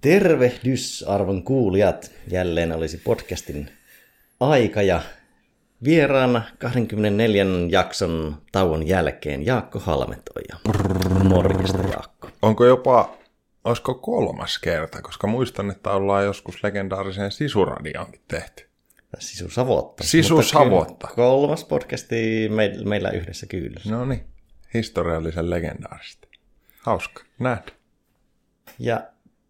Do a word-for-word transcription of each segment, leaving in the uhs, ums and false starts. Tervehdys, arvon kuulijat. Jälleen olisi podcastin aika ja vieraana kaksikymmentäneljä jakson tauon jälkeen Jaakko Halmetoja. Morjesta, Jaakko. Onko jopa, olisiko kolmas kerta, koska muistan, että ollaan joskus legendaariseen Sisu-radioonkin tehty. Sisu-savotta. Sisu-savotta. Kolmas podcasti me, meillä yhdessä kyllä. No niin, historiallisen legendaarisesti. Hauska, nähdä. Ja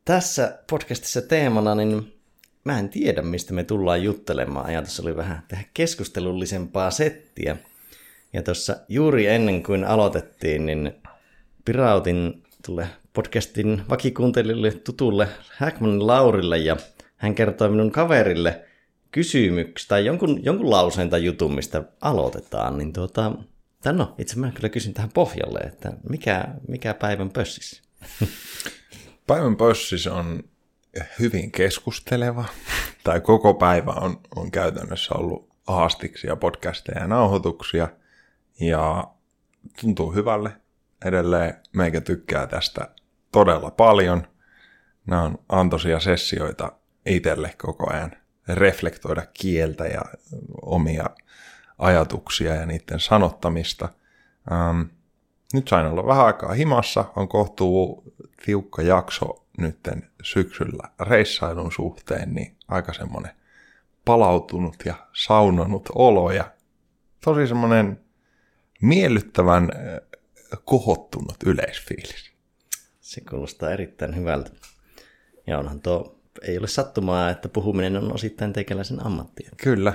tässä podcastissa teemana, niin mä en tiedä, mistä me tullaan juttelemaan. Ajatus oli vähän tehdä keskustelullisempaa settiä. Ja tuossa juuri ennen kuin aloitettiin, niin pirautin tulle podcastin vakikuuntelijalle tutulle Hackmanin Laurille, ja hän kertoi minun kaverille kysymyksiä tai jonkun, jonkun lauseen tai jutun, mistä aloitetaan. Niin tuota, no, itse mä kyllä kysyn tähän pohjalle, että mikä, mikä päivän pössis? Päivän pössis on hyvin keskusteleva, tai koko päivä on, on käytännössä ollut haastiksia, podcasteja ja nauhoituksia, ja tuntuu hyvälle. Edelleen meikä tykkää tästä todella paljon. Nämä on antoisia sessioita itselle koko ajan reflektoida kieltä ja omia ajatuksia ja niiden sanottamista. Ähm, nyt sain olla vähän aikaa himassa, on kohtuu tiukka jakso nytten syksyllä reissailun suhteen, niin aika semmoinen palautunut ja saunonut olo ja tosi semmoinen miellyttävän kohottunut yleisfiilis. Se kuulostaa erittäin hyvältä. Ja onhan tuo, ei ole sattumaa, että puhuminen on osittain teikäläisen ammatti. Kyllä.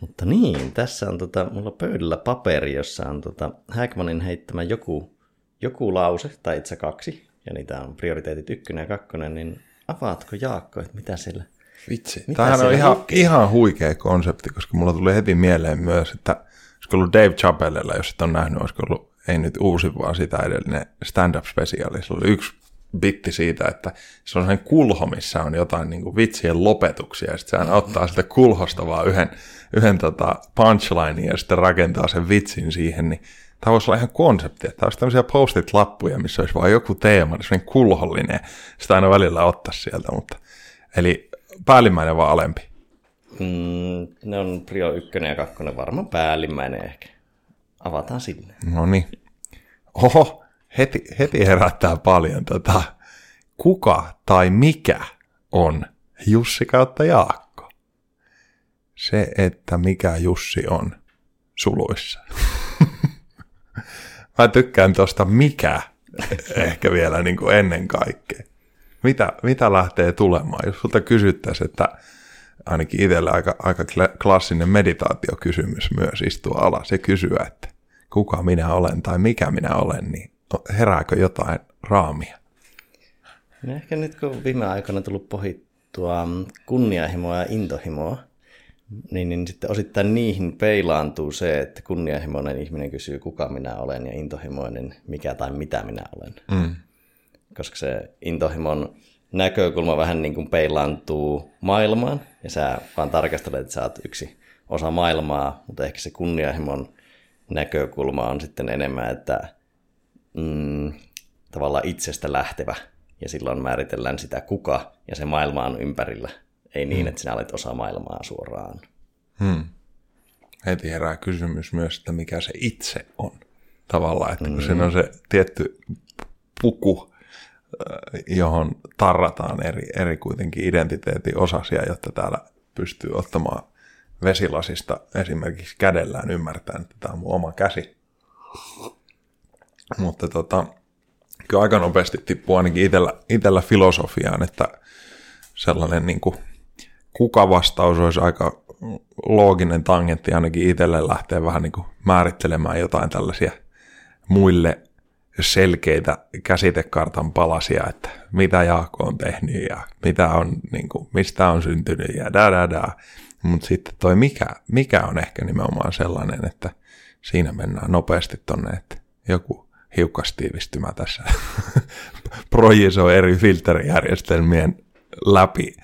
Mutta niin, tässä on tota, mulla pöydällä paperi, jossa on tota Hackmanin heittämä joku Joku lause, tai itse kaksi, ja niitä on prioriteetit ykkönen ja kakkonen, niin avaatko, Jaakko, että mitä siellä... Vitsi, mitä tämähän siellä on ihan, ihan huikea konsepti, koska mulla tuli heti mieleen myös, että olisiko ollut Dave Chappellella, jos et ole nähnyt, olisiko ollut, ei nyt uusi, vaan sitä edellinen stand-up-spesiaali. Se oli yksi bitti siitä, että se on sellainen kulho, missä on jotain niin kuin vitsien lopetuksia, ja sitten sehän ottaa sitä kulhosta vaan yhden, yhden tota punchlinein, ja sitten rakentaa sen vitsin siihen, niin... Tämä voisi olla ihan konsepti, että tämä olisi tämmöisiä post-it-lappuja, missä olisi vain joku teema, semmoinen kulhollinen, sitä aina välillä ottaisi sieltä, mutta eli päällimmäinen vaan alempi. Mm, ne on prio ykkönen ja kakkonen, varmaan päällimmäinen ehkä. Avataan sinne. No niin. Oho, heti, heti herättää paljon tota, kuka tai mikä on Jussi kautta Jaakko? Se, että mikä Jussi on suluissa. Mä tykkään tuosta mikä ehkä vielä niin kuin ennen kaikkea. Mitä, mitä lähtee tulemaan? Jos sulta kysyttäisiin, että ainakin itsellä aika, aika klassinen meditaatiokysymys myös istua alas ja kysyä, että kuka minä olen tai mikä minä olen, niin herääkö jotain raamia? No ehkä nyt kun viime aikoina on tullut pohittua kunnianhimoa ja intohimoa, Niin, niin sitten osittain niihin peilaantuu se, että kunnianhimoinen ihminen kysyy, kuka minä olen, ja intohimoinen, mikä tai mitä minä olen. Mm. Koska se intohimon näkökulma vähän niin kuin peilaantuu maailmaan, ja sä vaan tarkastelet, että sä oot yksi osa maailmaa, mutta ehkä se kunnianhimon näkökulma on sitten enemmän, että mm, tavallaan itsestä lähtevä, ja silloin määritellään sitä kuka, ja se maailma on ympärillä. Ei niin, että sinä olet osa maailmaa suoraan. Hmm. Heti herää kysymys myös, että mikä se itse on. Tavallaan, että kun hmm. siinä on se tietty puku, johon tarrataan eri, eri kuitenkin identiteetin osasia, jotta täällä pystyy ottamaan vesilasista esimerkiksi kädellään ymmärtämään, että tämä on mun oma käsi. Mutta tota, kyllä aika nopeasti tippuu ainakin itellä, itellä filosofiaan, että sellainen niin kuin kuka vastaus olisi aika looginen tangentti, ainakin itselle lähtee vähän niin kuin määrittelemään jotain tällaisia muille selkeitä käsitekartan palasia, että mitä Jaakko on tehnyt ja mitä on, niin kuin, mistä on syntynyt ja da da da. Mutta sitten toi mikä, mikä on ehkä nimenomaan sellainen, että siinä mennään nopeasti tonne, että joku hiukkastiivistymä tässä projisoi eri filterijärjestelmien läpi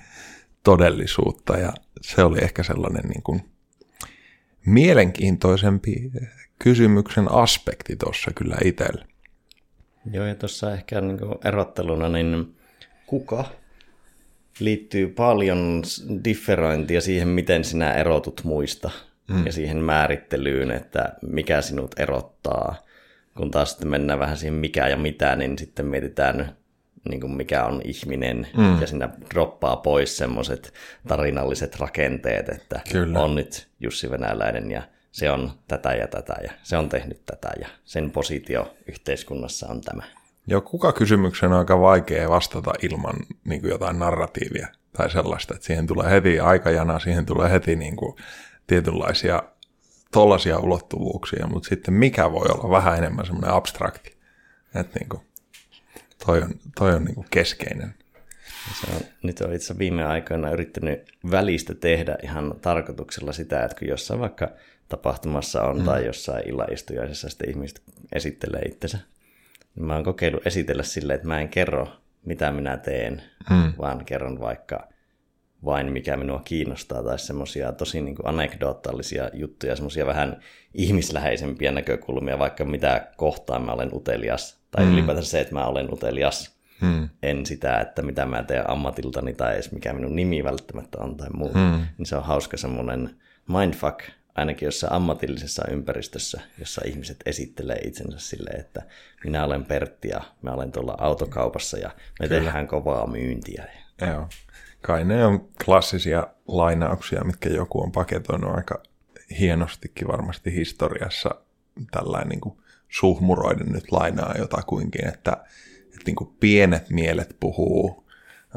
todellisuutta, ja se oli ehkä sellainen niin kuin mielenkiintoisempi kysymyksen aspekti tuossa kyllä itsellä. Joo, ja tuossa ehkä niin kuin erotteluna, niin kuka liittyy paljon differointia siihen, miten sinä erotut muista mm. ja siihen määrittelyyn, että mikä sinut erottaa. Kun taas sitten mennään vähän siihen mikä ja mitä, niin sitten mietitään, niin kuin mikä on ihminen, mm. ja siinä droppaa pois semmoiset tarinalliset rakenteet, että Kyllä. on nyt Jussi Venäläinen ja se on tätä ja tätä ja se on tehnyt tätä ja sen positio yhteiskunnassa on tämä. Joo, kuka kysymyksen on aika vaikea vastata ilman niin kuin jotain narratiivia tai sellaista, että siihen tulee heti aikajana, siihen tulee heti niin kuin tietynlaisia tollaisia ulottuvuuksia, mutta sitten mikä voi olla vähän enemmän semmoinen abstrakti, että niin kuin toi on, toi on niin kuin keskeinen. Se on, nyt olen itse viime aikoina yrittänyt välistä tehdä ihan tarkoituksella sitä, että kun jossain vaikka tapahtumassa on mm. tai jossain illaistujaisessa sitten ihmiset esittelee itsensä, niin mä oon kokeillut esitellä silleen, että mä en kerro, mitä minä teen, mm. vaan kerron vaikka vain mikä minua kiinnostaa tai semmoisia tosi niin kuin anekdoottallisia juttuja, semmoisia vähän ihmisläheisempiä näkökulmia, vaikka mitä kohtaan mä olen utelias tai mm. ylipäätään se, että mä olen utelias. Hmm. En sitä, että mitä mä teen ammatiltani tai edes mikä minun nimi välttämättä on tai muuta. Hmm. Niin se on hauska semmoinen mindfuck, ainakin jossain ammatillisessa ympäristössä, jossa ihmiset esittelee itsensä silleen, että minä olen Pertti ja mä olen tuolla autokaupassa ja me Kyllä. tehdään kovaa myyntiä. Joo. Kai ne on klassisia lainauksia, mitkä joku on paketoinut aika hienostikin varmasti historiassa tällainen niin kuin suhmuroiden nyt lainaa jotakuinkin, että että niin kuin pienet mielet puhuu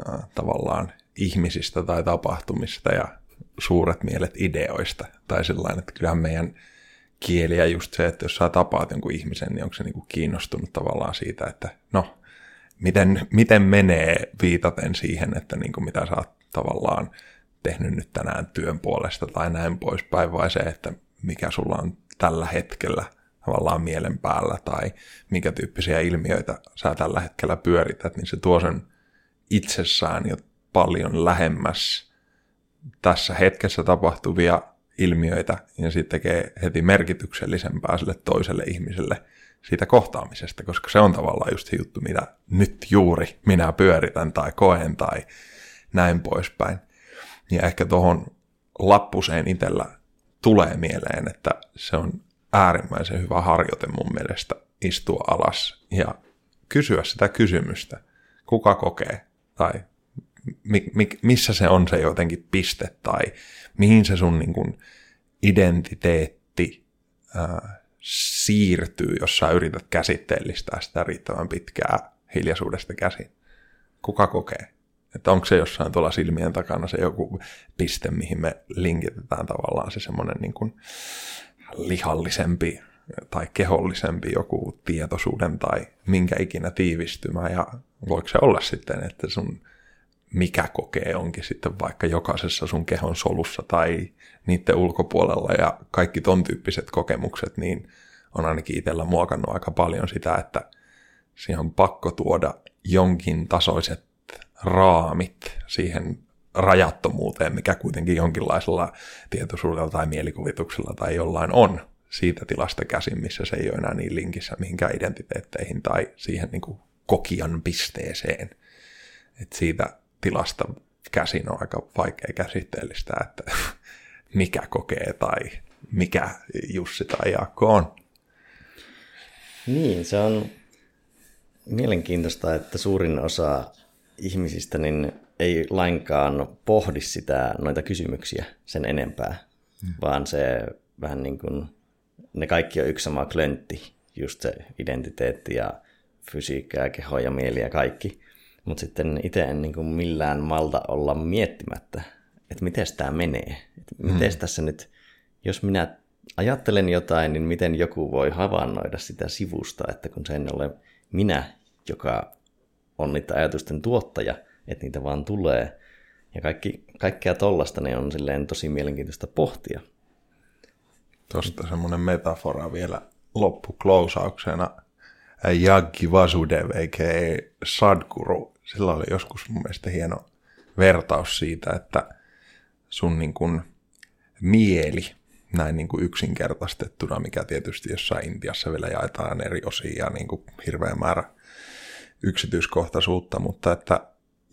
äh, tavallaan ihmisistä tai tapahtumista ja suuret mielet ideoista. Tai sillain, että kyllähän meidän kieliä just se, että jos sä tapaat jonkun ihmisen, niin onko se niin kuin kiinnostunut tavallaan siitä, että no, miten, miten menee viitaten siihen, että niin kuin mitä sä oot tavallaan tehnyt nyt tänään työn puolesta tai näin poispäin, vai se, että mikä sulla on tällä hetkellä tavallaan mielen päällä, tai minkä tyyppisiä ilmiöitä sä tällä hetkellä pyörität, niin se tuo sen itsessään jo paljon lähemmäs tässä hetkessä tapahtuvia ilmiöitä, ja siitä tekee heti merkityksellisempää sille toiselle ihmiselle siitä kohtaamisesta, koska se on tavallaan just se juttu, mitä nyt juuri minä pyöritän tai koen tai näin poispäin. Ja ehkä tuohon lappuseen itsellä tulee mieleen, että se on äärimmäisen hyvä harjoite mun mielestä istua alas ja kysyä sitä kysymystä, kuka kokee tai mi- mi- missä se on se jotenkin piste tai mihin se sun niin kun identiteetti ää, siirtyy, jos sä yrität käsitteellistää sitä riittävän pitkää hiljaisuudesta käsin. Kuka kokee? Että onko se jossain tuolla silmien takana se joku piste, mihin me linkitetään tavallaan se semmoinen niin kun lihallisempi tai kehollisempi joku tietoisuuden tai minkä ikinä tiivistymä, ja voiko se olla sitten, että sun mikä kokee onkin sitten vaikka jokaisessa sun kehon solussa tai niiden ulkopuolella, ja kaikki ton tyyppiset kokemukset, niin on ainakin itsellä muokannut aika paljon sitä, että siihen on pakko tuoda jonkin tasoiset raamit siihen rajattomuuteen, mikä kuitenkin jonkinlaisella tietoisuudella tai mielikuvituksella tai jollain on siitä tilasta käsin, missä se ei ole enää niin linkissä mihinkään identiteetteihin tai siihen niin kuin kokijan pisteeseen. Et siitä tilasta käsin on aika vaikea käsitteellistää, että mikä kokee tai mikä Jussi tai Jaakko on. Niin, se on mielenkiintoista, että suurin osa ihmisistä niin ei lainkaan pohdi sitä, noita kysymyksiä sen enempää, mm. vaan se vähän niin kuin, ne kaikki on yksi sama klöntti, just se identiteetti ja fysiikka ja keho ja mieli ja kaikki, mutta sitten itse en niin kuin millään malta olla miettimättä, että miten tämä menee, että miten mm. tässä nyt, jos minä ajattelen jotain, niin miten joku voi havainnoida sitä sivusta, että kun se en ole minä, joka on niiden ajatusten tuottaja, että niitä vaan tulee. Ja kaikki, kaikkea tollasta ne on silleen tosi mielenkiintoista pohtia. Tuosta semmoinen metafora vielä loppuklousauksena. Jaggi Vasudev, eikä Sadguru. Sillä oli joskus mun mielestä hieno vertaus siitä, että sun niin kuin mieli, näin niin kuin yksinkertaistettuna, mikä tietysti jossain Intiassa vielä jaetaan eri osia ja niin kuin hirveä määrä yksityiskohtaisuutta, mutta että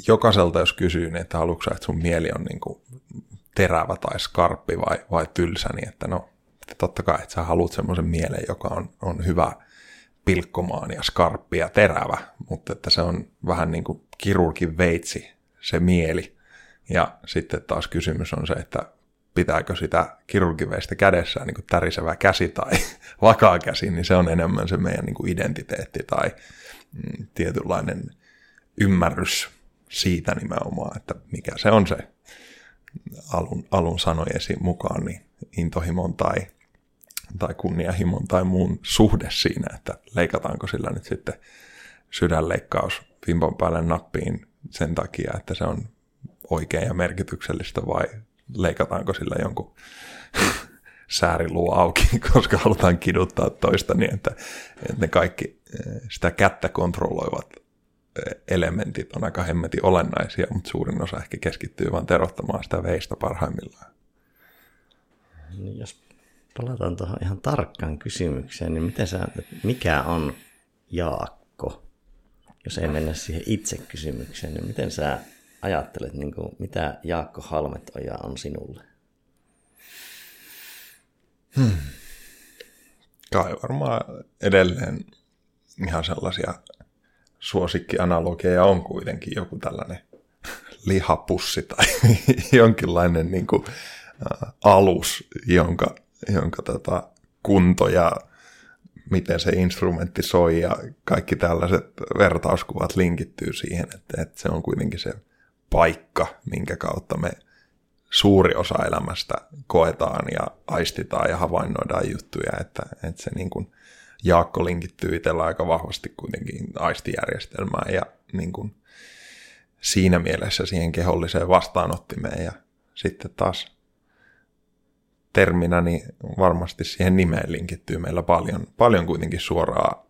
jokaiselta, jos kysyy, niin että haluatko sä, että sun mieli on niin kuin terävä tai skarppi vai, vai tylsä, niin että no, että totta kai, että sä haluat semmoisen mielen, joka on, on hyvä pilkkomaan ja skarppi ja terävä, mutta että se on vähän niin kuin kirurgin veitsi, se mieli. Ja sitten taas kysymys on se, että pitääkö sitä kirurgiveistä kädessään niin kuin tärisevä käsi tai vakaa käsi, niin se on enemmän se meidän niin kuin identiteetti tai mm, tietynlainen ymmärrys siitä nimenomaan, että mikä se on se alun, alun sanojesi mukaan, niin intohimon tai, tai kunnianhimon tai muun suhde siinä, että leikataanko sillä nyt sitten sydänleikkaus vimpan päälle nappiin sen takia, että se on oikein ja merkityksellistä vai leikataanko sillä jonkun sääriluu auki, koska halutaan kiduttaa toista niin, että, että ne kaikki sitä kättä kontrolloivat elementit on aika hemmetin olennaisia, mutta suurin osa ehkä keskittyy vaan terottamaan sitä veistä parhaimmillaan. Jos palataan tuohon ihan tarkkaan kysymykseen, niin miten sä, mikä on Jaakko? Jos ei mennä siihen itse kysymykseen, niin miten sä ajattelet, niin kuin, mitä Jaakko Halmetoja on sinulle? Hmm. Kai varmaan edelleen ihan sellaisia suosikkianalogeja on kuitenkin joku tällainen lihapussi tai jonkinlainen niin kuin alus, jonka, jonka tota kunto ja miten se instrumentti soi ja kaikki tällaiset vertauskuvat linkittyy siihen, että, että se on kuitenkin se paikka, minkä kautta me suuri osa elämästä koetaan ja aistitaan ja havainnoidaan juttuja, että, että se niin kuin Jaakko linkittyy itsellä aika vahvasti kuitenkin aistijärjestelmään ja niin kuin siinä mielessä siihen keholliseen vastaanottimeen ja sitten taas terminä, niin varmasti siihen nimeen linkittyy meillä paljon, paljon kuitenkin suoraa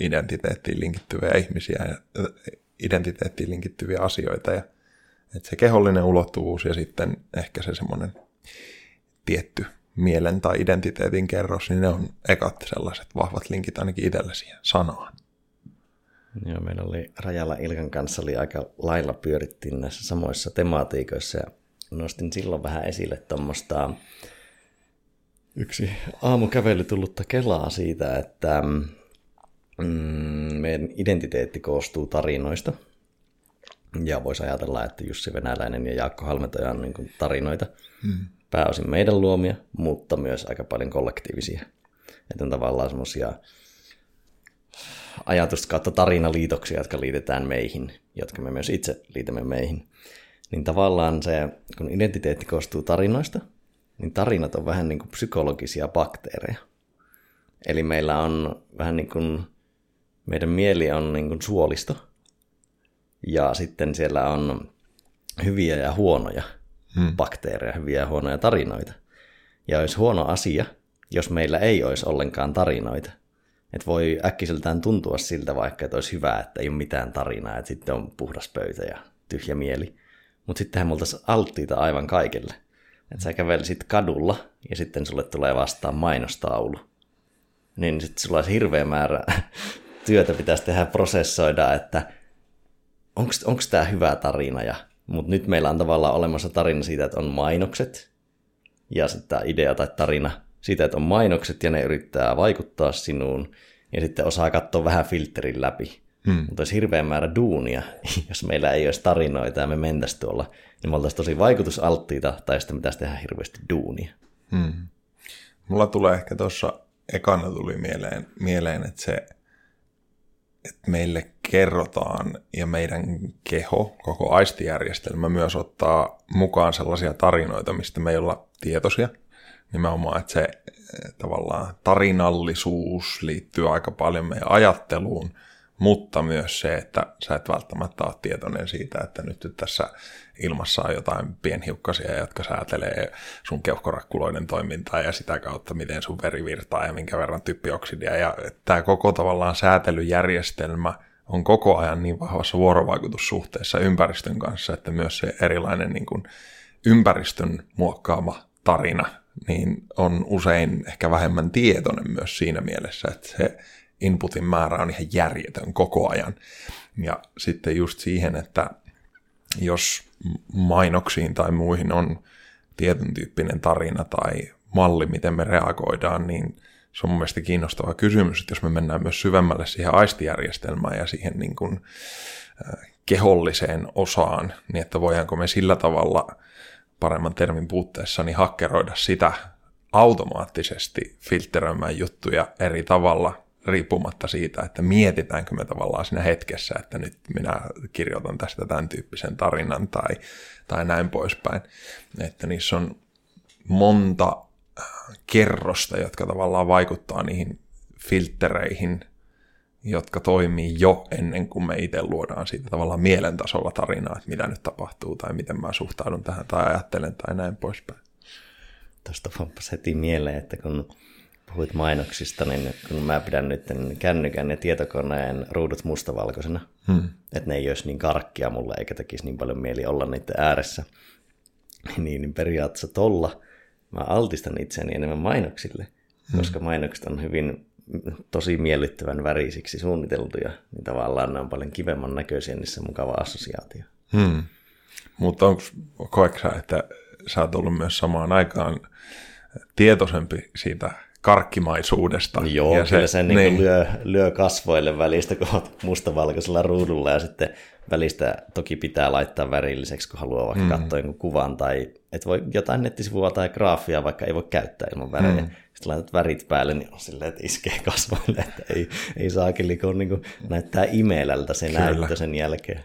identiteettiin linkittyviä ihmisiä ja identiteettiin linkittyviä asioita ja että se kehollinen ulottuvuus ja sitten ehkä se semmoinen tietty mielen tai identiteetin kerros, niin ne on ekat sellaiset vahvat linkit ainakin itsellä siihen sanaan. Joo, meillä oli Rajalla Ilkan kanssa oli aika lailla pyörittiin näissä samoissa tematiikoissa ja nostin silloin vähän esille tuommoista yksi aamukävely tullutta kelaa siitä, että mm, meidän identiteetti koostuu tarinoista. Ja voisi ajatella, että Jussi Venäläinen ja Jaakko Halmetoja on niin kuin tarinoita. Hmm. Pääosin meidän luomia, mutta myös aika paljon kollektiivisia. Että on tavallaan semmoisia ajatusta kautta tarinaliitoksia, jotka liitetään meihin, jotka me myös itse liitämme meihin. Niin tavallaan se, kun identiteetti koostuu tarinoista, niin tarinat on vähän niin kuin psykologisia bakteereja. Eli meillä on vähän niin kuin, meidän mieli on niin kuin suolisto, ja sitten siellä on hyviä ja huonoja hmm. bakteereja, hyviä ja huonoja tarinoita. Ja olisi huono asia, jos meillä ei olisi ollenkaan tarinoita. Että voi äkkiseltään tuntua siltä vaikka, että olisi hyvä, että ei ole mitään tarinaa, että sitten on puhdas pöytä ja tyhjä mieli. Mutta sittenhän me oltaisiin alttiita aivan kaikelle. Että sä kävelisit kadulla ja sitten sulle tulee vastaan mainostaulu. Niin sitten sulla olisi hirveä määrä työtä pitäisi tehdä prosessoida, että onko tämä hyvä tarina. Mutta nyt meillä on tavallaan olemassa tarina siitä, että on mainokset ja sitten tämä idea tai tarina siitä, että on mainokset ja ne yrittää vaikuttaa sinuun ja sitten osaa katsoa vähän filterin läpi. Hmm. Mutta olisi hirveä määrä duunia, jos meillä ei olisi tarinoita ja me mentäisiin tuolla, niin me oltaisiin tosi vaikutusalttiita tai sitten pitäisi tehdä hirveästi duunia. Hmm. Mulla tulee ehkä tuossa ekana tuli mieleen, mieleen että, se, että meille kerrotaan ja meidän keho, koko aistijärjestelmä myös ottaa mukaan sellaisia tarinoita, mistä me ei olla tietoisia. Nimenomaan, että se tavallaan tarinallisuus liittyy aika paljon meidän ajatteluun, mutta myös se, että sä et välttämättä ole tietoinen siitä, että nyt tässä ilmassa on jotain pienhiukkasia, jotka säätelee sun keuhkorakkuloiden toimintaa ja sitä kautta, miten sun veri virtaa ja minkä verran typpioksidia. Ja tämä koko tavallaan säätelyjärjestelmä on koko ajan niin vahvassa vuorovaikutussuhteessa ympäristön kanssa, että myös se erilainen niin kuin ympäristön muokkaama tarina niin on usein ehkä vähemmän tietoinen myös siinä mielessä, että se inputin määrä on ihan järjetön koko ajan. Ja sitten just siihen, että jos mainoksiin tai muihin on tietyn tyyppinen tarina tai malli, miten me reagoidaan, niin se on mun mielestä kiinnostava kysymys, että jos me mennään myös syvemmälle siihen aistijärjestelmään ja siihen niin kuin keholliseen osaan, niin että voidaanko me sillä tavalla paremman termin puutteessa niin hakkeroida sitä automaattisesti filtteröimään juttuja eri tavalla, riippumatta siitä, että mietitäänkö me tavallaan siinä hetkessä, että nyt minä kirjoitan tästä tämän tyyppisen tarinan tai, tai näin poispäin. Että niissä on monta kerrosta, jotka tavallaan vaikuttaa niihin filttereihin, jotka toimii jo ennen kuin me itse luodaan siitä tavallaan mielen tasolla tarinaa, että mitä nyt tapahtuu tai miten mä suhtaudun tähän tai ajattelen tai näin poispäin. Tuosta pomppas heti mieleen, että kun puhuit mainoksista, niin kun mä pidän nyt kännykän ja tietokoneen ruudut mustavalkoisena, hmm. että ne ei olisi niin karkkia mulle eikä tekisi niin paljon mieli olla niiden ääressä, niin periaatteessa tolla mä altistan itseäni enemmän mainoksille, hmm. koska mainokset on hyvin tosi miellyttävän värisiksi suunniteltuja, niin tavallaan ne on paljon kivemman näköisiä, niissä on mukava assosiaatio. Hmm. Mutta onko koeksä, että sä oot ollut myös samaan aikaan tietoisempi siitä karkkimaisuudesta? Joo, ja kyllä se, se niin niin. Lyö, lyö kasvoille välistä, kun oot mustavalkoisella ruudulla, ja sitten välistä toki pitää laittaa värilliseksi, kun haluaa vaikka mm. katsoa jonkun kuvan, tai et voi jotain nettisivua tai graafia, vaikka ei voi käyttää ilman värejä. Mm. Sitten laitat värit päälle, niin on silleen, että iskee kasvoille, että ei, ei saakeli, kun niin näyttää imelältä se kyllä. näyttö sen jälkeen.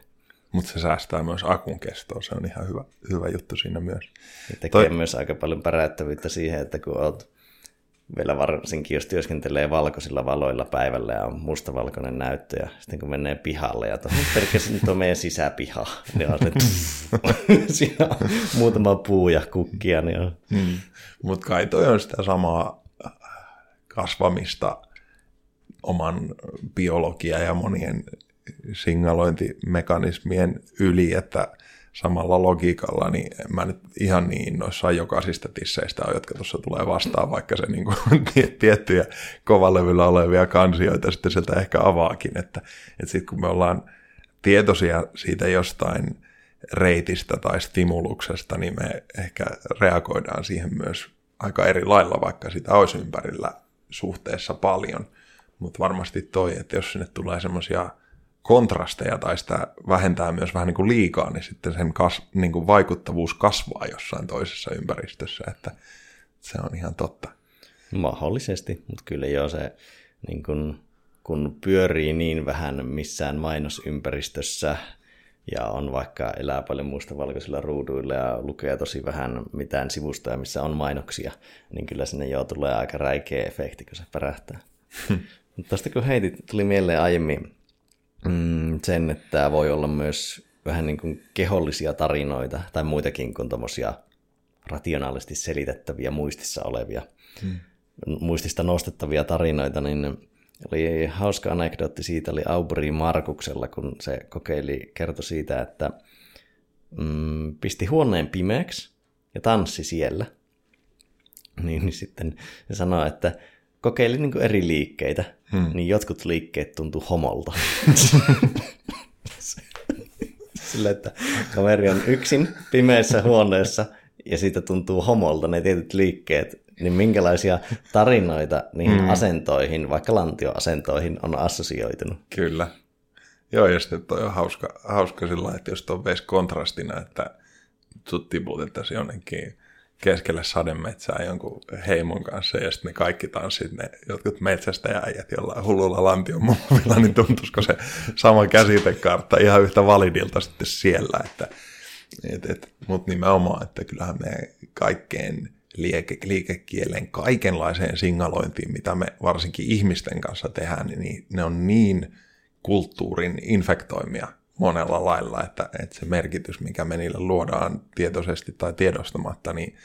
Mutta se säästää myös akun kestoa, se on ihan hyvä, hyvä juttu siinä myös. Ja tekee Toi... myös aika paljon päräyttävyyttä siihen, että kun olet vielä varsinkin, jos työskentelee valkoisilla valoilla päivällä ja on mustavalkoinen näyttö, ja sitten kun menee pihalle, ja perkäs nyt on meidän sisäpiha, niin on se muutama puu ja kukkia. Niin hmm. Mutta kai toi on sitä samaa kasvamista oman biologia ja monien signalointimekanismien yli, että samalla logiikalla, niin mä nyt ihan niin innoissaan jokaisista tisseistä on, jotka tuossa tulee vastaan, vaikka se niin kuin tiettyjä kovalevyllä olevia kansioita sitten sieltä ehkä avaakin, että, että sitten kun me ollaan tietoisia siitä jostain reitistä tai stimuluksesta, niin me ehkä reagoidaan siihen myös aika eri lailla, vaikka sitä olisi ympärillä suhteessa paljon, mutta varmasti toi, että jos sinne tulee semmoisia kontrasteja tai sitä vähentää myös vähän niin kuin liikaa, niin sitten sen kas, niin kuin vaikuttavuus kasvaa jossain toisessa ympäristössä, että se on ihan totta. Mahdollisesti, mutta kyllä joo se, niin kuin, kun pyörii niin vähän missään mainosympäristössä ja on vaikka elää paljon mustavalkoisilla ruuduilla ja lukee tosi vähän mitään sivustoja, missä on mainoksia, niin kyllä sinne joo tulee aika räikeä efekti, kun se pärähtää. Mutta tuosta kun heitit, tuli mieleen aiemmin, Mm, sen, että tämä voi olla myös vähän niin kuin kehollisia tarinoita tai muitakin kuin tommosia rationaalisesti selitettäviä muistissa olevia, hmm. muistista nostettavia tarinoita, niin oli hauska anekdootti siitä, oli Aubrey Marcuksella, kun se kokeili, kertoi siitä, että mm, pisti huoneen pimeäksi ja tanssi siellä, niin, niin sitten se sanoi, että kokeili niin kuin eri liikkeitä, hmm. niin jotkut liikkeet tuntuu homolta. Sillä, että kaveri on yksin pimeässä huoneessa ja siitä tuntuu homolta ne tietyt liikkeet. Niin minkälaisia tarinoita niihin hmm. asentoihin, vaikka lantioasentoihin, on assosioitunut? Kyllä. Joo, ja sitten toi on hauska, hauska sillä, että jos on veisi kontrastina, että sut tiputettaisiin jonnekin keskelle sademetsää jonkun heimon kanssa, ja sitten ne kaikki tanssit, ne jotkut metsästäjäijät jollain hullulla lantion muovilla, niin tuntuisiko se sama käsitekartta ihan yhtä validilta sitten siellä, että et, et, mut nimenomaan, että kyllähän me kaikkeen liike, liikekieleen, kaikenlaiseen signalointiin, mitä me varsinkin ihmisten kanssa tehdään, niin ne on niin kulttuurin infektoimia monella lailla, että, että se merkitys, mikä me niille luodaan tietoisesti tai tiedostamatta, niin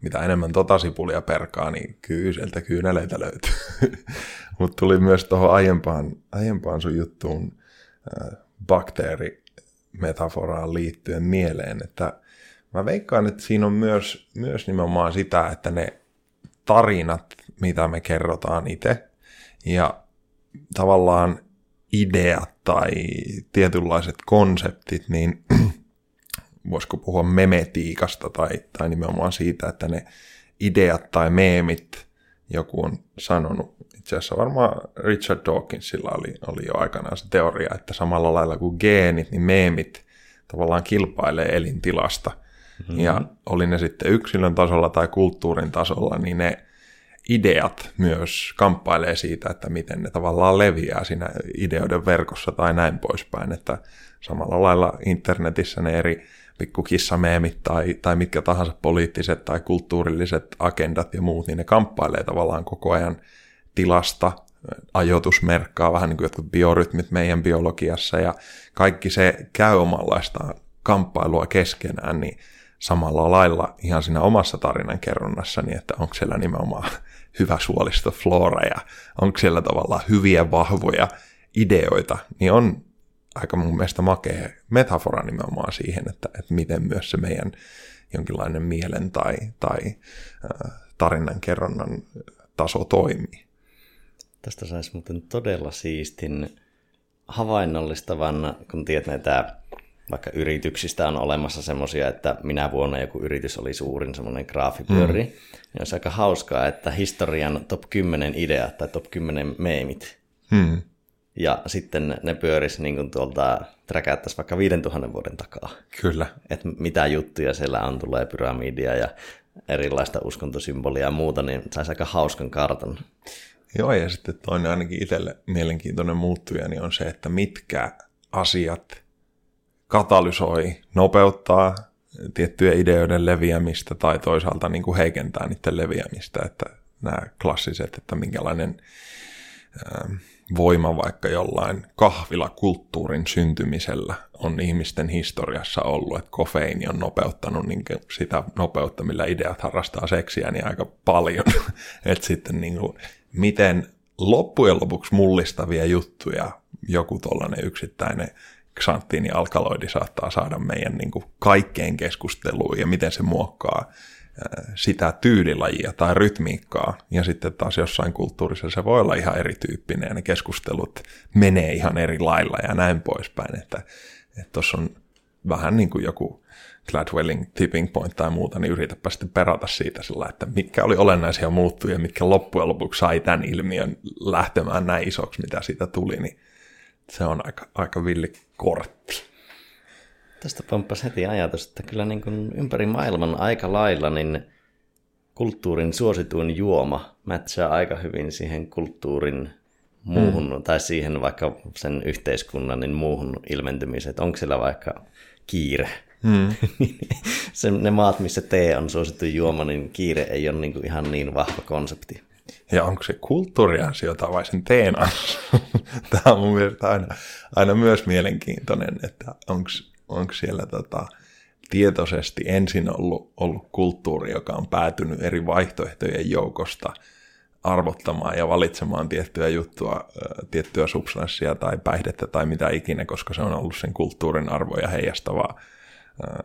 mitä enemmän tota sipulia perkaa, niin kyllä sieltä kyyneleitä löytyy. Mutta tuli myös tuohon aiempaan, aiempaan sun juttuun äh, bakteerimetaforaan liittyen mieleen, että mä veikkaan, että siinä on myös, myös nimenomaan sitä, että ne tarinat, mitä me kerrotaan itse, ja tavallaan ideat tai tietynlaiset konseptit, niin voisiko puhua memetiikasta tai, tai nimenomaan siitä, että ne ideat tai meemit joku on sanonut. Itse asiassa varmaan Richard Dawkinsilla oli, oli jo aikanaan se teoria, että samalla lailla kuin geenit, niin meemit tavallaan kilpailee elintilasta. Mm-hmm. Ja oli ne sitten yksilön tasolla tai kulttuurin tasolla, niin ne ideat myös kamppailee siitä, että miten ne tavallaan leviää siinä ideoiden verkossa tai näin poispäin, että samalla lailla internetissä ne eri pikkukissameemit tai, tai mitkä tahansa poliittiset tai kulttuurilliset agendat ja muut, niin ne kamppailee tavallaan koko ajan tilasta, ajoitusmerkkaa, vähän niin kuin jotkut biorytmit meidän biologiassa ja kaikki se käy omanlaistaan kamppailua keskenään, niin samalla lailla ihan siinä omassa tarinankerronnassa, niin että onko siellä nimenomaan hyvä suolisto flora ja onko siellä tavallaan hyviä vahvoja ideoita, niin on aika mun mielestä makea metafora nimenomaan siihen, että, että miten myös se meidän jonkinlainen mielen tai, tai äh, tarinankerronnan taso toimii. Tästä saisi muuten todella siistin havainnollistavan, kun tiedät näitä vaikka yrityksistä on olemassa semmoisia, että minä vuonna joku yritys oli suurin semmoinen graafipyöri, mm. niin olisi aika hauskaa, että historian top kymmenen ideat tai top kymmenen meemit. Mm. Ja sitten ne pyörisi niin kuin tuolta, träkäyttäisiin vaikka viidentuhannen vuoden takaa. Kyllä. Että mitä juttuja siellä on, tulee pyramidia ja erilaista uskontosymbolia ja muuta, niin saisi aika hauskan kartan. Joo, ja sitten toinen ainakin itselle mielenkiintoinen muuttuja niin on se, että mitkä asiat katalysoi, nopeuttaa tiettyjä ideoiden leviämistä tai toisaalta niin kuin heikentää niiden leviämistä, että nämä klassiset, että minkälainen voima vaikka jollain kahvilakulttuurin syntymisellä on ihmisten historiassa ollut, että kofeiini on nopeuttanut niin sitä nopeutta, millä ideat harrastaa seksiä, niin aika paljon, että sitten niin kuin, miten loppujen lopuksi mullistavia juttuja joku tollainen yksittäinen ksanttiinialkaloidi saattaa saada meidän niin kuin kaikkeen keskusteluun ja miten se muokkaa sitä tyylilajia tai rytmiikkaa. Ja sitten taas jossain kulttuurissa se voi olla ihan erityyppinen ja ne keskustelut menee ihan eri lailla ja näin poispäin. Että tuossa on vähän niin kuin joku Gladwellin tipping point tai muuta, niin yritäpä sitten perata siitä sillä, että mitkä oli olennaisia muuttuja, mitkä loppujen lopuksi sai tämän ilmiön lähtemään näin isoksi, mitä siitä tuli, niin se on aika, aika villi kortti. Tästä pomppasi heti ajatus, että kyllä niin kuin ympäri maailman aika lailla niin kulttuurin suosituin juoma mätsää aika hyvin siihen kulttuurin muuhun, mm. tai siihen vaikka sen yhteiskunnan niin muuhun ilmentymiseen, että onko siellä vaikka kiire. Mm. se, ne maat, missä tee on suosittu juoma, niin kiire ei ole niin kuin ihan niin vahva konsepti. Ja onko se kulttuuriansiota vai sen teen ansiota? Tämä on mun mielestä aina, aina myös mielenkiintoinen, että onko siellä tota, tietoisesti ensin ollut, ollut kulttuuri, joka on päätynyt eri vaihtoehtojen joukosta arvottamaan ja valitsemaan tiettyä juttua, tiettyä substanssia tai päihdettä tai mitä ikinä, koska se on ollut sen kulttuurin arvoja heijastavaa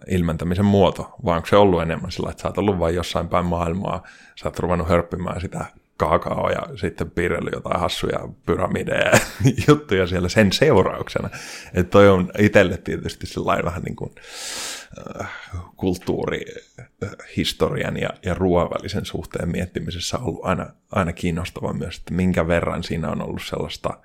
ilmentämisen muoto, vai onko se ollut enemmän sillä, että sä oot ollut vain jossain päin maailmaa, sä oot ruvennut hörppimään sitä kaakaoa ja sitten piirrellyt jotain hassuja pyramideja ja juttuja siellä sen seurauksena. Että toi on itselle tietysti sellainen vähän niin kuin kulttuurihistorian ja, ja ruoan välisen suhteen miettimisessä on ollut aina, aina kiinnostava myös, että minkä verran siinä on ollut sellaista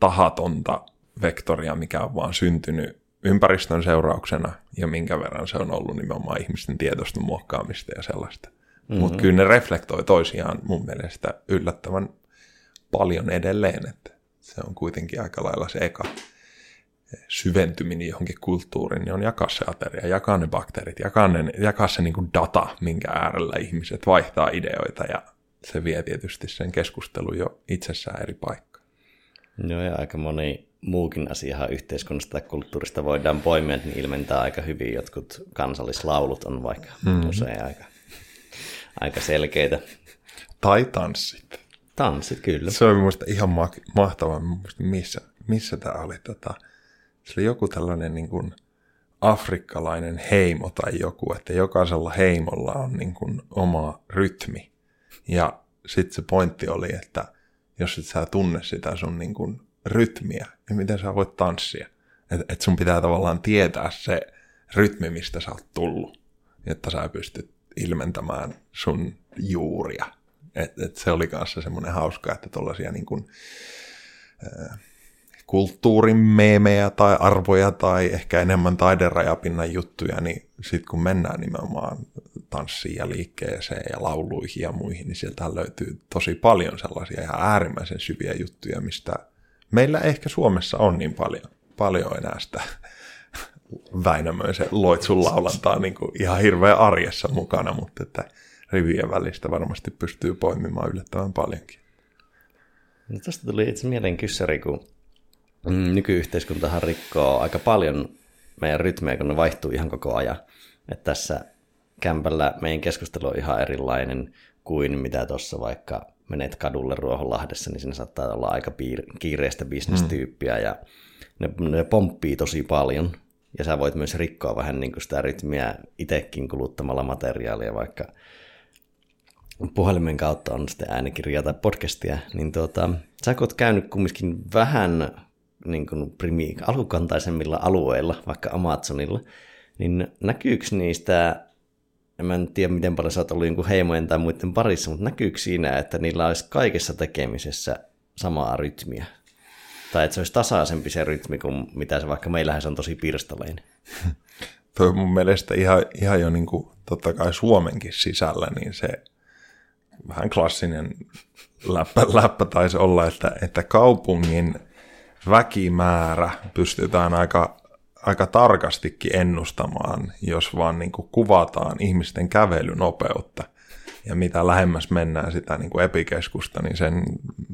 tahatonta vektoria, mikä on vaan syntynyt ympäristön seurauksena ja minkä verran se on ollut nimenomaan ihmisten tietoista muokkaamista ja sellaista. Mm-hmm. Mutta kyllä ne reflektoi toisiaan mun mielestä yllättävän paljon edelleen, että se on kuitenkin aika lailla se eka syventyminen johonkin kulttuuriin, niin on jakaa se ateria, jakaa ne bakteerit, jakaa, ne, jakaa se niinku data, minkä äärellä ihmiset vaihtaa ideoita ja se vie tietysti sen keskustelun jo itsessään eri paikkaan. No ja aika moni muukin asiaa yhteiskunnasta tai kulttuurista voidaan poimia, niin ilmentää aika hyvin. Jotkut kansallislaulut on vaikka mm. usein aika, aika selkeitä. Tai tanssit. Tanssit, kyllä. Se oli minusta ihan ma- mahtavaa. Minusta missä, missä tämä oli? Tota, se oli joku tällainen niin kuin afrikkalainen heimo tai joku, että jokaisella heimolla on niin kuin oma rytmi. Ja sitten se pointti oli, että jos et sä tunne sitä sun niin kuin rytmiä, niin miten sä voit tanssia. Että et sun pitää tavallaan tietää se rytmi, mistä sä oot tullut, että sä pystyt ilmentämään sun juuria. Et, et se oli kanssa semmoinen hauska, että tollaisia niin kuin, äh, kulttuurin meemejä tai arvoja tai ehkä enemmän taiderajapinnan juttuja, niin sitten kun mennään nimenomaan tanssiin ja liikkeeseen ja lauluihin ja muihin, niin sieltä löytyy tosi paljon sellaisia ihan äärimmäisen syviä juttuja, mistä meillä ehkä Suomessa on niin paljon, paljon enää sitä Väinämöisen loitsun laulantaa niin kuin ihan hirveän arjessa mukana, mutta että rivien välistä varmasti pystyy poimimaan yllättävän paljonkin. No tästä tuli itse mielen kyssäri, kun nykyyhteiskuntahan rikkoo aika paljon meidän rytmejä, kun ne vaihtuu ihan koko ajan. Että tässä kämpällä meidän keskustelu on ihan erilainen kuin mitä tuossa vaikka menet kadulle Ruohonlahdessa, niin siinä saattaa olla aika piir- kiireistä bisnestyyppiä ja ne, ne pomppii tosi paljon. Ja sä voit myös rikkoa vähän niin kuin sitä rytmiä itsekin kuluttamalla materiaalia, vaikka puhelimen kautta on sitten äänikirjaa tai podcastia. Niin tuota, sä oot käynyt kumminkin vähän niin kuin primi- alkukantaisemmilla alueilla, vaikka Amazonilla, niin näkyykö niistä, en tiedä miten paljon sä oot ollut jonkun heimojen tai muiden parissa, mutta näkyykö siinä, että niillä olisi kaikessa tekemisessä samaa rytmiä? Tai että se olisi tasaisempi se rytmi kuin mitä se vaikka meillähän se on tosi pirstaleinen. Tuo mun mielestä ihan, ihan jo niin kuin totta kai Suomenkin sisällä, niin se vähän klassinen läppä, läppä taisi olla, että, että kaupungin väkimäärä pystytään aika, aika tarkastikin ennustamaan, jos vaan niin kuin kuvataan ihmisten kävelynopeutta. Ja mitä lähemmäs mennään sitä niin kuin epikeskusta, niin sen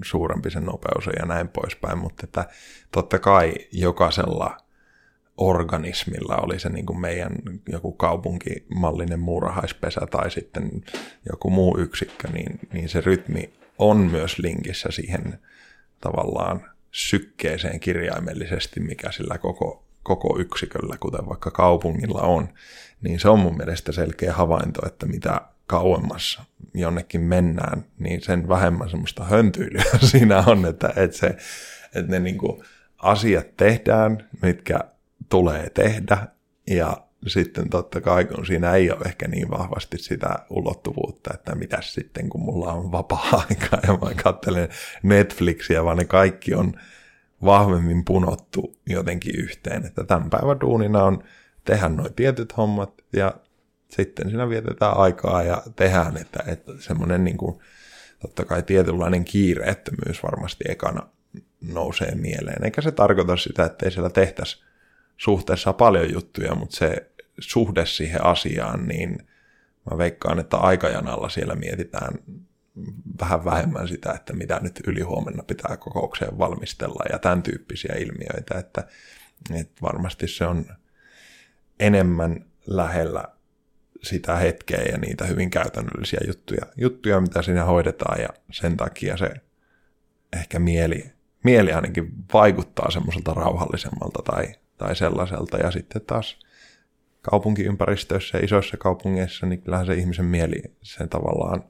suurempi sen nopeus on ja näin poispäin. Mutta että totta kai jokaisella organismilla oli se niin kuin meidän joku kaupunkimallinen muurahaispesä tai sitten joku muu yksikkö, niin, niin se rytmi on myös linkissä siihen tavallaan sykkeeseen kirjaimellisesti, mikä sillä koko, koko yksiköllä, kuten vaikka kaupungilla on. Niin se on mun mielestä selkeä havainto, että mitä kauemmas jonnekin mennään, niin sen vähemmän semmoista höntyilyä siinä on, että, että, se, että ne niin kuin asiat tehdään, mitkä tulee tehdä, ja sitten totta kai, kun siinä ei ole ehkä niin vahvasti sitä ulottuvuutta, että mitäs sitten, kun mulla on vapaa-aikaa ja mä katselen Netflixiä, vaan ne kaikki on vahvemmin punottu jotenkin yhteen, että tämän päivän duunina on tehdä noi tietyt hommat, ja sitten siinä vietetään aikaa ja tehdään, että, että semmoinen niin kuin, totta kai tietynlainen kiireettömyys varmasti ekana nousee mieleen. Eikä se tarkoita sitä, että ei siellä tehtäisi suhteessa paljon juttuja, mutta se suhde siihen asiaan, niin mä veikkaan, että aikajanalla siellä mietitään vähän vähemmän sitä, että mitä nyt ylihuomenna pitää kokoukseen valmistella ja tämän tyyppisiä ilmiöitä, että, että varmasti se on enemmän lähellä sitä hetkeä ja niitä hyvin käytännöllisiä juttuja, juttuja, mitä siinä hoidetaan, ja sen takia se ehkä mieli, mieli ainakin vaikuttaa semmoiselta rauhallisemmalta tai, tai sellaiselta, ja sitten taas kaupunkiympäristöissä ja isoissa kaupungeissa, niin kyllähän se ihmisen mieli sen tavallaan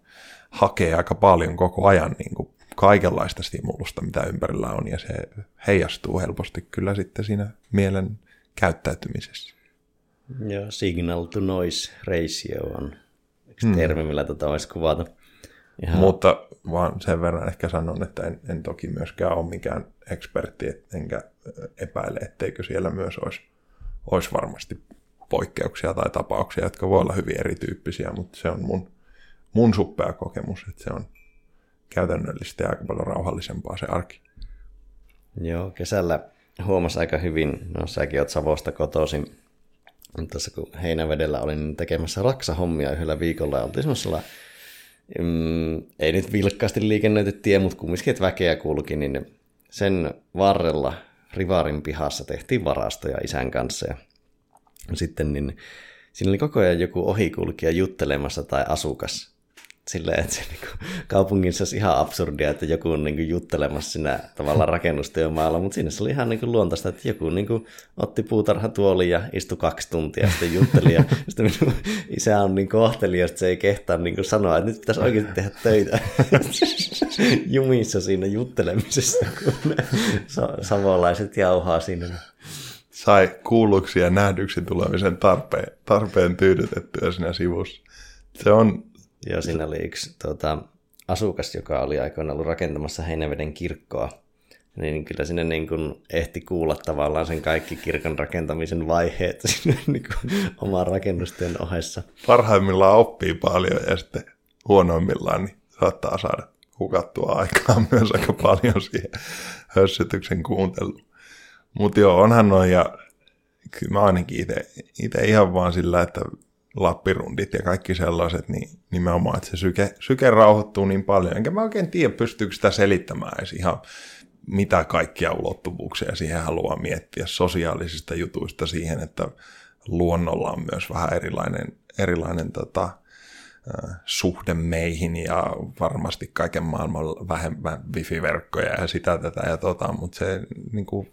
hakee aika paljon koko ajan niin kuin kaikenlaista stimulusta, mitä ympärillä on, ja se heijastuu helposti kyllä sitten siinä mielen käyttäytymisessä. Joo, signal to noise ratio on yksi mm. termi, millä tätä voisi kuvata. Ihan... Mutta vaan sen verran ehkä sanon, että en, en toki myöskään ole mikään ekspertti, enkä epäile, etteikö siellä myös olisi, olisi varmasti poikkeuksia tai tapauksia, jotka voi olla hyvin erityyppisiä, mutta se on mun, mun suppea kokemus, että se on käytännöllisesti aika paljon rauhallisempaa se arki. Joo, kesällä huomasi aika hyvin, no säkin oot Savosta kotoisin, tuossa kun Heinävedellä olin tekemässä raksahommia yhdellä viikolla ja oltiin semmoisella, mm, ei nyt vilkkaasti liikennöity tie, mutta kumminkin, että väkeä kulki, niin sen varrella Rivarin pihassa tehtiin varastoja isän kanssa ja sitten niin siinä oli koko ajan joku ohikulkija juttelemassa tai asukas. Silleen, että se niin kaupungissa olisi ihan absurdia, että joku on niin juttelemassa siinä tavallaan rakennustyömaalla, mutta siinä se oli ihan niin luontaista, että joku niin otti puutarhatuolin ja istui kaksi tuntia ja sitten jutteli. Ja sitten minun isä on niin kohtelias, että se ei kehtaa niin sanoa, että nyt pitäisi oikeasti tehdä töitä jumissa siinä juttelemisessa, kun savolaiset jauhaa siinä. sai kuulluksi ja nähdyksi tulemisen tarpeen, tarpeen tyydytettyä siinä sivussa. Se on... Joo, siinä oli yksi tuota, asukas, joka oli aikoinaan ollut rakentamassa Heinäveden kirkkoa. Niin kyllä sinne niin kuin ehti kuulla tavallaan sen kaikki kirkon rakentamisen vaiheet sinne niin kuin omaan rakennusten ohessa. Parhaimmillaan oppii paljon ja sitten huonoimmillaan niin saattaa saada hukattua aikaa myös aika paljon siihen hössytyksen kuunteluun. Mutta joo, onhan noin, ja kyllä mä ainakin itse ihan vaan sillä, että lappirundit ja kaikki sellaiset, niin nimenomaan, että se syke, syke rauhoittuu niin paljon. Enkä mä oikein tiedä, pystyykö sitä selittämään edes ihan mitä kaikkia ulottuvuuksia siihen haluaa miettiä sosiaalisista jutuista siihen, että luonnolla on myös vähän erilainen, erilainen tota, suhde meihin ja varmasti kaiken maailman vähemmän wifi-verkkoja ja sitä tätä ja tota, mutta se niin kuin,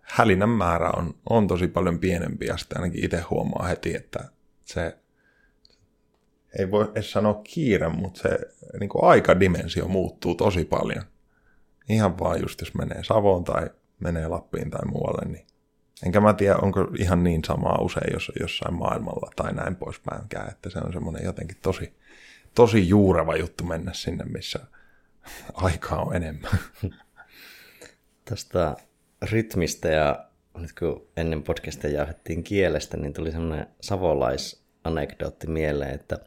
hälinän määrä on, on tosi paljon pienempi ja sitä ainakin itse huomaa heti, että se ei voi edes sanoa kiire, mutta se niin kuin aikadimensio muuttuu tosi paljon. Ihan vaan just, jos menee Savoon tai menee Lappiin tai muualle, niin enkä mä tiedä, onko ihan niin samaa usein, jos on jossain maailmalla tai näin poispäinkään, että se on semmoinen jotenkin tosi, tosi juureva juttu mennä sinne, missä aikaa on enemmän. Tästä rytmistä ja nyt kun ennen podcastia jauhettiin kielestä, niin tuli semmoinen savolaisanekdootti mieleen, että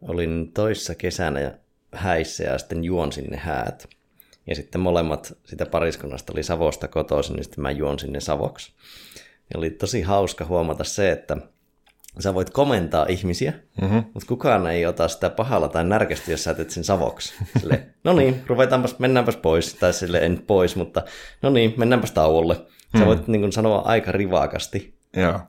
olin toissa kesänä häissä ja sitten juonsin ne häät. Ja sitten molemmat sitä pariskunnasta oli Savosta kotoisin, niin sitten mä juon sinne Savoksi. Ja oli tosi hauska huomata se, että sä voit komentaa ihmisiä, mm-hmm. mutta kukaan ei ota sitä pahalla tai närkästi, jos sä teet sen Savoksi. Silleen, no niin, ruvetaanpas, mennäänpäs pois, tai silleen en pois, mutta no niin, mennäänpäs tauolle. Sä mm-hmm. voit niin kun sanoa aika rivaakasti, yeah.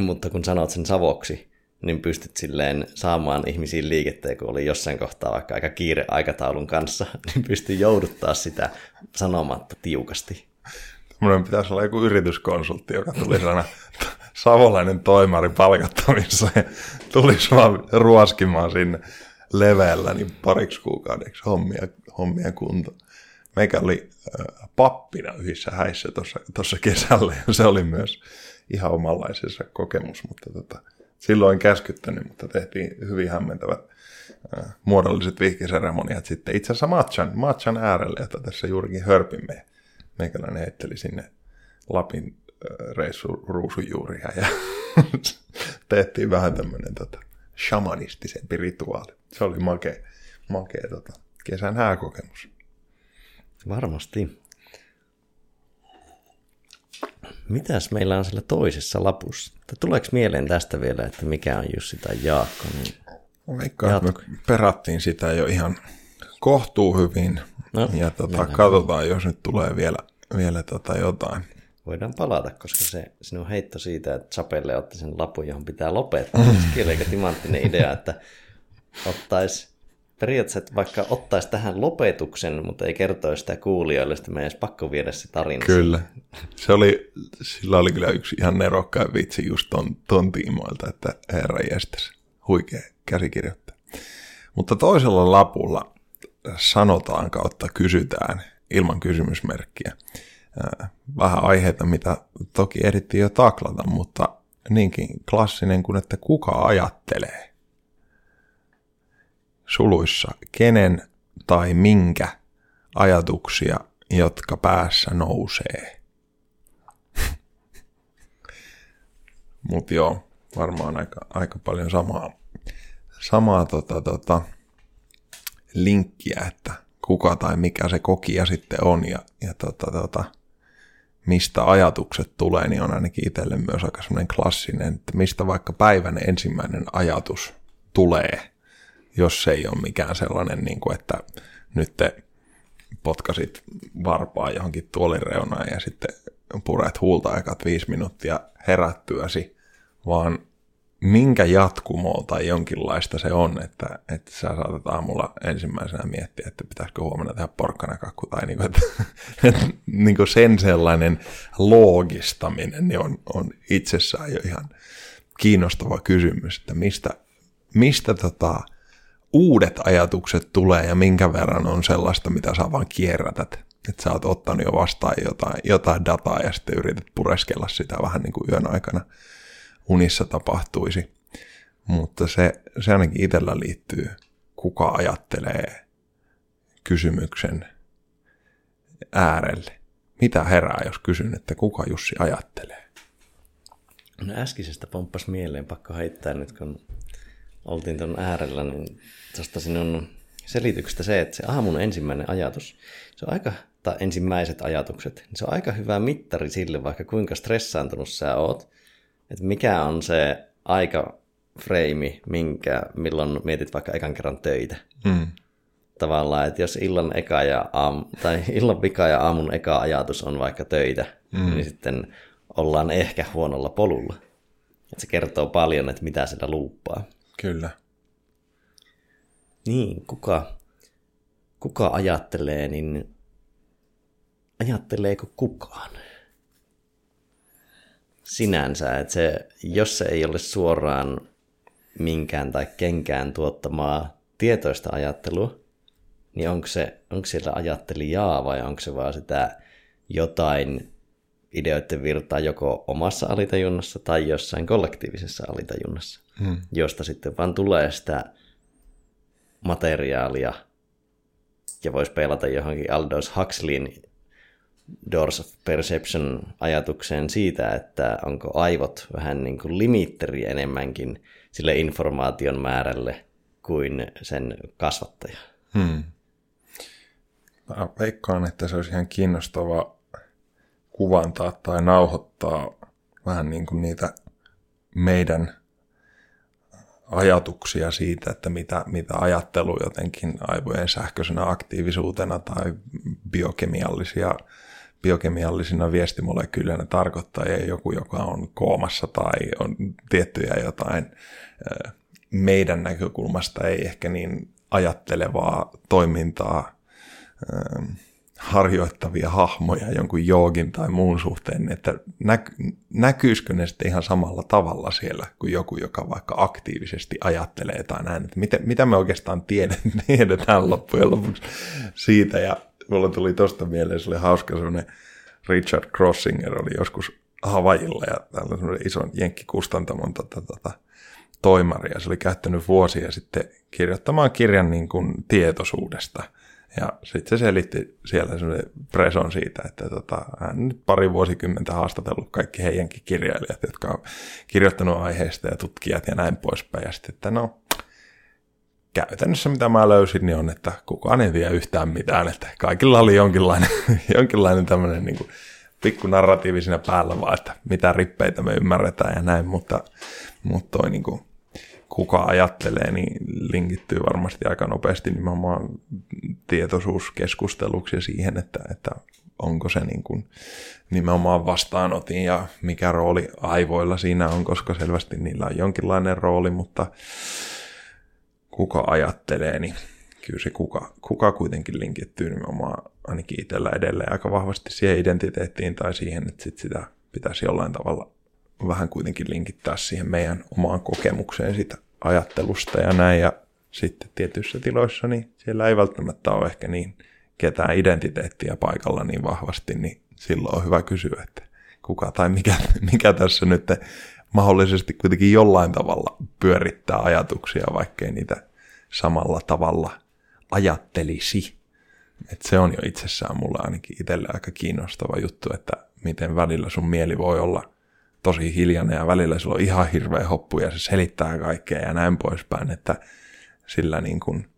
mutta kun sanot sen Savoksi, niin pystyt silleen saamaan ihmisiin liikettä, kun oli jossain kohtaa vaikka aika kiire aikataulun kanssa, niin pystyy jouduttaa sitä sanomatta tiukasti. Tällainen pitäisi olla joku yrityskonsultti, joka tuli sana savolainen toimari palkattavissa ja tulisi vaan ruoskimaan sinne leveällä niin pariksi kuukaudeksi hommia, hommia kuntoon. Meikä oli pappina yhdessä häissä tuossa kesällä ja se oli myös ihan omanlaisensa kokemus, mutta tota... Silloin en käskyttänyt, mutta tehtiin hyvin hämmentävät äh, muodolliset vihkiseremoniat sitten itse asiassa matchan, matchan äärelle, jota tässä juurikin hörpimme. Meikäläinen heitteli sinne Lapin äh, reissu ruusujuuria ja tehtiin vähän tämmöinen tota, shamanistisempi rituaali. Se oli makea, makea tota, kesän hääkokemus. Varmasti. Mitäs meillä on siellä toisessa lapussa? Tuleeko mieleen tästä vielä, että mikä on Jussi tai Jaakko? Niin... Veikkaan, että me perattiin sitä jo ihan kohtuu hyvin. No, ja tota, katsotaan, jos nyt tulee vielä, vielä tota jotain. Voidaan palata, koska se sinun heitto siitä, että Chappelle otti sen lapun, johon pitää lopettaa. Sekin oli timanttinen idea, että ottaisi periaatteessa, että vaikka ottaisi tähän lopetuksen, mutta ei kertoisi sitä kuulijoille, sitten meidän olisi pakko viedä se tarina. Kyllä. Se oli, sillä oli kyllä yksi ihan nerokkain vitsi just ton, ton tiimoilta, että herra jästäs, huikea käsikirjoittaja. Mutta toisella lapulla sanotaan kautta kysytään ilman kysymysmerkkiä. Vähän aiheita, mitä toki ehdittiin jo taklata, mutta niinkin klassinen kuin, että kuka ajattelee. Suluissa, kenen tai minkä ajatuksia, jotka päässä nousee. Mutta joo, varmaan aika, aika paljon samaa, samaa tota, tota, linkkiä, että kuka tai mikä se kokija sitten on ja, ja tota, tota, mistä ajatukset tulee, niin on ainakin itselle myös aika semmoinen klassinen, että mistä vaikka päivän ensimmäinen ajatus tulee. Jos se ei ole mikään sellainen, että nyt te potkasit varpaa johonkin tuolin reunaan ja sitten puret huulta ekat viisi minuuttia herättyäsi, vaan minkä jatkumolta jonkinlaista se on, että, että sä saatat aamulla ensimmäisenä miettiä, että pitäisikö huomenna tehdä porkkanakakku tai niin kuin, että, että niin kuin sen sellainen loogistaminen niin on, on itsessään jo ihan kiinnostava kysymys, että mistä, mistä tota... uudet ajatukset tulee ja minkä verran on sellaista, mitä sä vaan kierrätät että sä oot ottanut jo vastaan jotain, jotain dataa ja sitten yrität pureskella sitä vähän niin kuin yön aikana unissa tapahtuisi. Mutta se, se ainakin itsellä liittyy, kuka ajattelee kysymyksen äärelle. Mitä herää, jos kysyn, että kuka Jussi ajattelee? No äskeisestä pomppas mieleen, pakko heittää nyt, kun oltiin tuon äärellä, niin tuosta sinun selityksestä se, että se aamun ensimmäinen ajatus, se on aika, tai ensimmäiset ajatukset, niin se on aika hyvä mittari sille, vaikka kuinka stressaantunut sä oot, että mikä on se aikafreimi, minkä, milloin mietit vaikka ekan kerran töitä. Mm. Tavallaan, että jos illan eka ja aamu, tai illan pika ja aamun eka ajatus on vaikka töitä, mm. niin sitten ollaan ehkä huonolla polulla. Että se kertoo paljon, että mitä siellä luuppaa. Kyllä. Niin, kuka, kuka ajattelee, niin ajatteleeko kukaan? Sinänsä, että se, jos se ei ole suoraan minkään tai kenkään tuottamaa tietoista ajattelua, niin onko, se, onko siellä ajattelijaa vai onko se vaan sitä jotain ideoiden virtaa joko omassa alitajunnassa tai jossain kollektiivisessa alitajunnassa, hmm. josta sitten vaan tulee sitä materiaalia ja voisi pelata johonkin Aldous Huxleyn Doors of Perception-ajatukseen siitä, että onko aivot vähän niin kuin limitteri enemmänkin sille informaation määrälle kuin sen kasvattaja. Hmm. Mä veikkaan, että se olisi ihan kiinnostava kuvantaa tai nauhoittaa vähän niin kuin niitä meidän ajatuksia siitä, että mitä, mitä ajattelu jotenkin aivojen sähköisenä aktiivisuutena tai biokemiallisia, biokemiallisina viestimolekyylinä tarkoittaa, ja joku, joka on koomassa tai on tiettyjä jotain meidän näkökulmasta ei ehkä niin ajattelevaa toimintaa harjoittavia hahmoja jonkun joogin tai muun suhteen, että näky- näkyisikö ne sitten ihan samalla tavalla siellä kuin joku, joka vaikka aktiivisesti ajattelee tai näin, että mitä, mitä me oikeastaan tiedetään, tiedetään loppujen lopuksi siitä, ja mulla tuli tosta mieleen, se oli hauska semmoinen Richard Crossinger oli joskus Havajilla ja täällä semmoinen ison jenkkikustantamon tota, tota, toimari, ja se oli käyttänyt vuosia sitten kirjoittamaan kirjan niin kuin tietoisuudesta. Ja sitten se selitti siellä semmoinen preson siitä, että tota, hän nyt pari vuosikymmentä haastatellut kaikki heidänkin kirjailijat, jotka on kirjoittanut aiheesta ja tutkijat ja näin poispäin. Ja sitten, että no, käytännössä mitä mä löysin, niin on, että kukaan ei tiedä yhtään mitään, että kaikilla oli jonkinlainen, jonkinlainen tämmöinen niin kuin pikku narratiivi siinä päällä vaan, että mitä rippeitä me ymmärretään ja näin, mutta, mutta toi niin kuin kuka ajattelee, niin linkittyy varmasti aika nopeasti nimenomaan tietoisuuskeskusteluksi ja siihen, että, että onko se niin kuin nimenomaan vastaanotin ja mikä rooli aivoilla siinä on, koska selvästi niillä on jonkinlainen rooli, mutta kuka ajattelee, niin kyllä se kuka, kuka kuitenkin linkittyy nimenomaan ainakin itsellä edelleen aika vahvasti siihen identiteettiin tai siihen, että sit sitä pitäisi jollain tavalla vähän kuitenkin linkittää siihen meidän omaan kokemukseen sitä ajattelusta ja näin. Ja sitten tietyissä tiloissa, niin siellä ei välttämättä ole ehkä niin ketään identiteettiä paikalla niin vahvasti, niin silloin on hyvä kysyä, että kuka tai mikä, mikä tässä nyt mahdollisesti kuitenkin jollain tavalla pyörittää ajatuksia, vaikkei niitä samalla tavalla ajattelisi. Et se on jo itsessään mulle ainakin itselle aika kiinnostava juttu, että miten välillä sun mieli voi olla tosi hiljainen ja välillä sillä on ihan hirveä hoppu ja se selittää kaikkea ja näin poispäin, että sillä niin kuin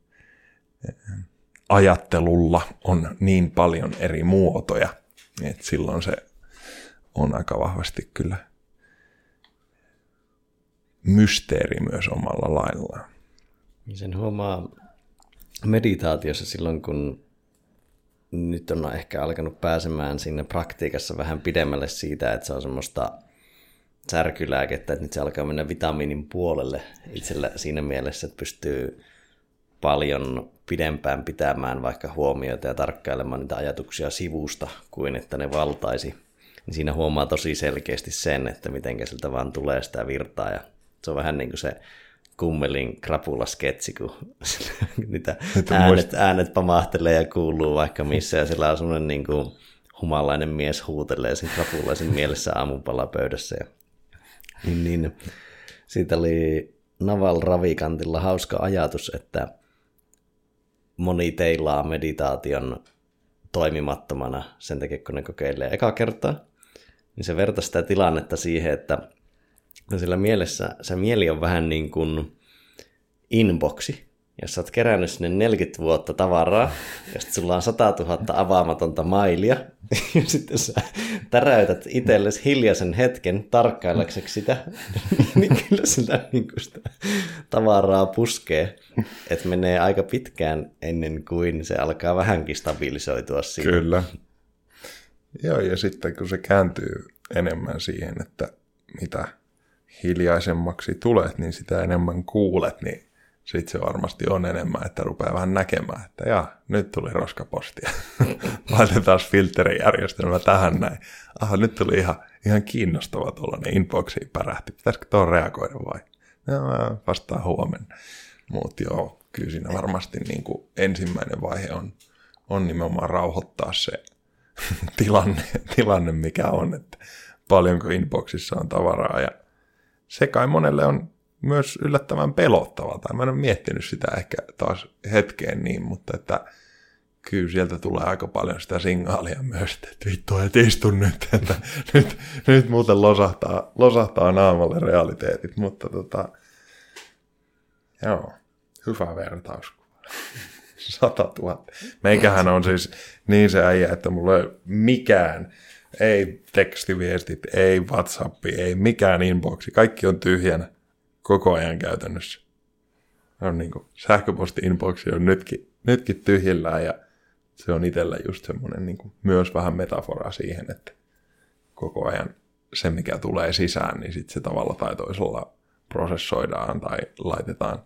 ajattelulla on niin paljon eri muotoja, että silloin se on aika vahvasti kyllä mysteeri myös omalla laillaan. Sen huomaa meditaatiossa silloin, kun nyt on ehkä alkanut pääsemään sinne praktiikassa vähän pidemmälle siitä, että se on semmoista särkylääkettä, että nyt se alkaa mennä vitamiinin puolelle itsellä siinä mielessä, että pystyy paljon pidempään pitämään vaikka huomiota ja tarkkailemaan niitä ajatuksia sivusta kuin että ne valtaisi. Niin siinä huomaa tosi selkeästi sen, että mitenkä siltä vaan tulee sitä virtaa ja se on vähän niin kuin se Kummelin krapulasketsi, kun niitä äänet, äänet pamahtelee ja kuuluu vaikka missä, ja siellä on semmoinen niin kuin humalainen mies huutelee sen krapulaisen mielessä aamupalapöydässä. Ja, niin, niin. Siitä oli Naval Ravikantilla hauska ajatus, että moni teilaa meditaation toimimattomana sen takia, kun ne kokeilee eka kertaa, niin se vertaa sitä tilannetta siihen, että no sillä mielessä se mieli on vähän niin kuin inboxi, jos sä oot kerännyt sinne neljäkymmentä vuotta tavaraa, ja sitten sulla on sata tuhatta avaamatonta mailia, ja sitten sä täräytät itsellesi hiljaisen hetken tarkkaillaksesi sitä, niin kyllä sillä niin kuin sitä tavaraa puskee, että menee aika pitkään ennen kuin se alkaa vähänkin stabilisoitua siinä. Kyllä. Joo, ja sitten kun se kääntyy enemmän siihen, että mitä hiljaisemmaksi tulet, niin sitä enemmän kuulet, niin sitten se varmasti on enemmän, että rupeaa vähän näkemään, että jaa, nyt tuli roskapostia. Laitetaan filterijärjestelmä tähän näin. Aha, nyt tuli ihan, ihan kiinnostava tuollainen inboxiin pärähti. Pitäisikö tuohon reagoida vai? No, vastaan huomenna. Mutta joo, kyllä siinä varmasti niin kuin ensimmäinen vaihe on, on nimenomaan rauhoittaa se tilanne, tilanne, mikä on, että paljonko inboxissa on tavaraa. Ja se kai monelle on myös yllättävän pelottava, tai mä en ole miettinyt sitä ehkä taas hetkeen niin, mutta että kyllä sieltä tulee aika paljon sitä signaalia myös, että vittu et istu nyt, että nyt, nyt muuten losahtaa, losahtaa naamalle realiteetit, mutta tota, joo, hyvä vertauskuva. sata tuhatta. Meikähän on siis niin se äijä, että mulla ei ole mikään. Ei tekstiviestit, ei WhatsAppi, ei mikään inboxi. Kaikki on tyhjänä koko ajan käytännössä. On niin kuin, sähköposti-inboxi on nytkin, nytkin tyhjillään ja se on itsellä just semmoinen niin kuin, myös vähän metafora siihen, että koko ajan se, mikä tulee sisään, niin sitten se tavalla tai toisella prosessoidaan tai laitetaan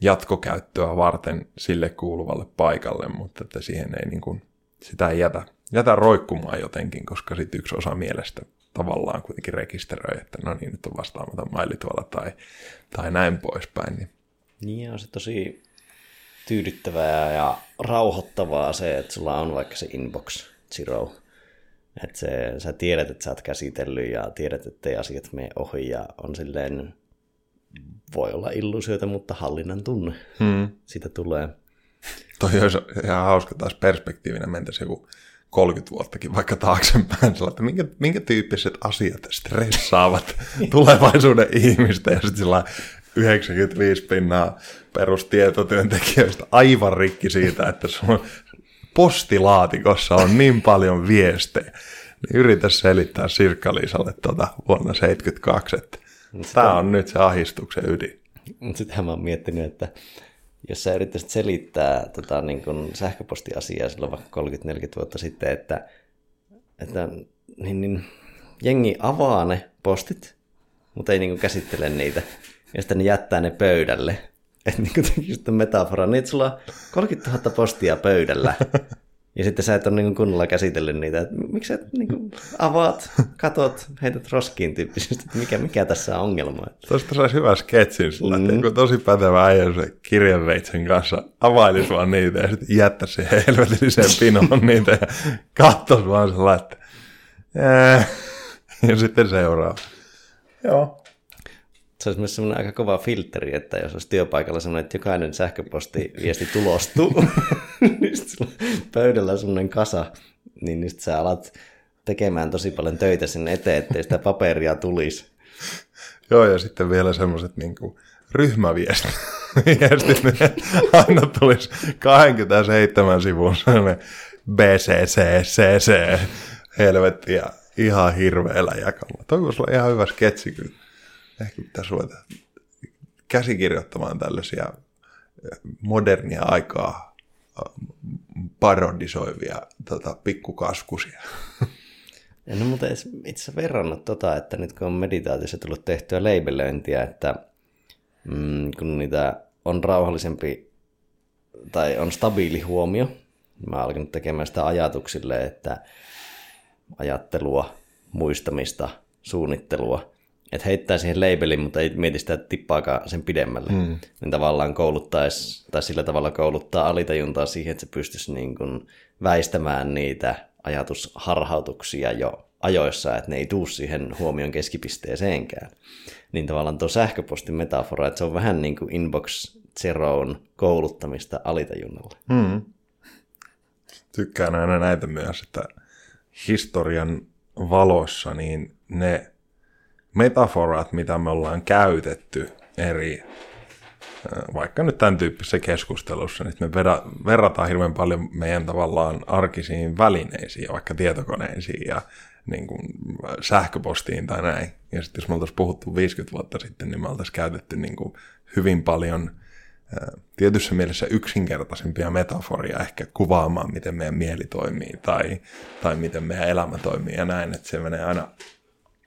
jatkokäyttöä varten sille kuuluvalle paikalle, mutta että siihen ei niin kuin, sitä ei jätä. Jätä roikkumaan jotenkin, koska sitten yksi osa mielestä tavallaan kuitenkin rekisteröi, että no niin, nyt on vastaamaton maili tuolla tai, tai näin poispäin. Niin, niin on se tosi tyydyttävää ja rauhoittavaa se, että sulla on vaikka se inbox zero. Että se, sä tiedät, että sä oot käsitellyt ja tiedät, ettei asiat mene ohi ja on silleen, voi olla illuusioita, mutta hallinnan tunne hmm. siitä tulee. Toi olisi ihan hauska taas perspektiivinä mentäisi joku kolmekymmentä vuottakin vaikka taaksepäin, että minkä, minkä tyyppiset asiat stressaavat tulevaisuuden ihmistä, ja sitten sillä yhdeksänkymmentäviisi pinnaa perustietotyöntekijöistä aivan rikki siitä, että sun postilaatikossa on niin paljon viestejä, niin yritä selittää Sirkka-Liisalle tuota vuonna seitsemänkymmentäkaksi, että tämä on nyt se ahdistuksen ydin. Sitähän mä oon miettinyt, että jos sä yrittäisit selittää tota, niin kun sähköpostiasiaa silloin vaikka kolmekymmentä neljäkymmentä vuotta sitten, että, että niin, niin, jengi avaa ne postit, mutta ei niin kun käsittele niitä, ja sitten ne jättää ne pöydälle. Että niin kuitenkin sitten metafora, niin että sulla on kolmekymmentätuhatta postia pöydällä, ja sitten sä et ole niin kunnolla käsitellyt niitä. Että miksi sä niin kun avaat, katot, heität roskiin tyyppisesti, että mikä, mikä tässä on ongelma? Tuosta saisi hyvän sketsin sillä, mm. että tosi pätevä äijä se kirjanveitsen kanssa availisi vaan niitä ja sitten jättäisi se helvetilliseen pinoon niitä ja katsoisi vaan sillä, että ja sitten seuraava. Joo. Se olisi myös semmoinen aika kova filteri, että jos olisi työpaikalla semmoinen, että jokainen sähköpostiviesti tulostuu, niin sitten pöydällä on semmoinen kasa, niin niistä sä alat tekemään tosi paljon töitä sinne eteen, ettei sitä paperia tulisi. Joo, ja sitten vielä semmoiset niin kuin ryhmäviestit, aina tulisi kaksikymmentäseitsemän sivun semmoinen B C C C C, helvettiä, ihan hirveellä jakalla. Toi voisi olla ihan hyvä sketsi kyllä. Ehkä pitäisi ruveta käsikirjoittamaan tällaisia modernia aikaa parodisoivia tota, pikkukaskusia. En ole muuten itse asiassa verrannut tota, että nyt kun on meditaatiossa tullut tehtyä labelöintiä, että mm, kun niitä on rauhallisempi tai on stabiili huomio, mä olen alkanut tekemään sitä ajatuksille, että ajattelua, muistamista, suunnittelua, että heittää siihen labeliin, mutta ei mieti sitä tippaakaan sen pidemmälle. Mm. Niin tavallaan kouluttaisi, tai sillä tavalla kouluttaa alitajuntaa siihen, että se pystyisi niin kuin väistämään niitä ajatusharhautuksia jo ajoissa, että ne ei tule siihen huomion keskipisteeseenkään. Niin tavallaan tuo sähköpostimetafora, että se on vähän niin kuin Inbox Zeroon kouluttamista alitajunnalle. Mm. Tykkään aina näitä myös, että historian valossa niin ne metaforat, mitä me ollaan käytetty eri, vaikka nyt tämän tyyppisessä keskustelussa, niin me verrataan hirveän paljon meidän tavallaan arkisiin välineisiin, vaikka tietokoneisiin ja niin kuin sähköpostiin tai näin. Ja sitten jos me oltaisiin puhuttu viisikymmentä vuotta sitten, niin me oltaisiin käytetty niin kuin hyvin paljon tietyssä mielessä yksinkertaisempia metaforia ehkä kuvaamaan, miten meidän mieli toimii tai, tai miten meidän elämä toimii ja näin, että se menee aina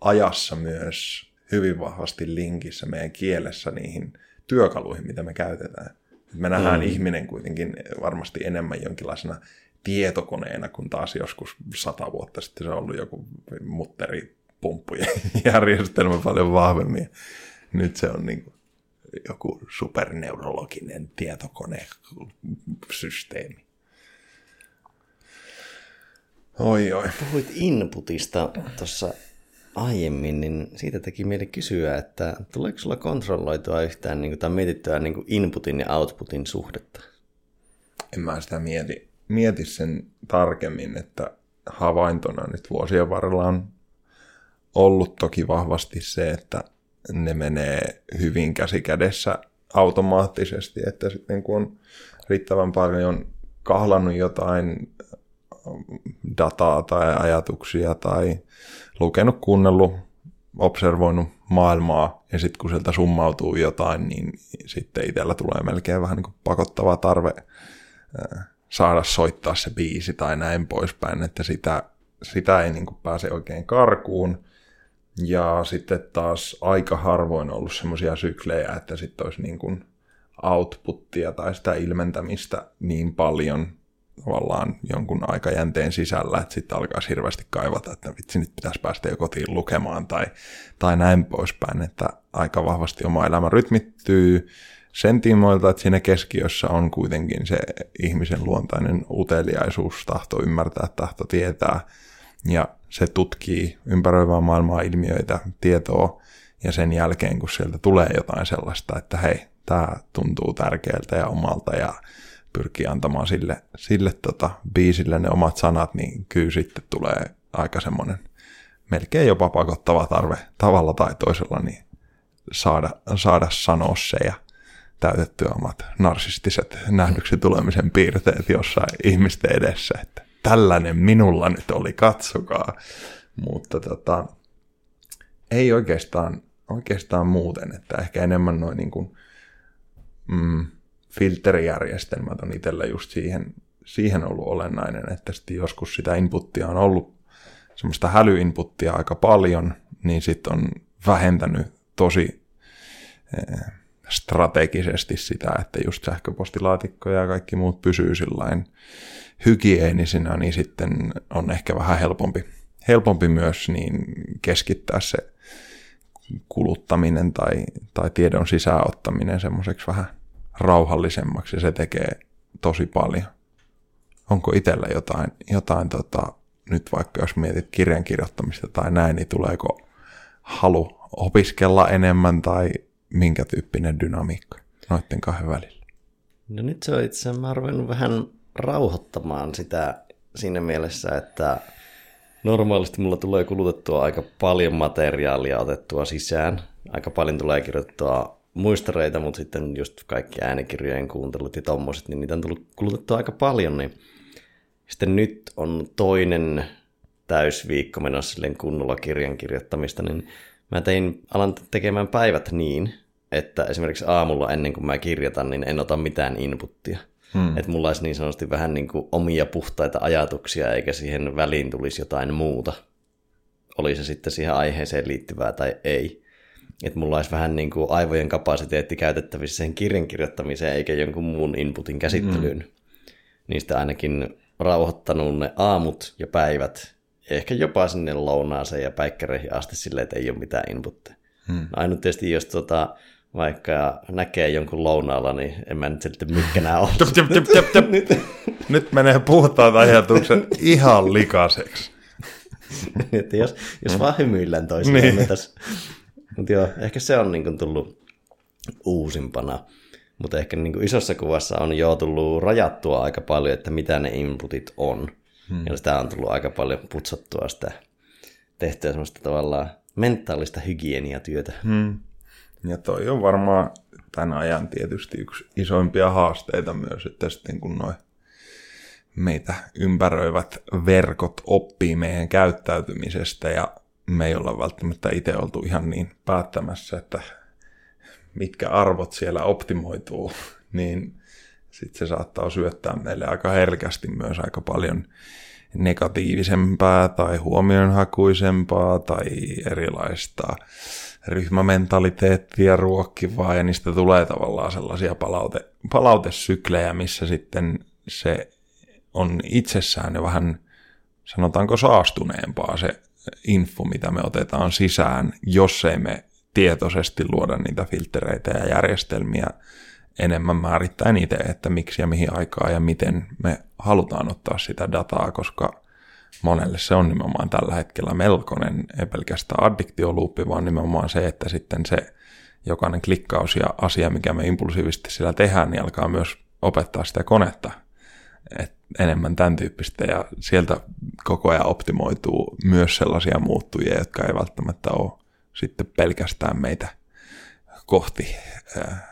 ajassa myös hyvin vahvasti linkissä meidän kielessä niihin työkaluihin, mitä me käytetään. Me nähdään mm. ihminen kuitenkin varmasti enemmän jonkinlaisena tietokoneena, kun taas joskus sata vuotta sitten se on ollut joku mutteripumpujärjestelmä paljon vahvemmin. Nyt se on niin kuin joku superneurologinen tietokonesysteemi. Oi, oi. Puhuit inputista tuossa aiemmin, niin siitä teki mieli kysyä, että tuleeko sulla kontrolloitua yhtään niin kuin, tai mietittyä niin kuin inputin ja outputin suhdetta? En mä sitä mieti, mieti sen tarkemmin, että havaintona nyt vuosien varrella on ollut toki vahvasti se, että ne menee hyvin käsi kädessä automaattisesti, että sitten kun on riittävän paljon kahlannut jotain dataa tai ajatuksia tai lukenut, kuunnellut, observoinut maailmaa ja sitten kun sieltä summautuu jotain, niin sitten itsellä tulee melkein vähän niin kuin pakottava tarve saada soittaa se biisi tai näin poispäin, että sitä, sitä ei niin kuin pääse oikein karkuun. Ja sitten taas aika harvoin on ollut semmoisia syklejä, että sitten olisi niin kuin outputtia tai sitä ilmentämistä niin paljon tavallaan jonkun aikajänteen sisällä, että sitten alkaa hirveästi kaivata, että vitsi, nyt pitäisi päästä jo kotiin lukemaan tai, tai näin poispäin, että aika vahvasti oma elämä rytmittyy sen tiimoilta, että siinä keskiössä on kuitenkin se ihmisen luontainen uteliaisuus, tahto ymmärtää, tahto tietää, ja se tutkii ympäröivää maailmaa, ilmiöitä, tietoa, ja sen jälkeen, kun sieltä tulee jotain sellaista, että hei, tämä tuntuu tärkeältä ja omalta, ja pyrkii antamaan sille, sille tota, biisille ne omat sanat, niin kyllä sitten tulee aika semmoinen melkein jopa pakottava tarve tavalla tai toisella niin saada, saada sanoa se ja täytettyä omat narsistiset nähdyksi tulemisen piirteet jossain ihmisten edessä, että tällainen minulla nyt oli, katsokaa. Mutta tota, ei oikeastaan, oikeastaan muuten, että ehkä enemmän noin niin kuin, mm, filterijärjestelmät on itsellä just siihen, siihen ollut olennainen, että sitten joskus sitä inputtia on ollut, semmoista hälyinputtia aika paljon, niin sitten on vähentänyt tosi eh, strategisesti sitä, että just sähköpostilaatikkoja ja kaikki muut pysyy sillain hygieenisinä, niin sitten on ehkä vähän helpompi, helpompi myös niin keskittää se kuluttaminen tai, tai tiedon sisäänottaminen semmoiseksi vähän rauhallisemmaksi, ja se tekee tosi paljon. Onko itsellä jotain, jotain tota, nyt vaikka jos mietit kirjan kirjoittamista tai näin, niin tuleeko halu opiskella enemmän tai minkä tyyppinen dynamiikka noitten kahden välillä? No nyt se on itse asiassa ruvennut vähän rauhoittamaan sitä siinä mielessä, että normaalisti mulla tulee kulutettua aika paljon materiaalia otettua sisään. Aika paljon tulee kirjoittua muistareita, mutta sitten just kaikki äänikirjojen kuuntelut ja tommoset, niin niitä on tullut kulutettua aika paljon. Niin sitten nyt on toinen täysviikko menossa silleen kunnolla kirjan kirjoittamista, niin mä tein, alan tekemään päivät niin, että esimerkiksi aamulla ennen kuin mä kirjoitan, niin en ota mitään inputtia. Hmm. Että mulla olisi niin sanotusti vähän niin kuin omia puhtaita ajatuksia, eikä siihen väliin tulisi jotain muuta. Oli se sitten siihen aiheeseen liittyvää tai ei. Että mulla olisi vähän niin kuin aivojen kapasiteetti käytettävissä sen kirjan kirjoittamiseen, eikä jonkun muun inputin käsittelyyn. Hmm. Niistä ainakin rauhoittanut ne aamut ja päivät, ehkä jopa sinne lounaaseen ja päikkäreihin asti silleen, että ei ole mitään inputtia. Hmm. Ainut tietysti, jos tota, vaikka näkee jonkun lounaalla, niin en mä nyt sitten mykkänä ole. Nyt menee puhtaat ajatukset ihan likaiseksi. Että jos, jos vaan hymyillään toisillaan. Niin. Mutta joo, ehkä se on niinku tullut uusimpana. Mutta ehkä niinku isossa kuvassa on jo tullut rajattua aika paljon, että mitä ne inputit on. Hmm. Ja sitä on tullut aika paljon putsattua sitä tehtyä semmoista tavallaan mentaalista hygieniatyötä. Hmm. Ja toi on varmaan tämän ajan tietysti yksi isoimpia haasteita myös, että sitten kun noi meitä ympäröivät verkot oppii meidän käyttäytymisestä ja me ei olla välttämättä itse oltu ihan niin päättämässä, että mitkä arvot siellä optimoituu, niin sitten se saattaa syöttää meille aika herkästi myös aika paljon negatiivisempaa tai huomionhakuisempaa tai erilaista ryhmämentaliteettia ruokkivaa, ja niistä tulee tavallaan sellaisia palaute, palautesyklejä, missä sitten se on itsessään jo vähän, sanotaanko, saastuneempaa se info, mitä me otetaan sisään, jos ei me tietoisesti luoda niitä filtreitä ja järjestelmiä enemmän määrittäen itse, että miksi ja mihin aikaa ja miten me halutaan ottaa sitä dataa, koska monelle se on nimenomaan tällä hetkellä melkoinen, ei pelkästään addiktioluuppi, vaan nimenomaan se, että sitten se jokainen klikkaus ja asia, mikä me impulsiivisesti sillä tehdään, niin alkaa myös opettaa sitä konetta. Et enemmän tämän tyyppistä, ja sieltä koko ajan optimoituu myös sellaisia muuttujia, jotka ei välttämättä ole sitten pelkästään meitä kohti äh,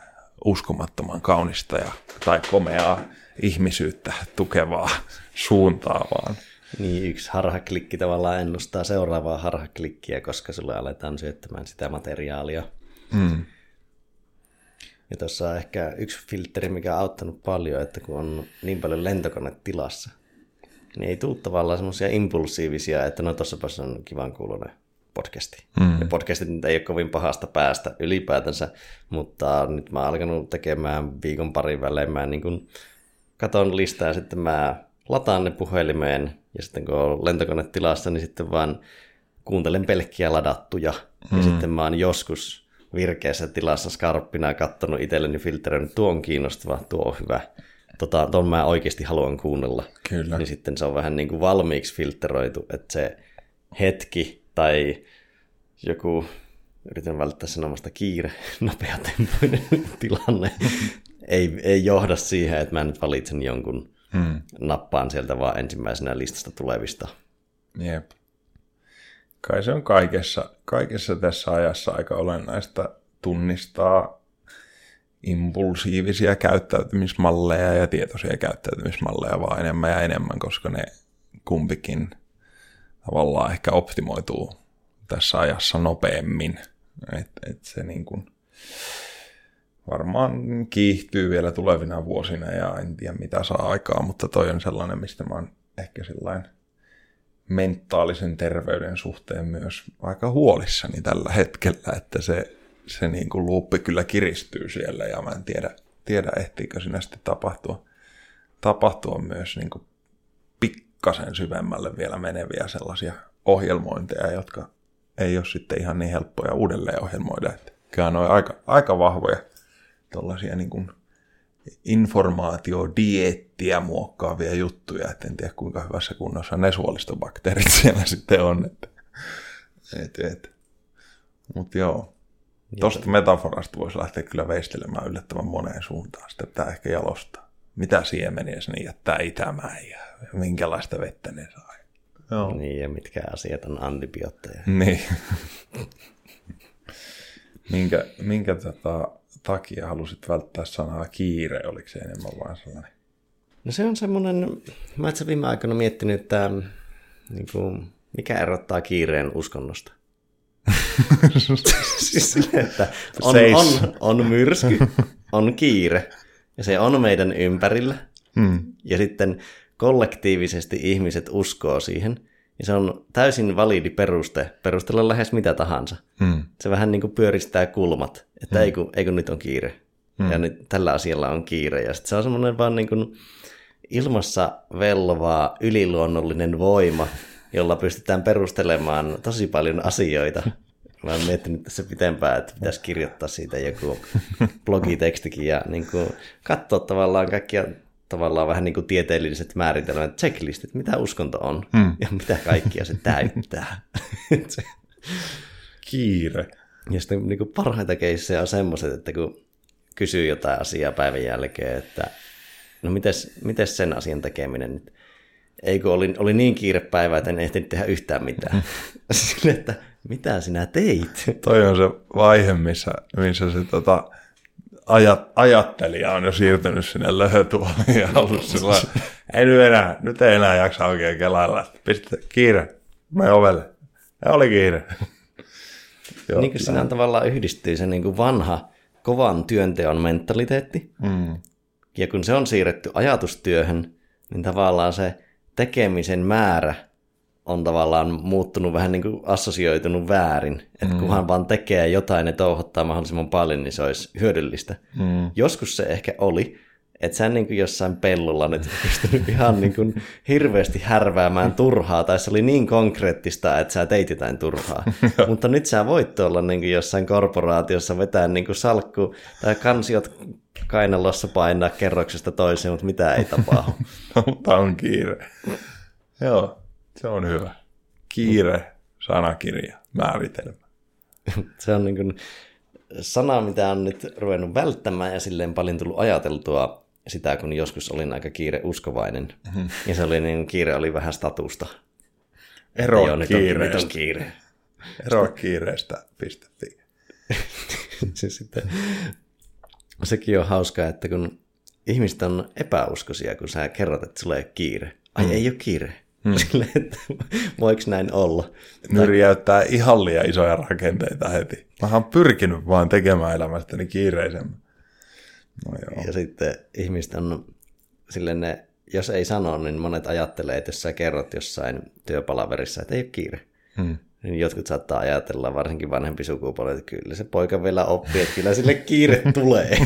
uskomattoman kaunista ja, tai komeaa ihmisyyttä tukevaa suuntaa vaan. Niin, yksi harhaklikki tavallaan ennustaa seuraavaa harhaklikkiä, koska sulle aletaan syöttämään sitä materiaalia. Mm. Ja tuossa on ehkä yksi filtteri, mikä on auttanut paljon, että kun on niin paljon lentokonetilassa, niin ei tule tavallaan semmoisia impulsiivisia, että no tossapas on kivan kuuloinen podcasti. Mm. Ja podcastit ei ole kovin pahasta päästä ylipäätänsä, mutta nyt mä oon alkanut tekemään viikon parin välein, mä niin kun katon listaa ja sitten mä lataan ne puhelimeen, ja sitten kun on lentokonetilassa, niin sitten vaan kuuntelen pelkkiä ladattuja, mm. ja sitten mä oon joskus virkeässä tilassa skarppina katsonut itselleni filtrein, tuo on kiinnostava, tuo on hyvä, tota, ton mä oikeasti haluan kuunnella. Kyllä. Niin sitten se on vähän niin kuin valmiiksi filteroitu, että se hetki tai joku, yritän välttää sanomasta kiire, nopeatempoinen tilanne, ei, ei johda siihen, että mä nyt valitsen jonkun mm. nappaan sieltä vaan ensimmäisenä listasta tulevista. Jep. Kai se on kaikessa, kaikessa tässä ajassa aika olennaista tunnistaa impulsiivisia käyttäytymismalleja ja tietoisia käyttäytymismalleja vaan enemmän ja enemmän, koska ne kumpikin tavallaan ehkä optimoituu tässä ajassa nopeammin. Et, et se niin kun varmaan kiihtyy vielä tulevina vuosina ja en tiedä mitä saa aikaa, mutta toi on sellainen, mistä mä oon ehkä sellainen mentaalisen terveyden suhteen myös aika huolissani tällä hetkellä, että se, se niin kuin luuppi kyllä kiristyy siellä, ja mä en tiedä, tiedä ehtiikö sinä sitten tapahtua, tapahtua myös niin kuin pikkasen syvemmälle vielä meneviä sellaisia ohjelmointeja, jotka ei ole sitten ihan niin helppoja uudelleen ohjelmoida. Kyllä ne on aika, aika vahvoja tuollaisia niin kuin informaatiodieettiä muokkaavia juttuja, et en tiedä kuinka hyvässä kunnossa ne suolistobakteerit siellä sitten on. Et, et, et. Mut joo, tosta metaforasta voisi lähteä kyllä veistelemään yllättävän moneen suuntaan, sitä pitää ehkä jalostaa. Mitä siemeniä sinne jättää itämään ja minkälaista vettä ne saa. Joo. Niin, ja mitkä asiat on antibiootteja. Niin. minkä, minkä tota... takia halusit välttää sanaa kiire, oliko se enemmän vaan sellainen? No se on semmoinen, mä itse viime aikoina miettinyt, että niin kuin, mikä erottaa kiireen uskonnosta. Siis sille, että on, on, on myrsky, on kiire, ja se on meidän ympärillä, mm. ja sitten kollektiivisesti ihmiset uskoo siihen, ja se on täysin validi peruste, perustella lähes mitä tahansa. Mm. Se vähän niin kuin pyöristää kulmat, että mm. ei, kun, ei kun nyt on kiire. Mm. Ja nyt tällä asialla on kiire. Ja sitten se on semmoinen vaan niin kuin ilmassa velvaa yliluonnollinen voima, jolla pystytään perustelemaan tosi paljon asioita Mä oon miettinyt tässä pitempään, että pitäisi kirjoittaa siitä joku blogitekstikin ja niin kuin katsoa tavallaan kaikkia tavallaan vähän niin kuin tieteelliset määritelmät, checklistit, mitä uskonto on hmm. ja mitä kaikkia se täyttää. Kiire. Ja sitten niin kuin parhaita keissejä on semmoiset, että kun kysyy jotain asiaa päivän jälkeen, että no mites, mites sen asian tekeminen nyt? Eikö oli, oli niin kiire päivä, että en ehtinyt tehdä yhtään mitään. Sille, että mitä sinä teit? Toi on se vaihe, missä, missä se tota, ajat, ajattelija on jo siirtynyt sinne löhötuoliin ja ollut sillä ei nyt enää, nyt ei enää jaksa oikein kelailla. Pistä kiire, mä ovelle. Ja oli kiire. Joo, niin kuin sinä tavallaan yhdistyy se niin kuin vanha kovan työnteon mentaliteetti. Mm. Ja kun se on siirretty ajatustyöhön, niin tavallaan se tekemisen määrä on tavallaan muuttunut vähän niin kuin assosioitunut väärin. Että mm. kunhan vaan tekee jotain ja touhottaa mahdollisimman paljon, niin se olisi hyödyllistä. Mm. Joskus se ehkä oli, että sä niin kuin jossain pellolla nyt pystynyt ihan niin kuin hirveästi härväämään turhaa, tai se oli niin konkreettista, että sä teit jotain turhaa. Mutta nyt sä voit olla niin kuin jossain korporaatiossa, vetää niin kuin salkku tai kansiot kainalossa painaa kerroksesta toiseen, mutta mitään ei tapahdu. No, mutta on kiire. Joo, se on hyvä. Kiire, sanakirja, määritelmä. Se on niin kuin sana, mitä on nyt ruvennut välttämään ja silleen paljon tullut ajateltua sitä, kun joskus olin aika kiireuskovainen. Mm-hmm. Ja se oli niin, kiire oli vähän statusta. Ero joo, kiireestä. Nyt on kiire. Ero kiireestä pistettiin. Se sitten... Sekin on hauskaa, että kun ihmiset on epäuskoisia, kun sä kerrot, että sulla ei ole kiire. Ai mm. ei ole kiire. Mm. Silleen, että voiko näin olla? Nyrjäyttää ihan liian isoja rakenteita heti. Mä oon pyrkinyt vaan tekemään elämästäni kiireisemmän. No joo. Ja sitten ihmiset on silleen, ne, jos ei sano, niin monet ajattelee, että jos sä kerrot jossain työpalaverissa, että ei ole kiire. Mm. Niin jotkut saattaa ajatella, varsinkin vanhempi sukupolvi, että kyllä se poika vielä oppii, että kyllä sille kiire tulee.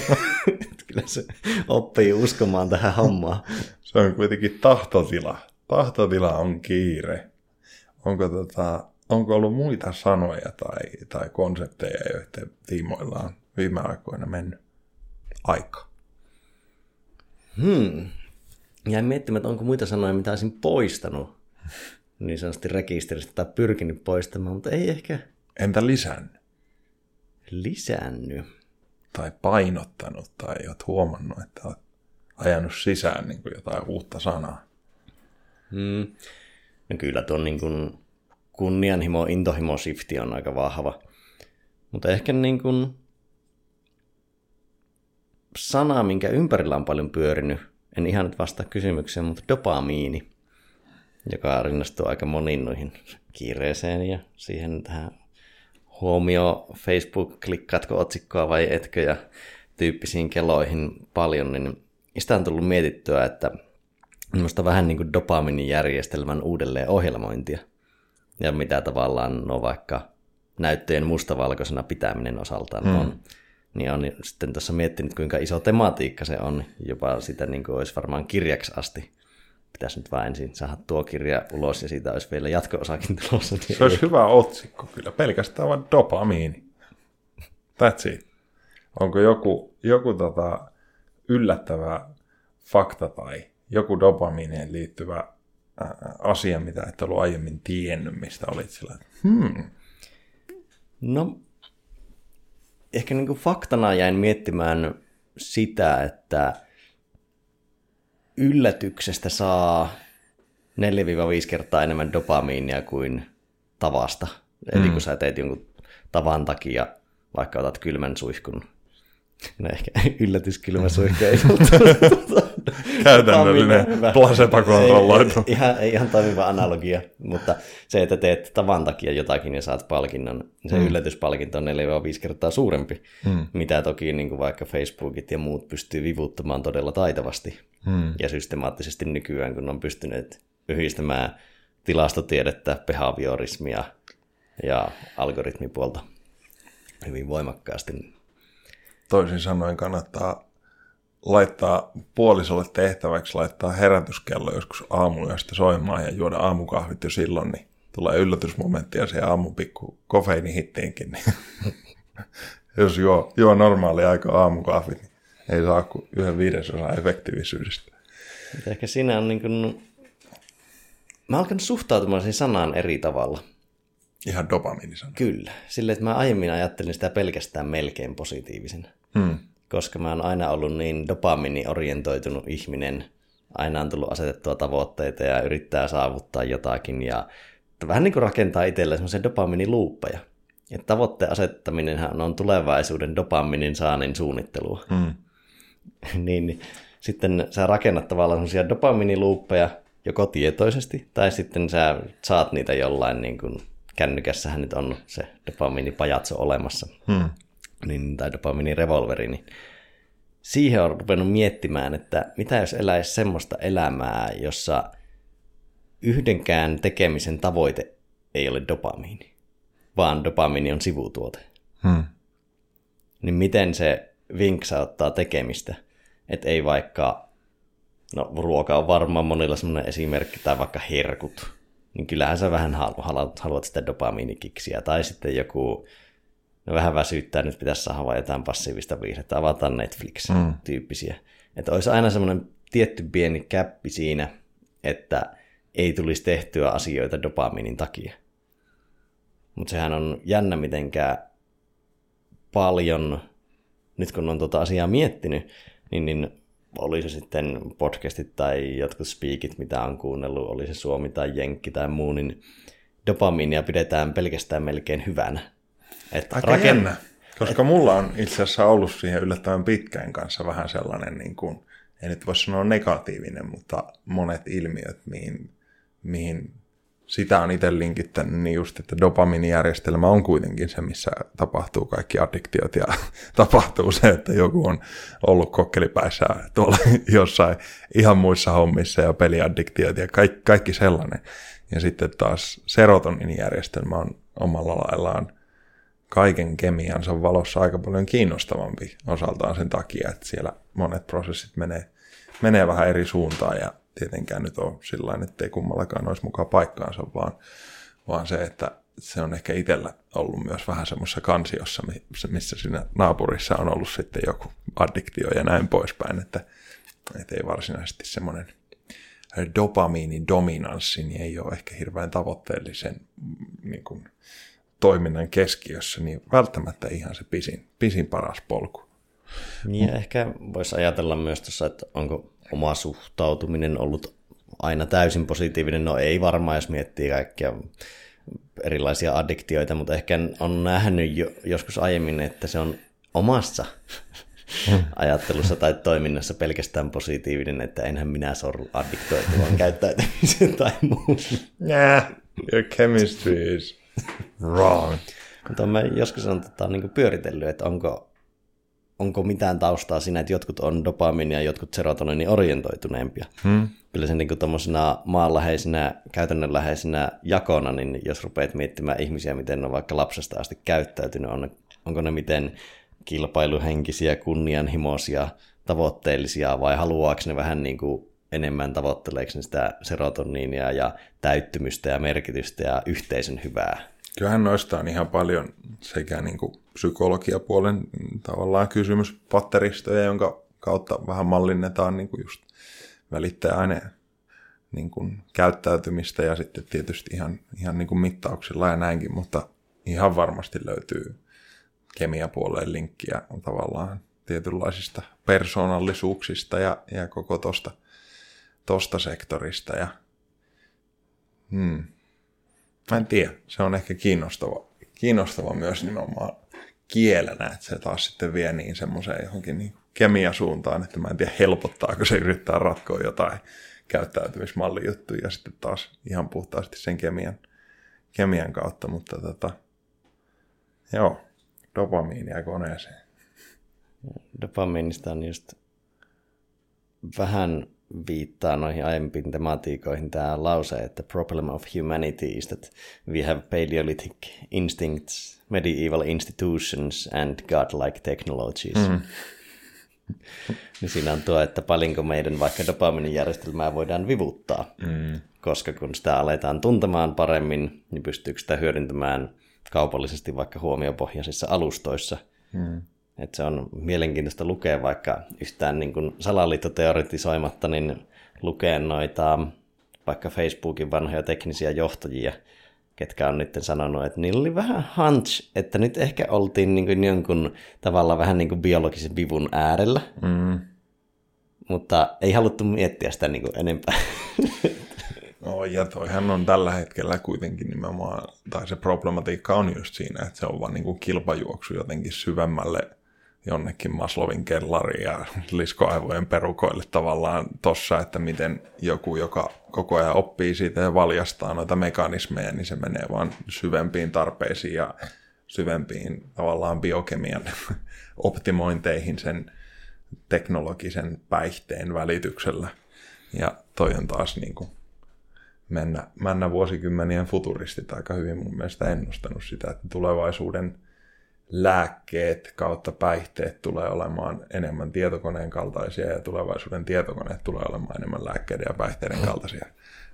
Kyllä se oppii uskomaan tähän hommaan. Se on kuitenkin tahtotila. Tahtotila on kiire. Onko, tota, onko ollut muita sanoja tai, tai konsepteja, joiden tiimoilla on viime aikoina mennyt aika? Hmm. Jäin miettimään, että onko muita sanoja, mitä olisin poistanut niin sanotusti rekisteristä tai pyrkinyt poistamaan, mutta ei ehkä... Entä lisännyt? Lisännyt? Tai painottanut, tai olet huomannut, että olet ajanut sisään niin kuin jotain uutta sanaa. Hmm. No kyllä tuon niin kuin kunnianhimo, intohimo-shifti on aika vahva. Mutta ehkä niin kuin sana, minkä ympärillä on paljon pyörinyt, en ihan nyt vastaa kysymykseen, mutta dopamiini, joka rinnastuu aika moniin noihin kiireeseen ja siihen tähän huomio Facebook, klikkaatko otsikkoa vai etkö, ja tyyppisiin keloihin paljon, niin sitä on tullut mietittyä, että minusta vähän niin kuin dopamiinijärjestelmän uudelleen ohjelmointia, ja mitä tavallaan no vaikka näyttöjen mustavalkoisena pitäminen osaltaan mm. on, niin on sitten tuossa miettinyt, kuinka iso tematiikka se on, jopa sitä niin kuin olisi varmaan kirjaksi asti. Pitäisi nyt vain ensin saada tuo kirja ulos ja siitä olisi vielä jatko-osakin tulossa. Niin se olisi ei. Hyvä otsikko kyllä, pelkästään vaan dopamiini. That's it. Onko joku, joku tota yllättävä fakta tai joku dopamiineen liittyvä ää, asia, mitä et ollut aiemmin tiennyt, mistä olit sillä? Hmm. No, ehkä niin kuin faktana jäin miettimään sitä, että yllätyksestä saa neljä viisi kertaa enemmän dopamiinia kuin tavasta. Mm. Eli kun sä teet jonkun tavan takia, vaikka otat kylmän suihkun, no ehkä yllätyskylmä suihku ei ole käytännöllinen placebo-kontrolloitu. Ihan, ihan toimiva analogia, mutta se, että teet tavan takia jotakin ja saat palkinnon, se mm. yllätyspalkinto on neljä viisi kertaa suurempi, mm. mitä toki niin kuin vaikka Facebookit ja muut pystyy vivuttamaan todella taitavasti. Hmm. Ja systemaattisesti nykyään, kun on pystynyt yhdistämään tilastotiedettä, behaviorismia ja algoritmipuolta hyvin voimakkaasti. Toisin sanoen kannattaa laittaa puolisolle tehtäväksi, laittaa herätyskello joskus aamulla ja soimaan ja juoda aamukahvit jo silloin, niin tulee yllätysmomenttia siihen aamun pikku kofeiinihittiinkin, niin jos juo, juo normaali aika aamukahvi, niin ei saa kuin yhden viidesosan efektiivisyydestä. Mutta ehkä siinä on niin kuin... Mä alkan suhtautumaan siihen sanaan eri tavalla. Ihan dopamiinisana. Kyllä. Silleen, että mä aiemmin ajattelin sitä pelkästään melkein positiivisena. Hmm. Koska mä oon aina ollut niin dopamiiniorientoitunut ihminen. Aina on tullut asetettua tavoitteita ja yrittää saavuttaa jotakin. Ja vähän niin kuin rakentaa itsellä semmoisen dopamiiniluuppeja. Että tavoitteen asettaminenhan on tulevaisuuden dopamiinin saannin suunnittelua. Hmm. Niin sitten sä rakennat tavallaan semmoisia dopamiiniluuppeja joko tietoisesti, tai sitten sä saat niitä jollain, niin kuin kännykässähän nyt on se dopamiinipajatso olemassa, hmm. niin, tai dopamiinirevolveri, niin siihen on ruvennut miettimään, että mitä jos eläisi semmoista elämää, jossa yhdenkään tekemisen tavoite ei ole dopamiini, vaan dopamiini on sivutuote. Hmm. Niin miten se vinksauttaa tekemistä, että ei vaikka... No, ruoka on varmaan monilla semmoinen esimerkki, tai vaikka herkut, niin kyllähän sä vähän haluat, haluat sitä dopamiinikiksiä, tai sitten joku, no vähän väsyttää, nyt pitäisi saada jotain passiivista viihdettä, avata Netflix-tyyppisiä. Mm. Että olisi aina semmoinen tietty pieni käppi siinä, että ei tulisi tehtyä asioita dopamiinin takia. Mutta sehän on jännä mitenkään paljon, nyt kun on tuota asiaa miettinyt, niin... niin oli se sitten podcastit tai jotkut speakit, mitä on kuunnellut, oli se Suomi tai Jenkki tai muu, niin dopamiinia pidetään pelkästään melkein hyvänä. Että aika raken... jännä, koska et... mulla on itse asiassa ollut siihen yllättävän pitkään kanssa vähän sellainen, niin kuin, en nyt voi sanoa negatiivinen, mutta monet ilmiöt, mihin, mihin sitä on itse linkittänyt, niin just, että dopamiinijärjestelmä on kuitenkin se, missä tapahtuu kaikki addiktiot ja tapahtuu se, että joku on ollut kokkelipäissä tuolla jossain ihan muissa hommissa ja peliaddiktiot ja kaikki, kaikki sellainen. Ja sitten taas serotoninijärjestelmä on omalla laillaan kaiken kemiansa valossa aika paljon kiinnostavampi osaltaan sen takia, että siellä monet prosessit menee, menee vähän eri suuntaan ja tietenkään nyt on sillain, ettei kummallakaan olisi mukaan paikkaansa, vaan, vaan se, että se on ehkä itsellä ollut myös vähän semmoisessa kansiossa, missä siinä naapurissa on ollut sitten joku addiktio ja näin poispäin, että, että ei varsinaisesti semmoinen dopamiinidominanssi, niin ei ole ehkä hirveän tavoitteellisen niin kuin, toiminnan keskiössä, niin välttämättä ihan se pisin, pisin paras polku. Niin ja ehkä voisi ajatella myös tuossa, että onko oma suhtautuminen ollut aina täysin positiivinen. No ei varmaan, jos miettii kaikkia erilaisia addiktioita, mutta ehkä on nähnyt jo, joskus aiemmin, että se on omassa ajattelussa tai toiminnassa pelkästään positiivinen, että enhän minä sorru addiktoitua, vaan käyttäytymisen tai muun. Yeah, your chemistry is wrong. Mutta mä joskus on tota, niin kuin pyöritellyt, että onko onko mitään taustaa siinä, että jotkut on dopamiinia ja jotkut serotoniin orientoituneempia. Hmm. Kyllä se niin tuommoisena maanläheisenä, käytännönläheisenä jakona, niin jos rupeat miettimään ihmisiä, miten ne on vaikka lapsesta asti käyttäytynyt, on, onko ne miten kilpailuhenkisiä, kunnianhimoisia, tavoitteellisia, vai haluaako ne vähän niin kuin enemmän tavoitteleeksi sitä serotoniinia ja täyttymystä ja merkitystä ja yhteisön hyvää? Kyllähän noista on ihan paljon sekä niin kuin psykologiapuolen tavallaan kysymyspatteristoja, jonka kautta vähän mallinnetaan niin kuin just välittäjäaine niin kuin käyttäytymistä ja sitten tietysti ihan, ihan niin kuin mittauksilla ja näinkin, mutta ihan varmasti löytyy kemiapuoleen linkkiä tavallaan tietynlaisista persoonallisuuksista ja, ja koko tosta, tosta sektorista. Ja, hmm. Mä en tiedä, se on ehkä kiinnostava, kiinnostava myös nimenomaan kielenä, että se taas sitten vie niin semmoiseen johonkin niin kemiasuuntaan, että mä en tiedä helpottaako se yrittää ratkoa jotain käyttäytymismallijuttuja ja sitten taas ihan puhtaasti sen kemian, kemian kautta, mutta tota, joo, dopamiinia koneeseen. Dopamiinista on just vähän... viittaa noihin aiempiin tematiikoihin tämä lause, että problem of humanity is that we have paleolithic instincts, medieval institutions and godlike technologies. Mm. Niin siinä on tuo, että paljonko meidän vaikka dopamiinijärjestelmää voidaan vivuttaa, mm. koska kun sitä aletaan tuntemaan paremmin, niin pystyykö sitä hyödyntämään kaupallisesti vaikka huomiopohjaisissa alustoissa. Mm. Että se on mielenkiintoista lukea vaikka yhtään niin kuin salaliittoteoretisoimatta, niin lukea noita vaikka Facebookin vanhoja teknisiä johtajia, ketkä on nyt sanonut, että niillä oli vähän hunch, että nyt ehkä oltiin niin kuin jonkun tavalla vähän niin kuin biologisen vivun äärellä, mm. mutta ei haluttu miettiä sitä niin kuin enempää. No ja toihan on tällä hetkellä kuitenkin nimenomaan, tai se problematiikka on just siinä, että se on vaan niin kuin kilpajuoksu jotenkin syvemmälle jonnekin Maslowin kellariin ja liskoaivojen perukoille tavallaan tossa, että miten joku, joka koko ajan oppii siitä ja valjastaa noita mekanismeja, niin se menee vaan syvempiin tarpeisiin ja syvempiin tavallaan biokemian optimointeihin sen teknologisen päihteen välityksellä. Ja toi on taas niin kuin mennä, mennä vuosikymmenien futuristit aika hyvin mun mielestä ennustanut sitä, että tulevaisuuden lääkkeet kautta päihteet tulee olemaan enemmän tietokoneen kaltaisia ja tulevaisuuden tietokoneet tulee olemaan enemmän lääkkeiden ja päihteiden kaltaisia.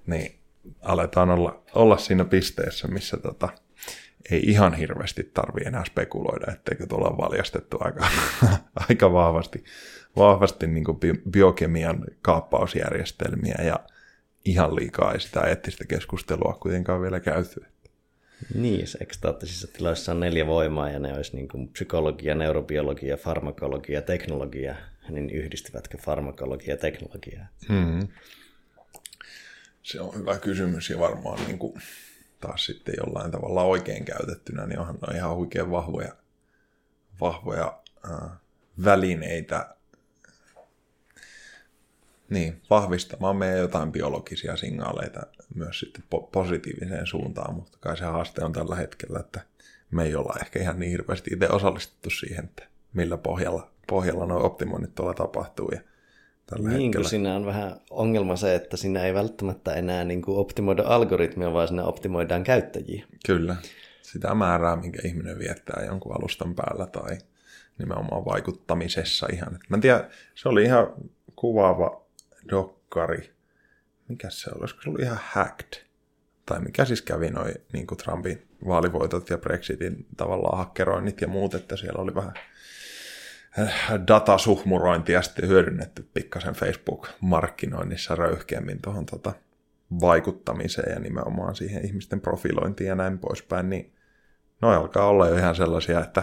Niin aletaan olla, olla siinä pisteessä, missä tota, ei ihan hirveästi tarvitse enää spekuloida, etteikö tuolla on valjastettu aika, aika vahvasti, vahvasti niin kuin biokemian kaappausjärjestelmiä ja ihan liikaa ei sitä eettistä keskustelua kuitenkaan vielä käyty. Niin, ekstaattisissa tiloissa on neljä voimaa ja ne olisi niin kuin psykologia, neurobiologia, farmakologia, teknologia, niin yhdistyvätkö farmakologia ja teknologiaa? Mm-hmm. Se on hyvä kysymys ja varmaan niin kuin taas sitten jollain tavalla oikein käytettynä, niin onhan on ihan oikein vahvoja, vahvoja äh, välineitä niin, vahvistamaan meidän jotain biologisia signaaleita myös sitten po- positiiviseen suuntaan, mutta kai se haaste on tällä hetkellä, että me ei olla ehkä ihan niin hirveästi itse osallistuttu siihen, että millä pohjalla, pohjalla nuo optimoinnit tuolla tapahtuu. Ja tällä niin, hetkellä... kun siinä on vähän ongelma se, että siinä ei välttämättä enää niin kuin optimoida algoritmia, vaan siinä optimoidaan käyttäjiä. Kyllä, sitä määrää, minkä ihminen viettää jonkun alustan päällä tai nimenomaan vaikuttamisessa ihan. Mä en tiedä, se oli ihan kuvaava dokkari. Mikäs se oli? Olisiko se ollut ihan hacked? Tai mikä siis kävi noin niin kuin Trumpin vaalivoitot ja Brexitin tavallaan hakkeroinnit ja muut, että siellä oli vähän datasuhmurointia sitten hyödynnetty pikkasen Facebook-markkinoinnissa röyhkeämmin tuohon tota vaikuttamiseen ja nimenomaan siihen ihmisten profilointiin ja näin poispäin, niin noi alkaa olla jo ihan sellaisia, että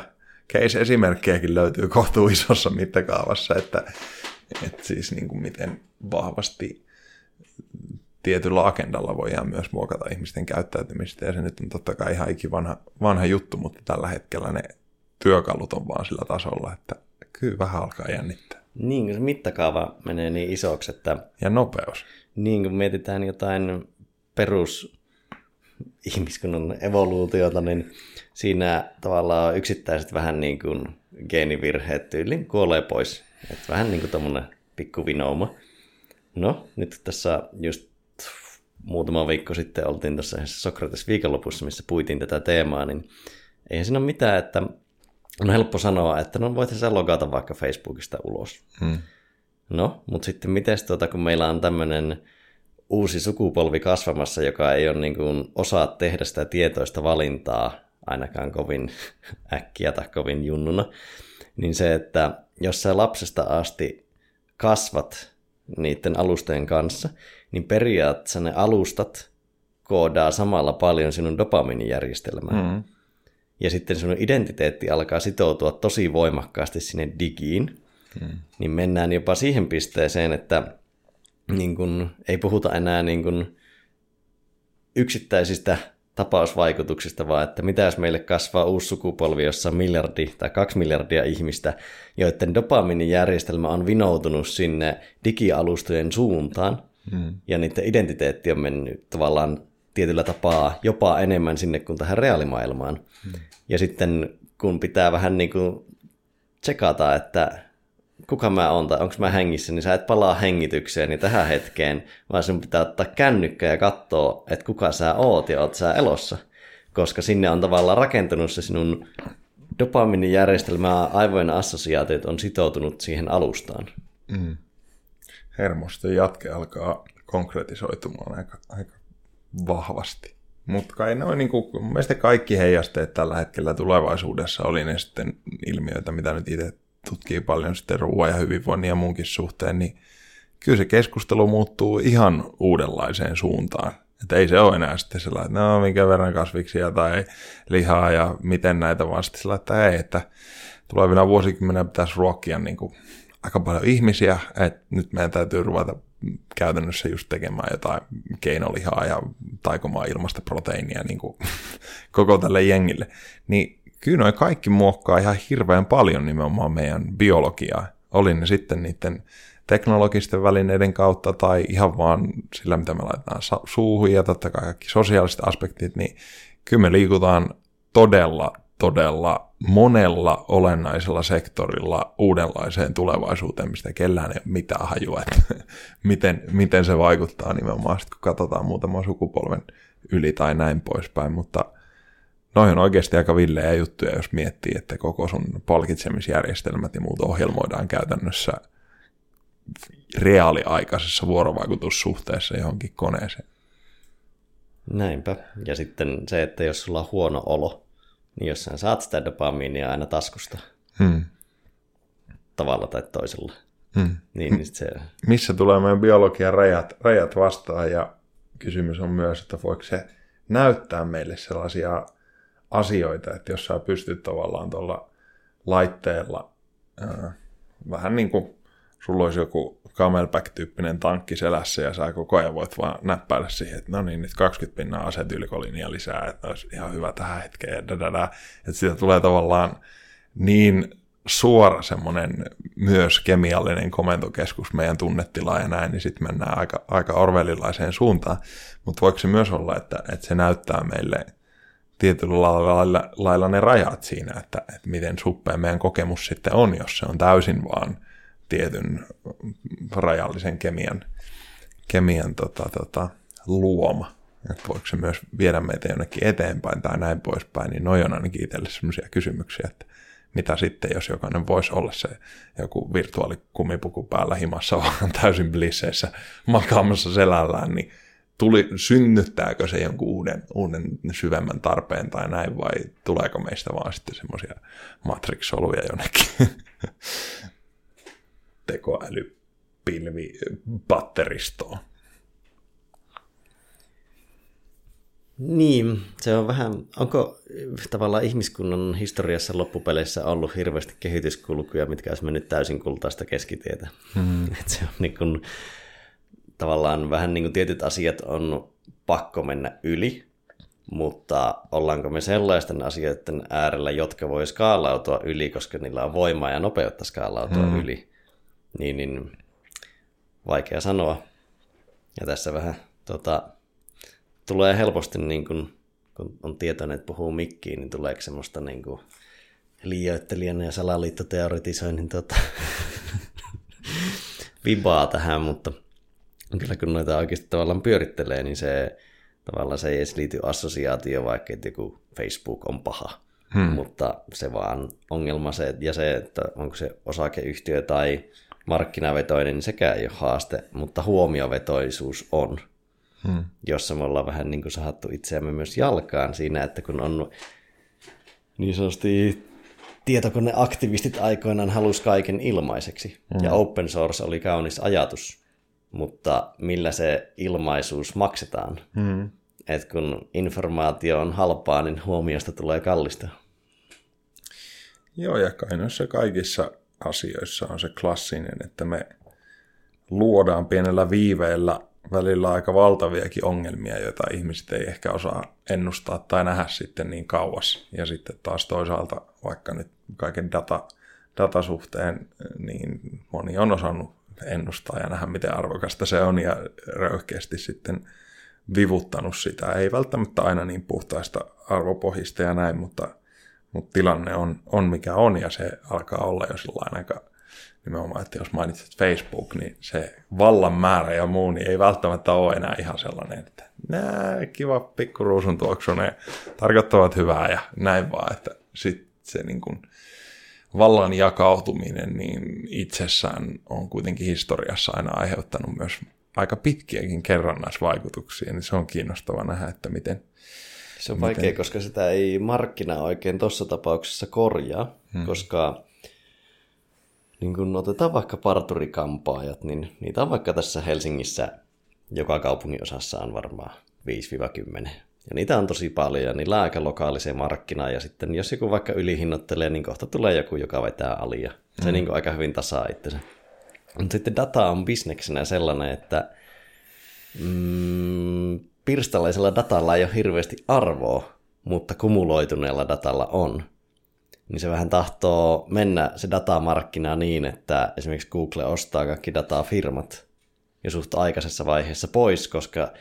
case-esimerkkejäkin löytyy kohtuu isossa mittakaavassa, että että siis niin kuin miten vahvasti tietyllä agendalla voidaan myös muokata ihmisten käyttäytymistä, ja se nyt on totta kai ihan ikivanha vanha juttu, mutta tällä hetkellä ne työkalut on vaan sillä tasolla, että kyllä vähän alkaa jännittää. Niin, kun se mittakaava menee niin isoksi, että... Ja nopeus. Niin, kun mietitään jotain perus ihmiskunnan evoluutiota, niin siinä tavallaan yksittäiset vähän niin kuin geenivirheet tyyliin kuolee pois. Että vähän niin kuin tommonen pikkuvinouma. No, nyt tässä just muutama viikko sitten oltiin tuossa Sokrates viikonlopussa, missä puitiin tätä teemaa, niin eihän siinä ole mitään, että on helppo sanoa, että no voithan sä logata vaikka Facebookista ulos. Hmm. No, mutta sitten mites tuota, kun meillä on tämmöinen uusi sukupolvi kasvamassa, joka ei ole niin kuin osaa tehdä sitä tietoista valintaa, ainakaan kovin äkkiä tai kovin junnuna, niin se, että jos sä lapsesta asti kasvat niiden alustojen kanssa, niin periaatteessa ne alustat koodaa samalla paljon sinun dopamiinijärjestelmään. Mm-hmm. Ja sitten sinun identiteetti alkaa sitoutua tosi voimakkaasti sinne digiin. Mm-hmm. Niin mennään jopa siihen pisteeseen, että niin kun, ei puhuta enää niin kun yksittäisistä tapausvaikutuksista, vaan että mitä jos meille kasvaa uusi sukupolvi, jossa miljardi tai kaksi miljardia ihmistä, joiden dopamiinijärjestelmä on vinoutunut sinne digialustojen suuntaan, hmm. ja niiden identiteetti on mennyt tavallaan tietyllä tapaa jopa enemmän sinne kuin tähän reaalimaailmaan. Hmm. Ja sitten kun pitää vähän niin kuin tsekata, että kuka mä oon tai onko mä hengissä, niin sä et palaa hengitykseen niin tähän hetkeen, vaan sun pitää ottaa kännykkä ja katsoa, että kuka sä oot ja oot sä elossa, koska sinne on tavallaan rakentunut se sinun dopamiinijärjestelmää aivojen assosiaatiot on sitoutunut siihen alustaan. Mm. Hermosten jatke alkaa konkretisoitumaan aika, aika vahvasti. Mutta kai ne on, niin kuin, mun mielestä kaikki heijasteet tällä hetkellä tulevaisuudessa oli ne sitten ilmiöitä, mitä nyt itse tutkii paljon sitten ruoan ja hyvinvoinnin ja muunkin suhteen, niin kyllä se keskustelu muuttuu ihan uudenlaiseen suuntaan. Että ei se ole enää sitten sellainen, että no minkä verran kasviksia tai lihaa ja miten näitä, vaan sitten sellainen, että ei, että tulevina vuosikymmenenä pitäisi ruokkia niin kuin aika paljon ihmisiä, että nyt meidän täytyy ruveta käytännössä just tekemään jotain keinolihaa ja taikomaan ilmasta proteiinia niin kuin koko tälle jengille. Niin kyllä noi kaikki muokkaa ihan hirveän paljon nimenomaan meidän biologiaa. Oli ne sitten niiden teknologisten välineiden kautta tai ihan vaan sillä, mitä me laitetaan suuhun ja totta kai kaikki sosiaaliset aspektit, niin kyllä me liikutaan todella, todella monella olennaisella sektorilla uudenlaiseen tulevaisuuteen, mistä kellään ei ole mitään hajua, että miten, miten se vaikuttaa nimenomaan sitten, kun katsotaan muutaman sukupolven yli tai näin poispäin, mutta noi on oikeasti aika villejä juttuja, jos miettii, että koko sun palkitsemisjärjestelmät ja muut ohjelmoidaan käytännössä reaaliaikaisessa vuorovaikutussuhteessa johonkin koneeseen. Näinpä. Ja sitten se, että jos sulla on huono olo, niin jos sä saat sitä dopamiinia aina taskusta hmm. tavalla tai toisella. Hmm. Niin, niin se... Missä tulee meidän biologian rajat, rajat vastaan? Ja kysymys on myös, että voiko se näyttää meille sellaisia asioita, että jos sä pystyt tavallaan tuolla laitteella äh, vähän niin kuin sulla olisi joku camelback-tyyppinen tankki selässä ja sä koko ajan voit vaan näppäillä siihen, että no niin, nyt kaksikymmentä pinnaa asetyylikolinia lisää, että olisi ihan hyvä tähän hetkeen. Että siitä tulee tavallaan niin suora semmoinen myös kemiallinen komentokeskus meidän tunnetila ja näin, niin sitten mennään aika, aika orwellilaiseen suuntaan. Mutta voiko se myös olla, että, että se näyttää meille tietyllä lailla, lailla ne rajat siinä, että, että miten suppea meidän kokemus sitten on, jos se on täysin vaan tietyn rajallisen kemian, kemian tota, tota, luoma. Että voiko se myös viedä meitä jonnekin eteenpäin tai näin poispäin, niin noi on ainakin itselle sellaisia kysymyksiä, että mitä sitten, jos jokainen voisi olla se joku virtuaalikumipuku päällä himassa vaan täysin blisseissä makaamassa selällään, niin tuli, synnyttääkö se jonkun uuden, uuden syvemmän tarpeen tai näin, vai tuleeko meistä vaan sitten semmoisia matrix-soluja jonnekin tekoälypilvipatteristoon? Niin, se on vähän, onko tavallaan ihmiskunnan historiassa loppupeleissä ollut hirveästi kehityskulkuja, mitkä olisi mennyt täysin kultaista keskitietä. Hmm. Että se on niin kuin, tavallaan vähän niin kuin tietyt asiat on pakko mennä yli, mutta ollaanko me sellaisten asioiden äärellä, jotka voi skaalautua yli, koska niillä on voimaa ja nopeutta skaalautua hmm. yli. Niin, niin vaikea sanoa. Ja tässä vähän tota, tulee helposti, niin kun, kun on tietoinen, että puhuu mikkiin, niin tuleeko semmoista niin liioittelijana ja salaliittoteoretisoinnin tota, vibaa tähän, mutta kyllä kun noita oikeasti tavallaan pyörittelee, niin se tavallaan se ei edes liity assosiaatio, vaikka että joku Facebook on paha. Hmm. Mutta se vaan ongelma se, ja se, että onko se osakeyhtiö tai markkinavetoinen, niin sekään ei ole haaste, mutta huomiovetoisuus on, hmm. jossa me ollaan vähän niin kuin sahattu itseämme myös jalkaan siinä, että kun on niin sanotusti tietokoneaktivistit aikoinaan halusi kaiken ilmaiseksi, hmm. ja open source oli kaunis ajatus, mutta millä se ilmaisuus maksetaan? Hmm. Että kun informaatio on halpaa, niin huomiosta tulee kallista. Joo, ja kai noissa kaikissa asioissa on se klassinen, että me luodaan pienellä viiveellä välillä aika valtaviakin ongelmia, joita ihmiset ei ehkä osaa ennustaa tai nähdä sitten niin kauas. Ja sitten taas toisaalta, vaikka nyt kaiken data, datasuhteen, niin moni on osannut ennustaa ja nähdä, miten arvokasta se on, ja röyhkeästi sitten vivuttanut sitä. Ei välttämättä aina niin puhtaista arvopohjista ja näin, mutta, mutta tilanne on, on mikä on, ja se alkaa olla jo sellainen aika nimenomaan, että jos mainitset Facebook, niin se vallan määrä ja muu, niin ei välttämättä ole enää ihan sellainen, että nää, kiva pikkuruusun tuoksuneen, tarkoittavat hyvää ja näin vaan, että sit se niin kuin vallan jakautuminen niin itsessään on kuitenkin historiassa aina aiheuttanut myös aika pitkiäkin kerrannaisvaikutuksia, niin se on kiinnostava nähdä, että miten... Se on miten... vaikea, koska sitä ei markkina oikein tuossa tapauksessa korjaa, hmm. koska niin kun otetaan vaikka parturikampaajat, niin niitä on vaikka tässä Helsingissä joka kaupungin osassa on varmaan viisi kymmenen. Ja niitä on tosi paljon, ja niillä on aika lokaaliseen markkinaan, ja sitten jos joku vaikka ylihinnoittelee, niin kohta tulee joku, joka vetää alia. Se mm. niin kuin aika hyvin tasaa itsensä. Mutta sitten data on bisneksenä sellainen, että mm, pirstalaisella datalla ei ole hirveästi arvoa, mutta kumuloituneella datalla on. Niin se vähän tahtoo mennä se datamarkkina niin, että esimerkiksi Google ostaa kaikki datafirmat ja suht aikaisessa vaiheessa pois, koska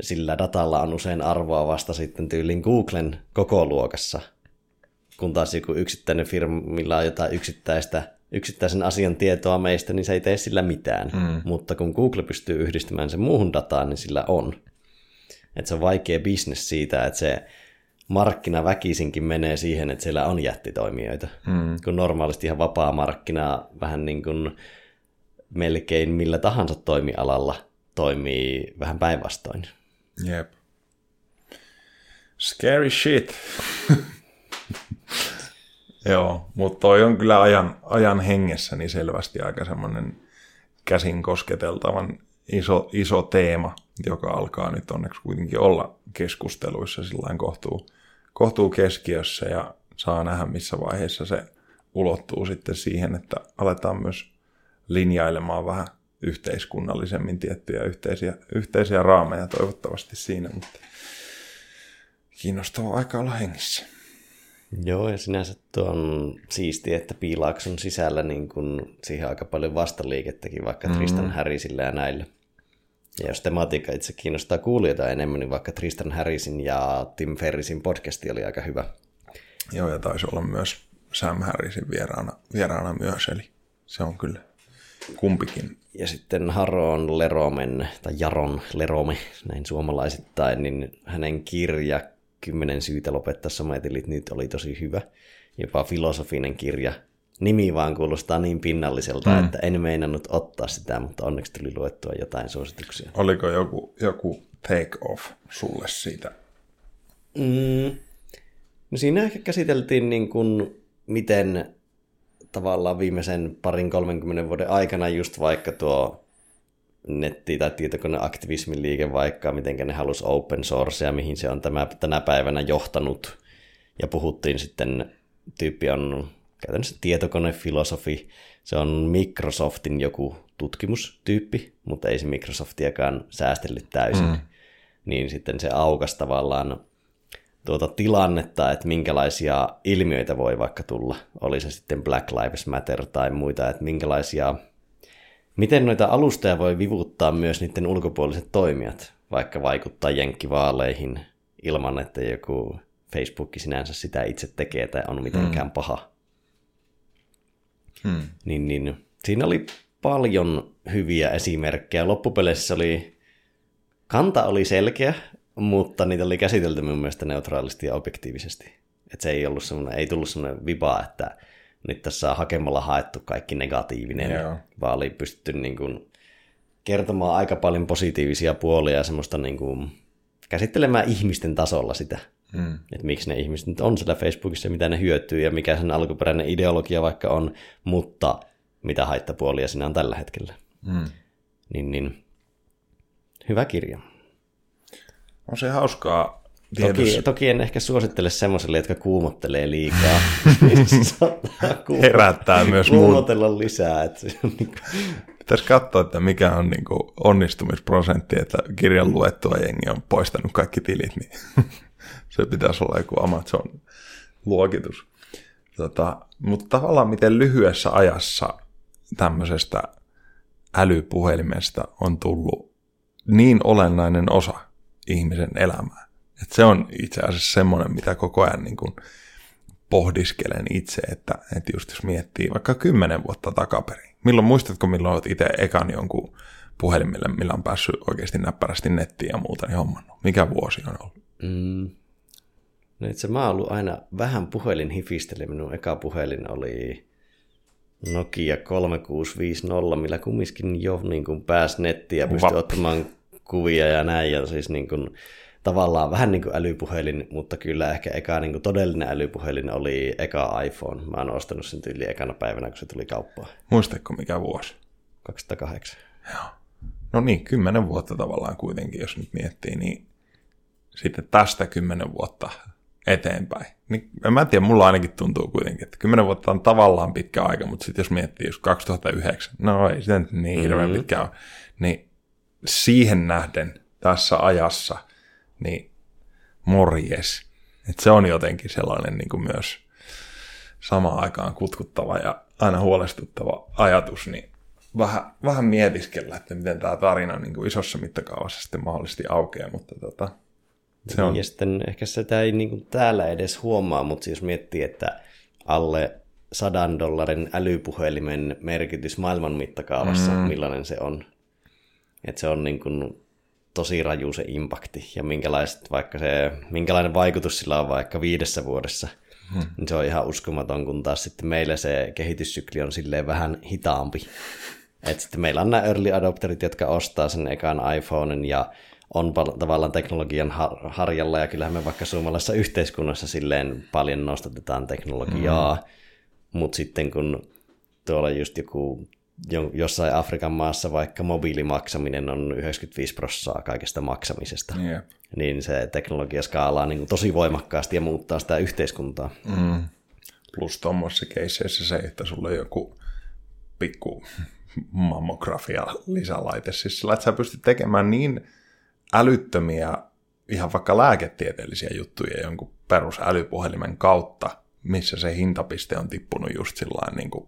sillä datalla on usein arvoa vasta sitten tyylin Googlen koko luokassa, kun taas joku yksittäinen firma, millä on jotain yksittäistä, yksittäisen asian tietoa meistä, niin se ei tee sillä mitään. Mm. Mutta kun Google pystyy yhdistämään sen muuhun dataan, niin sillä on. Että se on vaikea bisnes siitä, että se markkina väkisinkin menee siihen, että siellä on jättitoimijoita. Mm. Kun normaalisti ihan vapaa markkina vähän niin kuin melkein millä tahansa toimialalla toimii vähän päinvastoin. Jep. Scary shit. Joo, mutta toi on kyllä ajan, ajan hengessä niin selvästi aika semmoinen käsin kosketeltavan iso, iso teema, joka alkaa nyt onneksi kuitenkin olla keskusteluissa sillain kohtuu, kohtuu keskiössä, ja saa nähdä missä vaiheessa se ulottuu sitten siihen, että aletaan myös linjailemaan vähän yhteiskunnallisemmin tiettyjä yhteisiä, yhteisiä raameja toivottavasti siinä, mutta kiinnostavaa aika olla hengissä. Joo, ja sinänsä tuo on siistiä, että Piilaakson sisällä niin kun siihen aika paljon vastaliikettäkin, vaikka mm-hmm. Tristan Harrisilla ja näillä. Ja jos tematiikka itse kiinnostaa kuulijoita enemmän, niin vaikka Tristan Harrisin ja Tim Ferrisin podcasti oli aika hyvä. Joo, ja taisi olla myös Sam Harrisin vieraana, vieraana myös, eli se on kyllä kumpikin. Ja sitten Jaron Leromen, tai Jaron Lerome, näin suomalaisittain, niin hänen kirja Kymmenen syytä lopettaa sometilit nyt oli tosi hyvä. Jopa filosofinen kirja. Nimi vaan kuulostaa niin pinnalliselta, mm. että en meinannut ottaa sitä, mutta onneksi tuli luettua jotain suosituksia. Oliko joku, joku take off sulle siitä? Mm. No siinä ehkä käsiteltiin niin kuin miten tavallaan viimeisen parin kolmenkymmenen vuoden aikana just vaikka tuo netti- tai tietokoneaktivismin liike, vaikka miten ne halusi open source ja mihin se on tämä, tänä päivänä johtanut. Ja puhuttiin sitten, tyyppi on käytännössä tietokonefilosofi, se on Microsoftin joku tutkimustyyppi, mutta ei se Microsoftiakaan säästellyt täysin. Mm. Niin sitten se aukas tavallaan tuota tilannetta, että minkälaisia ilmiöitä voi vaikka tulla, oli se sitten Black Lives Matter tai muita, että minkälaisia, miten noita alustoja voi vivuttaa myös niiden ulkopuoliset toimijat, vaikka vaikuttaa jenkkivaaleihin ilman, että joku Facebook sinänsä sitä itse tekee tai on mitenkään paha. Hmm. Niin, niin, siinä oli paljon hyviä esimerkkejä. Loppupeleissä oli, kanta oli selkeä, mutta niitä oli käsitelty mun mielestä neutraalisti ja objektiivisesti. Et se ei, ollut ei tullut sellainen viba, että nyt tässä on hakemalla haettu kaikki negatiivinen, yeah. vaan oli pystytty niin kuin kertomaan aika paljon positiivisia puolia ja semmoista niin kuin käsittelemään ihmisten tasolla sitä, mm. että miksi ne ihmiset nyt on siellä Facebookissa, mitä ne hyötyy ja mikä sen alkuperäinen ideologia vaikka on, mutta mitä haittapuolia siinä on tällä hetkellä. Mm. Niin, niin. Hyvä kirja. On se hauskaa. Toki, toki en ehkä suosittele semmoiselle, jotka kuumottelee liikaa. kuum- Herättää myös muut. Kuumotella lisää. Pitäisi katsoa, että mikä on niinku onnistumisprosentti, että kirjan luettua jengi on poistanut kaikki tilit, niin se pitäisi olla joku Amazon-luokitus. Tota, mutta tavallaan miten lyhyessä ajassa tämmöisestä älypuhelimesta on tullut niin olennainen osa ihmisen elämää. Et se on itse asiassa semmoinen, mitä koko ajan niin kun pohdiskelen itse, että et just jos miettii vaikka kymmenen vuotta takaperin. Milloin, muistatko, milloin olet itse ekan jonkun puhelimille, millä on päässyt oikeasti näppärästi nettiin ja muuta, niin hommannut? Mikä vuosi on ollut? Mm. No itse mä oon ollut aina vähän puhelin hifisteli. Minun eka puhelin oli Nokia kolme kuusi viisi nolla, millä kumminkin jo niin kuin pääsi nettiin ja pystyi ottamaan kuvia ja näin. Ja siis niin kuin, tavallaan vähän niin kuin älypuhelin, mutta kyllä ehkä eka niin kuin todellinen älypuhelin oli eka iPhone. Mä oon ostanut sen tyyliin ekana päivänä, kun se tuli kauppaan. Muistatko mikä vuosi? kaksituhattakahdeksan. Joo. No niin, kymmenen vuotta tavallaan kuitenkin, jos nyt miettii, niin sitten tästä kymmenen vuotta eteenpäin. Niin, mä en tiedä, mulla ainakin tuntuu kuitenkin, että kymmenen vuotta on tavallaan pitkä aika, mutta sitten jos miettii just kaksituhattayhdeksän, no ei sitä nyt niin hirveän mm-hmm. pitkä ole, niin siihen nähden tässä ajassa, niin morjes. Että se on jotenkin sellainen niin kuin myös samaan aikaan kutkuttava ja aina huolestuttava ajatus, niin Vähän, vähän mietiskellä, että miten tämä tarina niin kuin isossa mittakaavassa sitten mahdollisesti aukeaa, mutta tota, se on. Ja sitten ehkä sitä ei niin kuin täällä edes huomaa, mutta jos miettii, että alle sadan dollarin älypuhelimen merkitys maailman mittakaavassa, mm. millainen se on. Että se on niin kuin tosi raju se impakti ja minkälaiset, vaikka se, minkälainen vaikutus sillä on vaikka viidessä vuodessa. Mm. Se on ihan uskomaton, kun taas sitten meillä se kehityssykli on silleen vähän hitaampi. Et sitten meillä on nämä early adopterit, jotka ostaa sen ekan iPhonen ja on pal- tavallaan teknologian har- harjalla, ja kyllähän me vaikka suomalaisessa yhteiskunnassa silleen paljon nostatetaan teknologiaa, mm. mutta sitten kun tuolla just joku jo- jossain Afrikan maassa vaikka mobiilimaksaminen on yhdeksänkymmentäviisi prosenttia kaikesta maksamisesta, yep. niin se teknologia skaalaa niin kuin tosi voimakkaasti ja muuttaa sitä yhteiskuntaa. Mm. Plus tuommoissa keisseissä se, että sulla on joku pikku mammografia-lisälaite. Siis sillä, että sä pystyt tekemään niin älyttömiä, ihan vaikka lääketieteellisiä juttuja jonkun perusälypuhelimen kautta, missä se hintapiste on tippunut just sillain niin kuin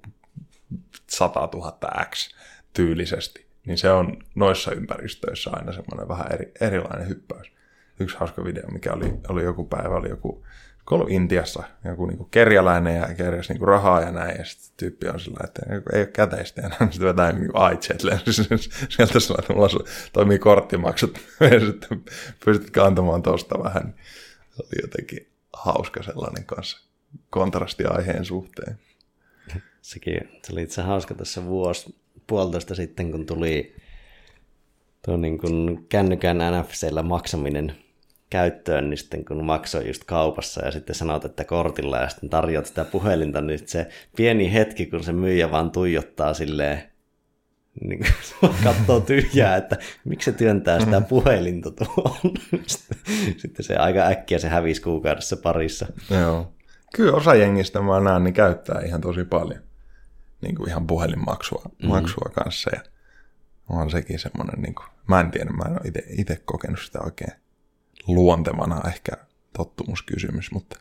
sata tuhatta kertaa tyylisesti. Niin se on noissa ympäristöissä aina semmoinen vähän eri, erilainen hyppäys. Yksi hauska video, mikä oli, oli joku päivä, oli joku ollut Intiassa, joku niinku kerjäläinen ja kerjäsi niinku rahaa ja näin, ja sitten tyyppi on sillä, että ei ole käteistä enää, niin sitten vetää niinku iChatille, sieltä sanoo, että mulla toimii korttimaksut, ja sitten pystyt kantamaan tosta vähän. Se oli jotenkin hauska sellainen kanssa kontrasti aiheen suhteen. Sekin, se oli itse hauska tässä vuosi puolitoista sitten, kun tuli tuo niin kuin kännykän N F C:llä maksaminen käyttöön, niin sitten kun maksoi just kaupassa ja sitten sanot, että kortilla ja sitten tarjot sitä puhelinta, niin se pieni hetki, kun se myyjä vaan tuijottaa silleen, niin kun katsoo tyhjää, että miksi se työntää sitä puhelinta tuohon. Sitten se aika äkkiä se hävisi kuukaudessa parissa. Joo. Kyllä osa jengistä mä näen, niin käyttää ihan tosi paljon niin kuin ihan puhelinmaksua maksua mm. kanssa. Ja on sekin semmoinen, niin kuin, mä en tiedä, mä en ole itse kokenut sitä oikein luontevana ehkä tottumuskysymys, mutta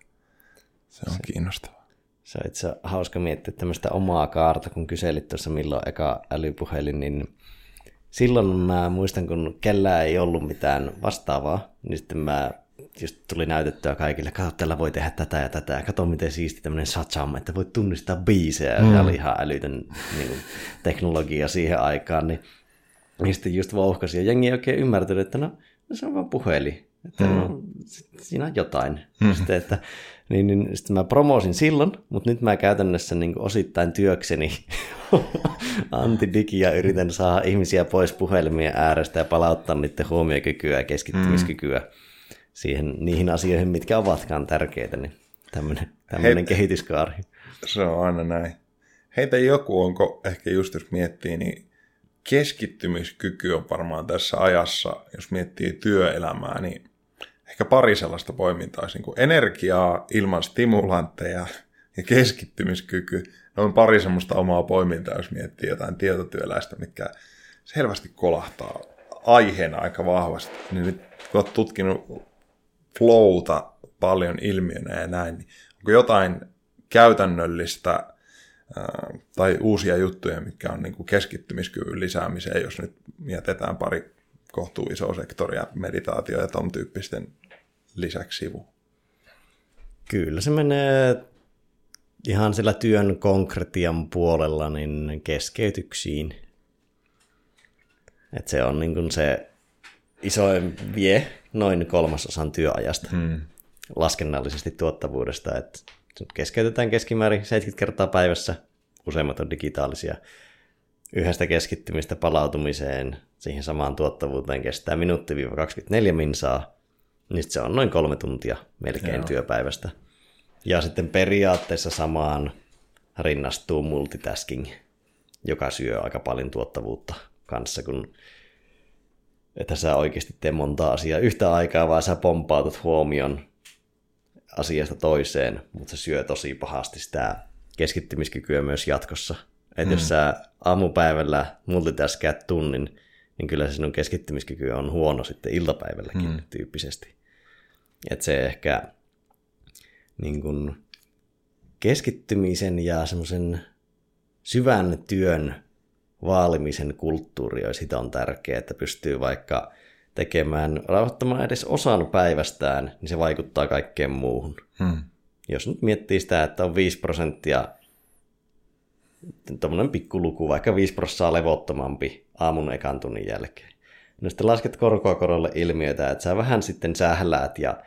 se on se, kiinnostavaa. Se on itse hauska miettiä tämmöistä omaa kaarta, kun kyselit tuossa milloin eka älypuhelin, niin silloin mä muistan, kun kellään ei ollut mitään vastaavaa, niin sitten mä just tuli näytettyä kaikille, kato, tällä voi tehdä tätä ja tätä, ja kato, miten siisti tämmöinen satsaama, että voi tunnistaa biisejä, mm. ja oli ihan älytön niin kuin, teknologia siihen aikaan, niin, niin sitten just vouhkasi, ja jengi ei oikein ymmärtänyt, että no, no se on vaan puhelin. Että mm. no, siinä on jotain. Mm. Sitten, että, niin, niin, sitten mä promosin silloin, mutta nyt mä käytännössä niin kuin osittain työkseni antidigia yritän saada ihmisiä pois puhelimien äärestä ja palauttaa niiden huomiokykyä ja keskittymiskykyä mm. siihen, niihin asioihin, mitkä ovatkaan tärkeitä. Niin tämmöinen kehityskaari. Se on aina näin. Heitä joku, onko ehkä just jos miettii, niin keskittymiskyky on varmaan tässä ajassa, jos miettii työelämää, niin ehkä pari sellaista poimintaa, niin kuin energiaa ilman stimulantteja ja keskittymiskyky. Ne on pari semmoista omaa poimintaa, jos miettii jotain tietotyöläistä, mitkä selvästi kolahtaa aiheena aika vahvasti. Niin nyt kun olet tutkinut flowta paljon ilmiönä ja näin, niin onko jotain käytännöllistä tai uusia juttuja, mitkä on niin kuin keskittymiskyvyn lisäämiseen, jos nyt jätetään pari kohtuu isoa sektoria, meditaatio ja ton tyyppisten lisäksi sivu. Kyllä se menee ihan sillä työn konkretian puolella niin keskeytyksiin. Et se on niin kuin se isoin vie noin kolmasosan työajasta. Hmm. laskennallisesti tuottavuudesta, että keskeytetään keskimäärin seitsemänkymmentä kertaa päivässä, useimmat on digitaalisia. Yhdestä keskittymistä palautumiseen, siihen samaan tuottavuuteen kestää minuutti kaksikymmentäneljä minsaa, niin se on noin kolme tuntia melkein Joo. työpäivästä. Ja sitten periaatteessa samaan rinnastuu multitasking, joka syö aika paljon tuottavuutta kanssa, kun että sä oikeasti tee monta asiaa yhtä aikaa, vaan sä pompautut huomion asiasta toiseen, mutta se syö tosi pahasti sitä keskittymiskykyä myös jatkossa. Että mm. jos sä aamupäivällä multitaskäät tunnin, niin kyllä se sinun keskittymiskyky on huono sitten iltapäivälläkin mm. tyyppisesti. Että se ehkä niin kun keskittymisen ja semmoisen syvän työn vaalimisen kulttuuri, sitä on tärkeää, että pystyy vaikka tekemään, rauhoittamaan edes osan päivästään, niin se vaikuttaa kaikkeen muuhun. Mm. Jos nyt miettii sitä, että on viisi prosenttia, tuommoinen pikkuluku, vaikka viisi prosenttia levottomampi aamun ekan tunnin jälkeen. No sitten lasket korkoa korolle ilmiötä, että sä vähän sitten sähläät ja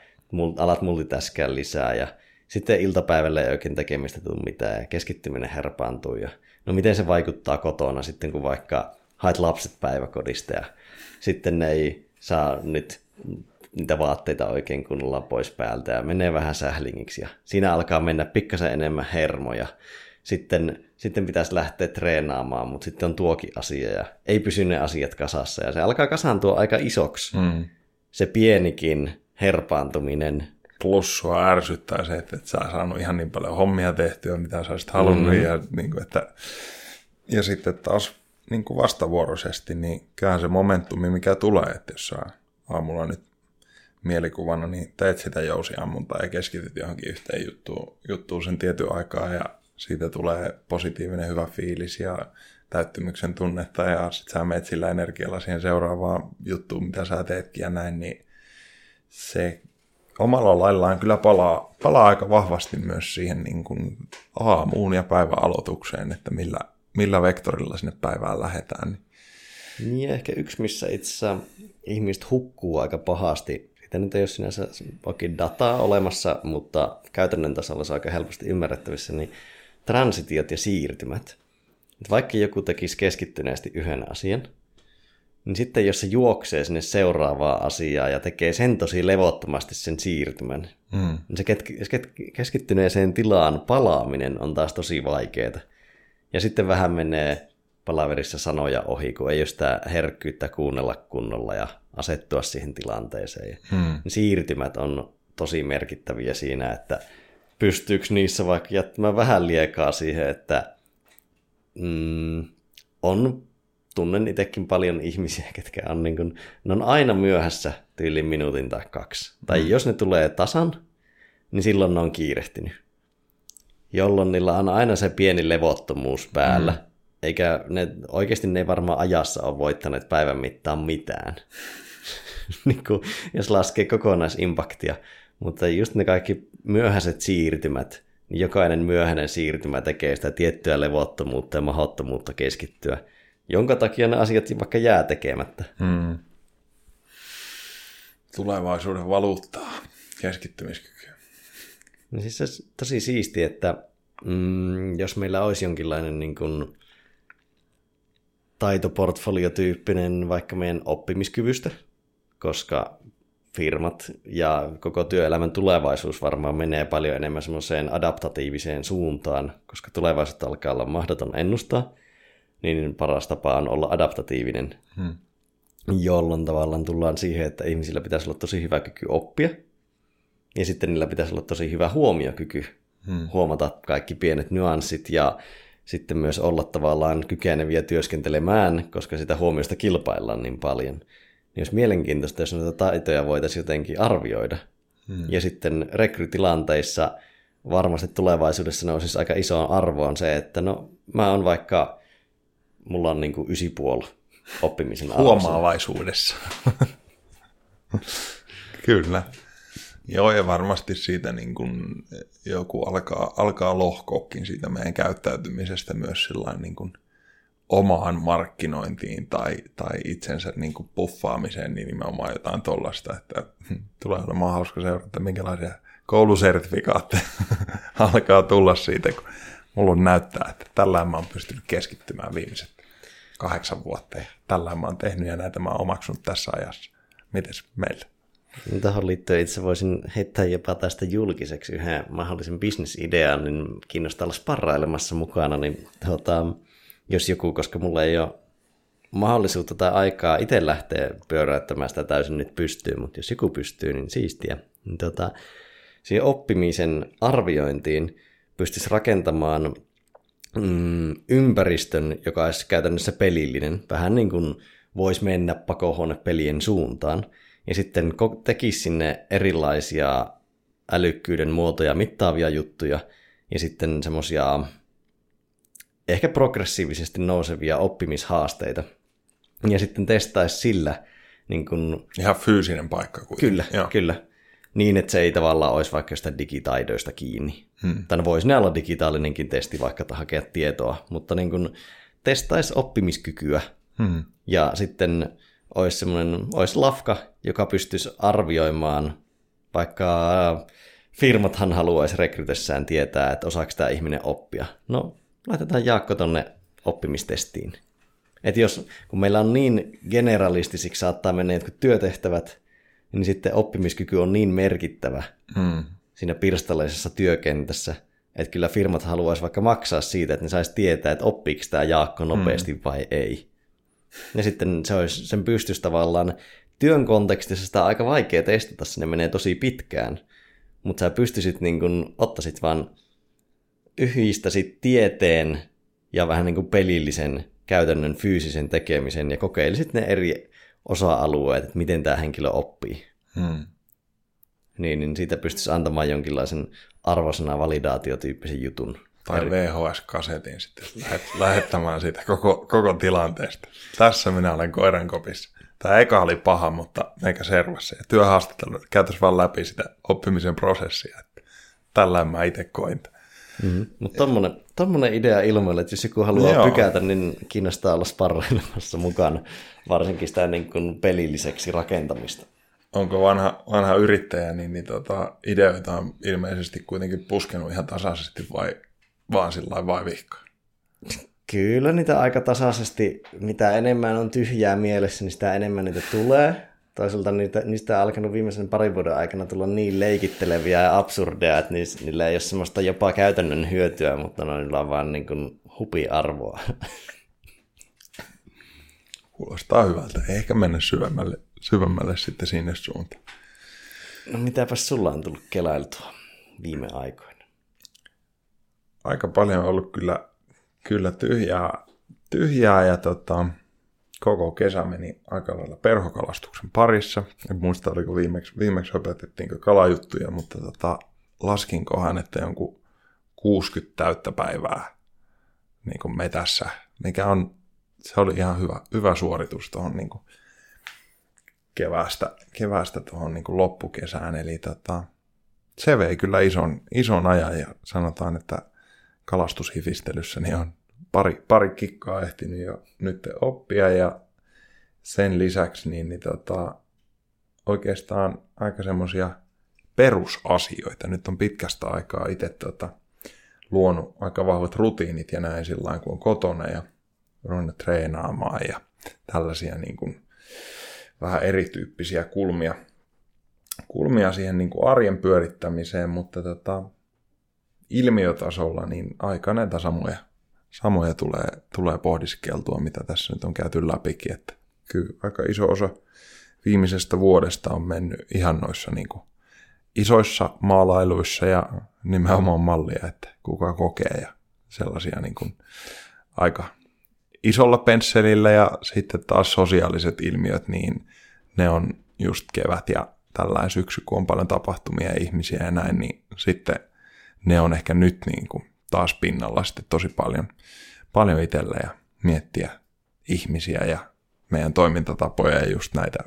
alat multitaskeaa lisää ja sitten iltapäivällä ei oikein tekemistä tule mitään ja keskittyminen herpaantuu. Ja no miten se vaikuttaa kotona sitten, kun vaikka haet lapset päiväkodista ja sitten ne ei saa nyt niitä vaatteita oikein kunnolla pois päältä ja menee vähän sählingiksi ja siinä alkaa mennä pikkasen enemmän hermoja. Sitten, sitten pitäisi lähteä treenaamaan, mutta sitten on tuokin asia ja ei pysy ne asiat kasassa. Ja se alkaa kasaantua aika isoksi, mm. se pienikin herpaantuminen. Plus sua ärsyttää se, että et sä oot saanut ihan niin paljon hommia tehtyä, mitä sä olisit halunnut. Mm. Ja, niin kuin, että, ja sitten taas niin kuin vastavuoroisesti, niin kyllähän se momentumi, mikä tulee, että jos sä aamulla nyt mielikuvana, niin teet sitä jousiammuntaa ja keskityt johonkin yhteen juttuun, juttuun sen tietyn aikaa ja siitä tulee positiivinen hyvä fiilis ja täyttymyksen tunnetta ja sit sä meet sillä energialla siihen seuraavaan juttuun, mitä sä teetkin ja näin, niin se omalla laillaan kyllä palaa, palaa aika vahvasti myös siihen niin kuin aamuun ja päivän aloitukseen, että millä, millä vektorilla sinne päivään lähdetään. Niin ehkä yksi, missä itse asiassa ihmiset hukkuu aika pahasti. Sitä nyt ei ole sinänsä oikein dataa olemassa, mutta käytännön tasolla se on aika helposti ymmärrettävissä, niin transitiot ja siirtymät. Vaikka joku tekisi keskittyneesti yhden asian, niin sitten jos se juoksee sinne seuraavaa asiaa ja tekee sen tosi levottomasti sen siirtymän, mm. niin se keskittyneeseen tilaan palaaminen on taas tosi vaikeaa. Ja sitten vähän menee palaverissa sanoja ohi, kun ei ole sitä herkkyyttä kuunnella kunnolla ja asettua siihen tilanteeseen. Hmm. Siirtymät on tosi merkittäviä siinä, että pystyykö niissä vaikka jättämään vähän liekaa siihen, että mm, on, tunnen itsekin paljon ihmisiä, ketkä on, niin kuin, ne on aina myöhässä tyyliin minuutin tai kaksi. Hmm. Tai jos ne tulee tasan, niin silloin ne on kiirehtinyt. Jolloin niillä on aina se pieni levottomuus päällä. Hmm. Eikä ne, oikeasti ne ei varmaan ajassa ole voittaneet päivän mittaan mitään, niin kuin, jos laskee kokonaisimpaktia. Mutta just ne kaikki myöhäiset siirtymät, niin jokainen myöhäinen siirtymä tekee sitä tiettyä levottomuutta ja mahdottomuutta keskittyä, jonka takia ne asiat vaikka jää tekemättä. Hmm. Tulevaisuuden valuuttaa, keskittymiskykyä. No siis se on tosi siistiä, että mm, jos meillä olisi jonkinlainen niin kuin taitoportfoliotyyppinen vaikka meidän oppimiskyvystä, koska firmat ja koko työelämän tulevaisuus varmaan menee paljon enemmän semmoiseen adaptatiiviseen suuntaan, koska tulevaisuutta alkaa olla mahdoton ennustaa, niin paras tapa on olla adaptatiivinen, hmm. jolloin tavallaan tullaan siihen, että ihmisillä pitäisi olla tosi hyvä kyky oppia, ja sitten niillä pitäisi olla tosi hyvä huomiokyky, hmm. huomata kaikki pienet nyanssit ja sitten myös olla tavallaan kykeneviä työskentelemään, koska sitä huomiosta kilpaillaan niin paljon. Niin olisi mielenkiintoista, jos noita taitoja voitaisiin jotenkin arvioida. Hmm. Ja sitten rekrytilanteissa varmasti tulevaisuudessa nousisi aika isoon arvoon se, että no mä oon vaikka, mulla on niin kuin ysi puoli oppimisen arvoisena. Huomaavaisuudessa. Kyllä. Joo, ja varmasti siitä niin kun joku alkaa, alkaa lohkoakin siitä meidän käyttäytymisestä myös sillain niin kun omaan markkinointiin tai, tai itsensä niin kun puffaamiseen, niin nimenomaan jotain tollaista, että tulee olemaan hauska seurata, minkälaisia koulusertifikaatti alkaa tulla siitä, kun mulla on näyttää, että tällä mä oon pystynyt keskittymään viimeiset kahdeksan vuotta. Tällä mä oon tehnyt ja näitä mä oon omaksunut tässä ajassa. Mites meillä? Tuohon liittyen itse voisin heittää jopa tästä julkiseksi yhden mahdollisen bisnesidean, niin kiinnostaa olla sparrailemassa mukana, niin tuota, jos joku, koska mulla ei ole mahdollisuutta tai aikaa itse lähteä pyöräyttämään sitä täysin nyt pystyy, mutta jos joku pystyy, niin siistiä. Niin tuota, siihen oppimisen arviointiin pystyisi rakentamaan mm, ympäristön, joka olisi käytännössä pelillinen, vähän niin kuin voisi mennä pakohuonepelien suuntaan. Ja sitten tekisi sinne erilaisia älykkyyden muotoja, mittaavia juttuja ja sitten semmoisia ehkä progressiivisesti nousevia oppimishaasteita. Ja sitten testaisi sillä... Niin kun, ihan fyysinen paikka kuitenkin. Kyllä, joo. Kyllä. Niin, että se ei tavallaan olisi vaikka sitä digitaidoista kiinni. Hmm. Tai voisi ne olla digitaalinenkin testi vaikka hakea tietoa, mutta niin kun testaisi oppimiskykyä hmm. ja sitten... Olisi, olisi lafka, joka pystyisi arvioimaan, vaikka firmathan haluaisi rekrytessään tietää, että osaako tämä ihminen oppia. No, laitetaan Jaakko tuonne oppimistestiin. Et jos, kun meillä on niin generalistisiksi saattaa mennä jotkut työtehtävät, niin sitten oppimiskyky on niin merkittävä hmm. siinä pirstaleisessa työkentässä, että kyllä firmat haluaisi vaikka maksaa siitä, että ne saisi tietää, että oppiiko tämä Jaakko nopeasti hmm. vai ei. Ja sitten se olisi, sen pystyisi tavallaan työn kontekstissa sitä aika vaikea testata, sinne menee tosi pitkään, mutta sä pystyisit niin kun, ottaisit vaan yhdistäisit tieteen ja vähän niin kuin pelillisen käytännön fyysisen tekemisen ja kokeilisit ne eri osa-alueet, että miten tämä henkilö oppii. Hmm. Niin, niin siitä pystyisi antamaan jonkinlaisen arvosana-validaatiotyyppisen jutun. Tai V H S-kasetin sitten lähettämään siitä koko, koko tilanteesta. Tässä minä olen koiran kopissa. Tämä eka oli paha, mutta eikä servassa. Ja työhaastattelu käytäisiin vaan läpi sitä oppimisen prosessia. Tällä mä itse koin. Mm-hmm. Mutta tommonen, tommonen idea ilmoille, että jos joku haluaa Joo. pykätä, niin kiinnostaa olla sparrailemassa mukana. Varsinkin sitä niin kuin pelilliseksi rakentamista. Onko vanha, vanha yrittäjä, niin, niin tota, ideoita on ilmeisesti kuitenkin puskenut ihan tasaisesti vai... Vaan sillain vaivihkaa. Kyllä niitä aika tasaisesti, mitä enemmän on tyhjää mielessä, niin sitä enemmän niitä tulee. Toisaalta niitä, niistä on alkanut viimeisen parin vuoden aikana tulla niin leikitteleviä ja absurdeja, että niillä ei ole semmoista jopa käytännön hyötyä, mutta niillä on vaan niin kuin hupiarvoa. Kuulostaa hyvältä. Ei ehkä mennä syvemmälle, syvemmälle sitten sinne suuntaan. No mitäpäs sulla on tullut kelailtua viime aikoina? Aika paljon on ollut kyllä, kyllä tyhjää, tyhjää ja tota, koko kesä meni aika lailla perhokalastuksen parissa. En muista, oliko viimeksi, viimeksi opetettiinkö kalajuttuja, mutta tota, laskinkohan, että jonkun kuusikymmentä täyttä päivää niin kuin metässä, mikä on, se oli ihan hyvä, hyvä suoritus tuohon niin kuin keväästä, keväästä tuohon niin kuin loppukesään, eli tota, se vei kyllä ison, ison ajan ja sanotaan, että kalastushifistelyssä niin on pari, pari kikkaa ehtinyt jo nyt oppia ja sen lisäksi niin, niin tota, oikeastaan aika semmoisia perusasioita. Nyt on pitkästä aikaa itse tota, luonut aika vahvat rutiinit ja näin sillain kun on kotona ja on treenaamaan ja tällaisia niin kuin, vähän erityyppisiä kulmia. kulmia siihen niin kuin arjen pyörittämiseen, mutta tota, ilmiötasolla niin aika näitä samoja, samoja tulee, tulee pohdiskeltua, mitä tässä nyt on käyty läpikin. Että kyllä aika iso osa viimeisestä vuodesta on mennyt ihan noissa niin kuin isoissa maalailuissa ja nimenomaan mallia, että kuka kokee ja sellaisia niin kuin aika isolla pensselillä ja sitten taas sosiaaliset ilmiöt, niin ne on just kevät ja tällainen syksy, kun on paljon tapahtumia ja ihmisiä ja näin, niin sitten ne on ehkä nyt niin kuin taas pinnalla sitten tosi paljon, paljon itsellä ja miettiä ihmisiä ja meidän toimintatapoja ja just näitä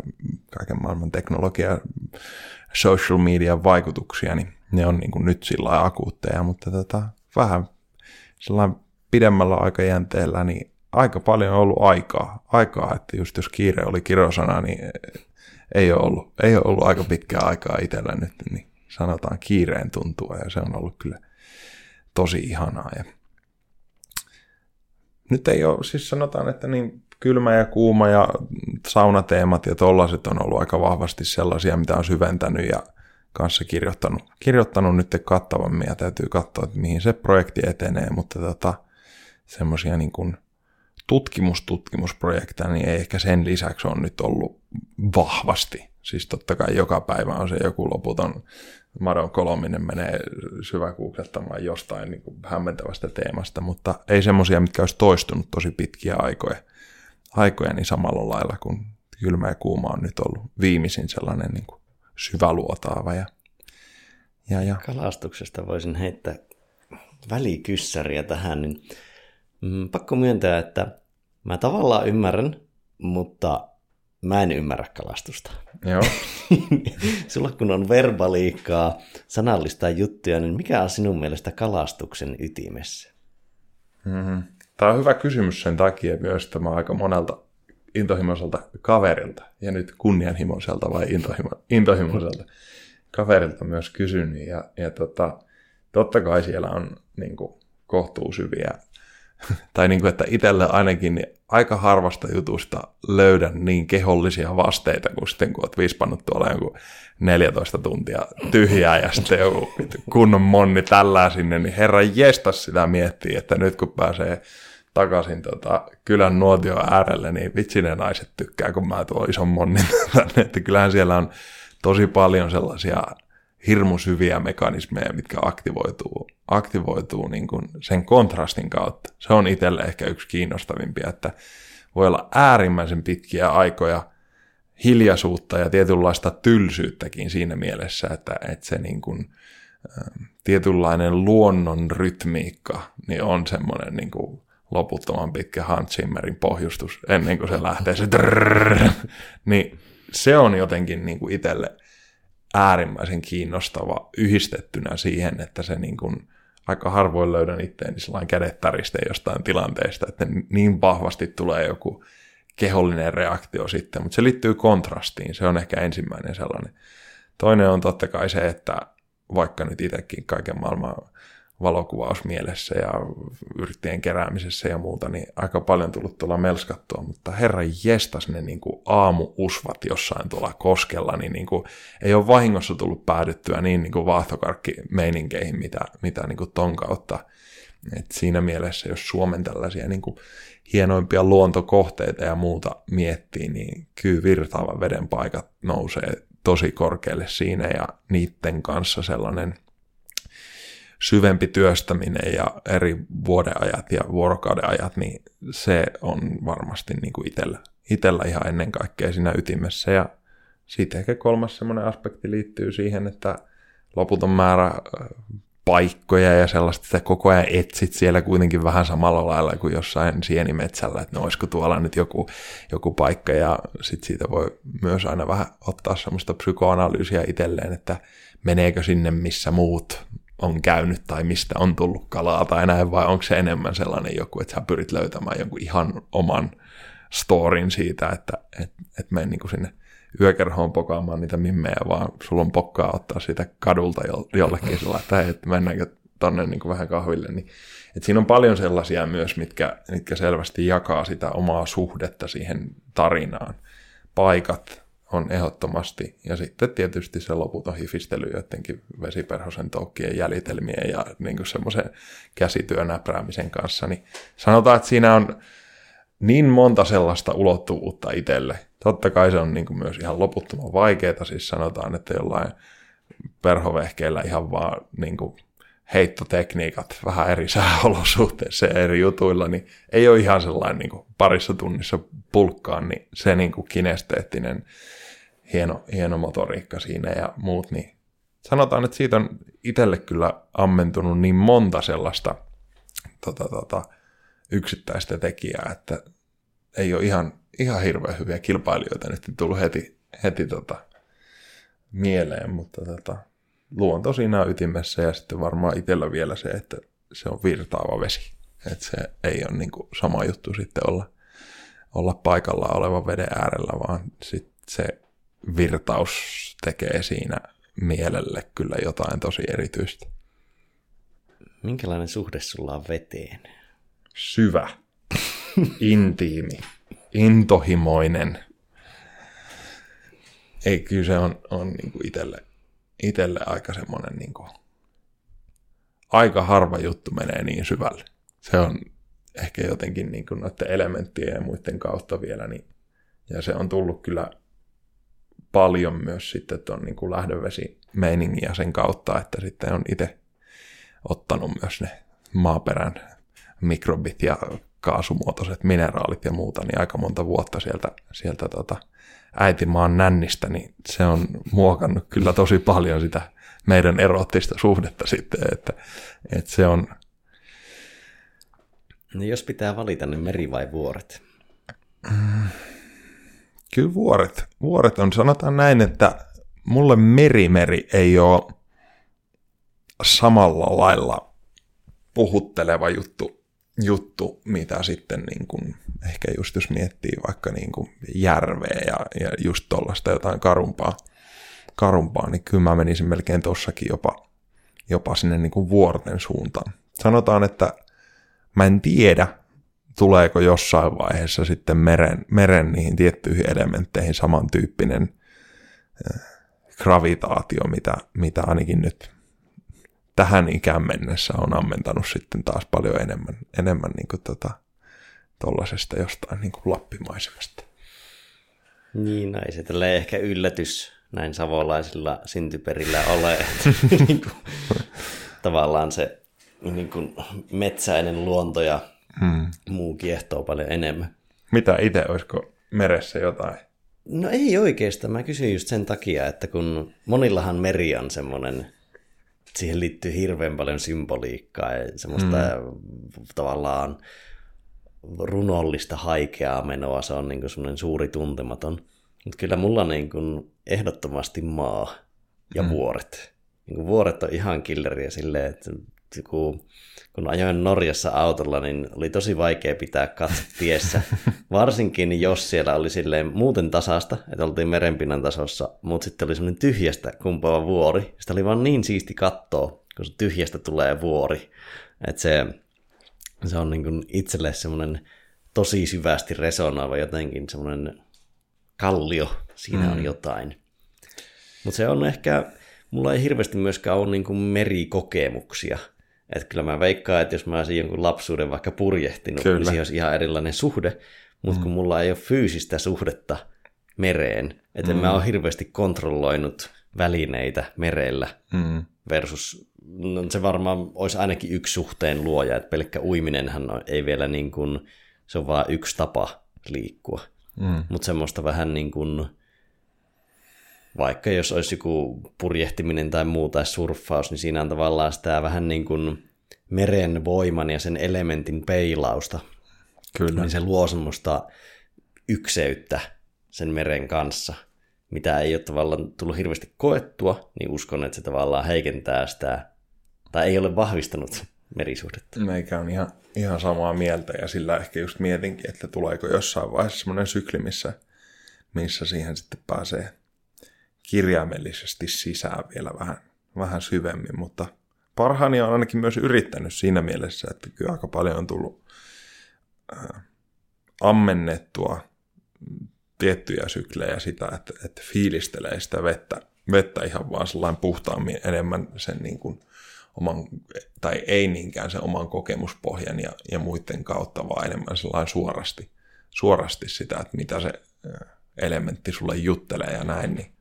kaiken maailman teknologia, social media vaikutuksia, niin ne on niin kuin nyt sillä akuutteja, mutta tota, vähän sellainen pidemmällä aikajänteellä, niin aika paljon on ollut aikaa, aikaa että just jos kiire oli kirosana, niin Ei ole, ollut, ei ole ollut aika pitkää aikaa itsellä nyt, niin sanotaan kiireen tuntua, ja se on ollut kyllä tosi ihanaa. Ja nyt ei ole, siis sanotaan, että niin kylmä ja kuuma ja saunateemat ja tollaiset on ollut aika vahvasti sellaisia, mitä on syventänyt ja kanssa kirjoittanut, kirjoittanut nyt kattavammin, ja täytyy katsoa, että mihin se projekti etenee, mutta tota, semmoisia niin kuin tutkimustutkimusprojekteja niin ei ehkä sen lisäksi on nyt ollut vahvasti. Siis totta kai joka päivä on se joku loputon, Madon kolominen menee syväkuuksettamaan jostain niin kuin hämmentävästä teemasta, mutta ei semmoisia, mitkä olisi toistunut tosi pitkiä aikoja, aikoja niin samalla lailla kuin kylmä ja kuuma on nyt ollut viimeisin sellainen niin kuin syväluotaava. Ja, ja, ja. Kalastuksesta voisin heittää välikyssäriä tähän, niin pakko myöntää, että mä tavallaan ymmärrän, mutta mä en ymmärrä kalastusta. Joo. Sulla kun on verbaliikkaa, sanallista juttuja, niin mikä on sinun mielestä kalastuksen ytimessä? Mm-hmm. Tämä on hyvä kysymys sen takia myös, että mä oon aika monelta intohimoiselta kaverilta, ja nyt kunnianhimoiselta vai intohimo- intohimoiselta kaverilta myös kysynyt. Ja, ja tota, totta kai siellä on niin kuin, kohtuusyviä tai niin kuin, että itselle ainakin niin aika harvasta jutusta löydän niin kehollisia vasteita, kuin sitten kun olet vispannut tuolla joku neljätoista tuntia tyhjää ja sitten joku kunnon monni tällä sinne, niin herran jestas sitä miettii, että nyt kun pääsee takaisin tota kylän nuotion äärelle, niin vitsi ne naiset tykkää, kun mä tuon ison monnin tänne, että kyllähän siellä on tosi paljon sellaisia hirmusyviä mekanismeja, mitkä aktivoituu, aktivoituu niin kuin sen kontrastin kautta. Se on itselle ehkä yksi kiinnostavimpia, että voi olla äärimmäisen pitkiä aikoja hiljaisuutta ja tietynlaista tylsyyttäkin siinä mielessä, että, että se niin kuin, ä, tietynlainen luonnon rytmiikka niin on semmoinen niin kuin loputtoman pitkä Hans Zimmerin pohjustus ennen kuin se lähtee se drrrr, niin se on jotenkin niin kuin itselle äärimmäisen kiinnostava yhdistettynä siihen, että se niin kuin aika harvoin löydän itteeni sellainen kädet täristeen jostain tilanteesta, että niin vahvasti tulee joku kehollinen reaktio sitten, mutta se liittyy kontrastiin, se on ehkä ensimmäinen sellainen. Toinen on totta kai se, että vaikka nyt itsekin kaiken maailman valokuvaus mielessä ja yrttien keräämisessä ja muuta, niin aika paljon tullut tuolla melskattua, mutta herran jestas ne niin kuin aamuusvat jossain tuolla koskella, niin, niin kuin ei ole vahingossa tullut päädyttyä niin, niin kuin vaahtokarkkimeininkeihin, mitä, mitä niin kuin ton kautta. Et siinä mielessä, jos Suomen tällaisia niin kuin hienoimpia luontokohteita ja muuta miettii, niin kyllä virtaavan veden paikat nousee tosi korkealle siinä ja niiden kanssa sellainen syvempi työstäminen ja eri vuodenajat ja vuorokaudenajat, niin se on varmasti niin kuin itsellä, itsellä ihan ennen kaikkea siinä ytimessä. Ja siitä ehkä kolmas semmoinen aspekti liittyy siihen, että loputon määrä paikkoja ja sellaista, että koko ajan etsit siellä kuitenkin vähän samalla lailla kuin jossain sienimetsällä, että no olisiko tuolla nyt joku, joku paikka, ja sitten siitä voi myös aina vähän ottaa semmoista psykoanalyysiä itselleen, että meneekö sinne missä muut on käynyt tai mistä on tullut kalaa tai näin, vai onko se enemmän sellainen joku, että sä pyrit löytämään jonkun ihan oman storin siitä, että et, et mene niinku sinne yökerhoon pokaamaan niitä mimmejä, vaan sulla on pokkaa ottaa sitä kadulta jollekin sillä, että et mennäänkö tonne niinku vähän kahville. Niin, et siinä on paljon sellaisia myös, mitkä, mitkä selvästi jakaa sitä omaa suhdetta siihen tarinaan. Paikat on ehdottomasti. Ja sitten tietysti se loputon hifistely jotenkin vesiperhosen toukkien jäljitelmien ja niin semmoisen käsityönäpräämisen kanssa. Niin sanotaan, että siinä on niin monta sellaista ulottuvuutta itselle. Totta kai se on niin myös ihan loputtoman vaikeaa. Siis sanotaan, että jollain perhovehkeillä ihan vaan niin heittotekniikat vähän eri sääolosuhteissa ja eri jutuilla, niin ei ole ihan sellainen niin kuin parissa tunnissa pulkkaan, niin se niin kuin kinesteettinen hieno, hieno motoriikka siinä ja muut, niin sanotaan, että siitä on itselle kyllä ammentunut niin monta sellaista tota, tota, yksittäistä tekijää, että ei ole ihan, ihan hirveän hyviä kilpailijoita nyt tullut heti, heti tota, mieleen, mutta tota, luonto siinä ytimessä ja sitten varmaan itsellä vielä se, että se on virtaava vesi. Että se ei ole niin kuin sama juttu sitten olla, olla paikallaan olevan veden äärellä, vaan sitten se virtaus tekee siinä mielelle kyllä jotain tosi erityistä. Minkälainen suhde sulla on veteen? Syvä, intiimi, intohimoinen. Ei, kyllä se on, on niin kuin itselle, itselle aika semmoinen, niin kuin, aika harva juttu menee niin syvälle. Se on ehkä jotenkin niin kuin noiden elementtien ja muiden kautta vielä, niin, ja se on tullut kyllä paljon myös sitten tuon niin kuin lähdövesimeiningin ja sen kautta, että sitten on itse ottanut myös ne maaperän mikrobit ja kaasumuotoiset mineraalit ja muuta, niin aika monta vuotta sieltä, sieltä tota äitimaan nännistä, niin se on muokannut kyllä tosi paljon sitä meidän eroottista suhdetta sitten, että, että se on... No jos pitää valita, niin meri vai vuoret? Kyllä vuoret. Vuoret on, sanotaan näin, että mulle merimeri ei ole samalla lailla puhutteleva juttu, juttu mitä sitten niin kuin, ehkä just jos miettii vaikka niin kuin järveä ja, ja just tuollaista jotain karumpaa, karumpaa, niin kyllä mä menisin melkein tossakin jopa, jopa sinne niin kuin vuorten suuntaan. Sanotaan, että mä en tiedä, tuleeko jossain vaiheessa sitten meren, meren niihin tiettyihin elementteihin samantyyppinen gravitaatio, mitä, mitä ainakin nyt tähän ikään mennessä on ammentanut sitten taas paljon enemmän, enemmän niin kuin tota, tollasesta jostain niin kuin lappimaisemasta. Niin, ei se tälleen ehkä yllätys näin savolaisilla syntyperillä ole. Tavallaan se niin kuin metsäinen luonto ja hmm. muu kiehtoo paljon enemmän. Mitä itse, olisiko meressä jotain? No ei oikeastaan, mä kysyn just sen takia, että kun monillahan meri on semmoinen, siihen liittyy hirveän paljon symboliikkaa ja semmoista hmm. tavallaan runollista haikeaa menoa, se on niin kuin semmoinen suuri tuntematon. Mutta kyllä mulla niin kuin ehdottomasti maa ja hmm. vuoret. Niin kuin vuoret on ihan killeriä silleen, että kun, kun ajoin Norjassa autolla, niin oli tosi vaikea pitää katse tiessä, varsinkin jos siellä oli silleen muuten tasasta, että oltiin merenpinnan tasossa, mutta sitten oli semmoinen tyhjästä kumpuava vuori. Sitä oli vaan niin siisti katsoa, kun se tyhjästä tulee vuori, että se, se on niin kuin itselle semmoinen tosi syvästi resonoiva jotenkin semmoinen kallio, siinä mm. on jotain. Mutta se on ehkä, mulla ei hirveästi myöskään ole niin kuin merikokemuksia. Että kyllä mä veikkaan, että jos mä olisin jonkun lapsuuden vaikka purjehtinut, kyllä, niin siihen olisi ihan erilainen suhde, mutta mm. kun mulla ei ole fyysistä suhdetta mereen, että mm. mä oon hirveästi kontrolloinut välineitä merellä mm. versus, no se varmaan olisi ainakin yksi suhteen luoja, että pelkkä uiminenhan ei vielä niin kuin, se on vaan yksi tapa liikkua, mm. mutta semmoista vähän niin kuin, vaikka jos olisi joku purjehtiminen tai muu tai surffaus, niin siinä on tavallaan sitä vähän niin kuin meren voiman ja sen elementin peilausta. Kyllä. Niin se luo semmoista ykseyttä sen meren kanssa, mitä ei ole tavallaan tullut hirveästi koettua, niin uskon, että se tavallaan heikentää sitä, tai ei ole vahvistanut merisuhdetta. Meikä on ihan, ihan samaa mieltä, ja sillä ehkä just mietinkin, että tuleeko jossain vaiheessa semmoinen sykli, missä, missä siihen sitten pääsee kirjaimellisesti sisään vielä vähän, vähän syvemmin, mutta parhaani on ainakin myös yrittänyt siinä mielessä, että kyllä aika paljon on tullut äh, ammennettua tiettyjä syklejä sitä, että, että fiilistelee sitä vettä, vettä ihan vaan sellainen puhtaammin enemmän sen niin kuin oman, tai ei niinkään sen oman kokemuspohjan ja, ja muiden kautta, vaan enemmän sellainen suorasti, suorasti sitä, että mitä se elementti sulle juttelee ja näin, niin.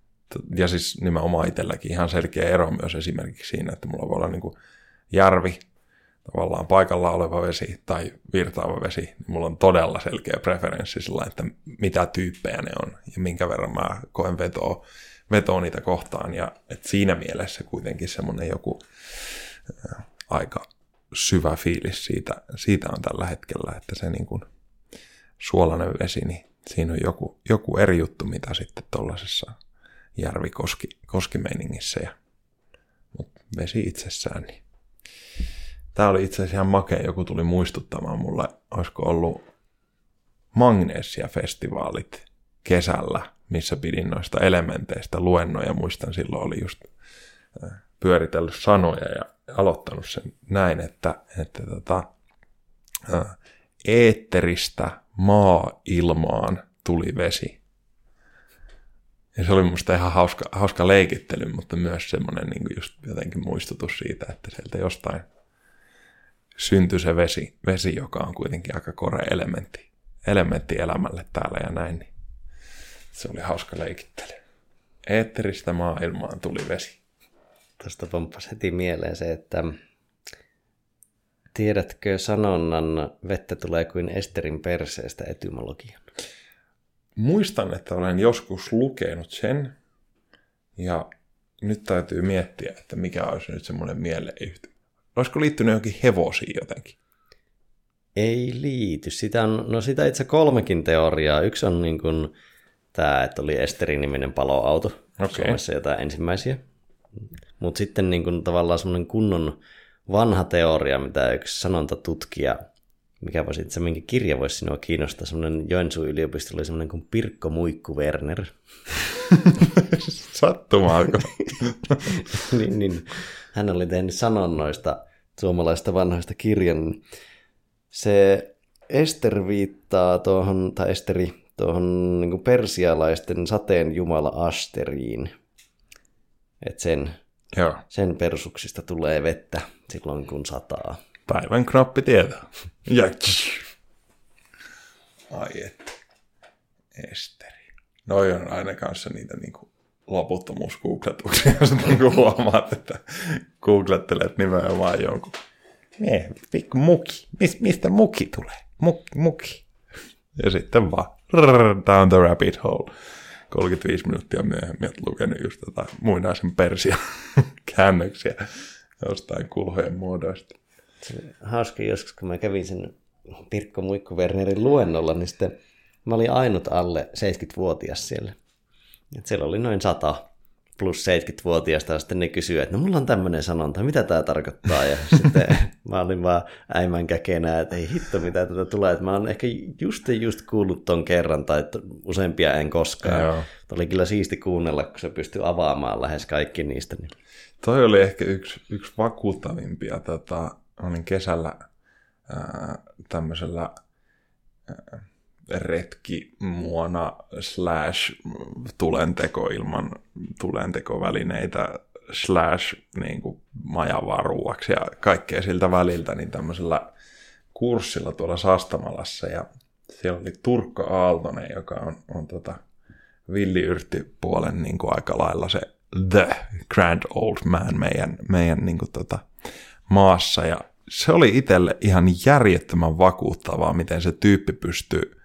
Ja siis nimenomaan itselläkin ihan selkeä ero myös esimerkiksi siinä, että mulla voi olla niin kuin järvi, tavallaan paikalla oleva vesi tai virtaava vesi, niin mulla on todella selkeä preferenssi sillä, että mitä tyyppejä ne on ja minkä verran mä koen vetoa, vetoa niitä kohtaan. Ja että siinä mielessä kuitenkin semmoinen joku ää, aika syvä fiilis siitä, siitä on tällä hetkellä, että se niin kuin suolainen vesi, niin siinä on joku, joku eri juttu, mitä sitten tuollaisessa järvikoski koskimeiningissä, ja mutta vesi itsessään. Niin. Tämä oli itse asiassa ihan makea, joku tuli muistuttamaan mulle, olisiko ollut Magnesia-festivaalit kesällä, missä pidin noista elementeistä luennoja. Muistan silloin oli just pyöritellyt sanoja ja aloittanut sen näin, että, että tota, eetteristä maa-ilmaan tuli vesi. Ja se oli musta ihan hauska, hauska leikittely, mutta myös semmoinen niin kuin just jotenkin muistutus siitä, että sieltä jostain syntyi se vesi, vesi joka on kuitenkin aika korea elementti, elementti elämälle täällä ja näin. Se oli hauska leikittely. Eetteristä maa-ilmaan tuli vesi. Tuosta pomppasi heti mieleen se, että tiedätkö sanonnan vettä tulee kuin Esterin perseestä etymologian? Muistan, että olen joskus lukenut sen ja nyt täytyy miettiä, että mikä olisi nyt semmoinen mieleyhtymä. Olisiko liittynyt johonkin hevosiin jotenkin? Ei liity. Sitä on, no sitä itse kolmekin teoriaa. Yksi on niin kuin tämä, että oli Esterin-niminen paloauto. Okay. Suomessa jotain ensimmäisiä. Mutta sitten niin kun tavallaan semmoinen kunnon vanha teoria, mitä yksi sanontatutkija, mikä voisi itse minkä kirja voisi sinua kiinnostaa, semmoinen Joensuun yliopisto oli semmoinen kuin Pirkko Muikku Werner. Sattumaako? niin, niin. Hän oli tehnyt sanonnoista suomalaisista vanhoista kirjan. Se Ester viittaa tuohon, tai Esteri, tuohon niin kuin persialaisten sateen jumala Asteriin. Että sen, sen persuksista tulee vettä silloin, kun sataa. Päivän knappi tietää. Ai että. Esteri. Noi on aina kanssa niitä niinku loputtomuus googletuksia, jos niinku huomaat, että googlettelet nimenomaan jonkun. Mie, pikku muki. Mis, mistä muki tulee? Muki, muki. Ja sitten vaan down the rabbit hole. kolmekymmentäviisi minuuttia myöhemmin olet lukenut just jotain muinaisen persian käännöksiä jostain kulhojen muodoista. Se oli hauska joskus, kun mä kävin sen Pirkko Muikku Wernerin luennolla, niin sitten mä olin ainut alle seitsemänkymmentävuotias siellä. Et siellä oli noin sata plus seitsemänkymmentävuotiaista, ja sitten ne kysyivät, että no mulla on tämmöinen sanonta, mitä tämä tarkoittaa? Ja sitten mä olin vaan äimän käkenä, että ei hitto, mitä tätä tulee. Että mä oon ehkä just ja just kuullut ton kerran, tai useampia en koskaan. Joo. Oli kyllä siisti kuunnella, kun se pystyi avaamaan lähes kaikki niistä. Niin. Toi oli ehkä yksi, yksi vakuuttavimpia. Tota, olin kesällä ää, tämmöisellä... Ää, retkimuona slash tulenteko ilman tulentekovälineitä slash niin kuin majavaruaksi ja kaikkea siltä väliltä, niin tämmöisellä kurssilla tuolla Sastamalassa, ja siellä oli Turkko Aaltonen, joka on, on tota villiyrttipuolen niin kuin aika lailla se the grand old man meidän, meidän niin kuin tota maassa, ja se oli itselle ihan järjettömän vakuuttavaa, miten se tyyppi pystyy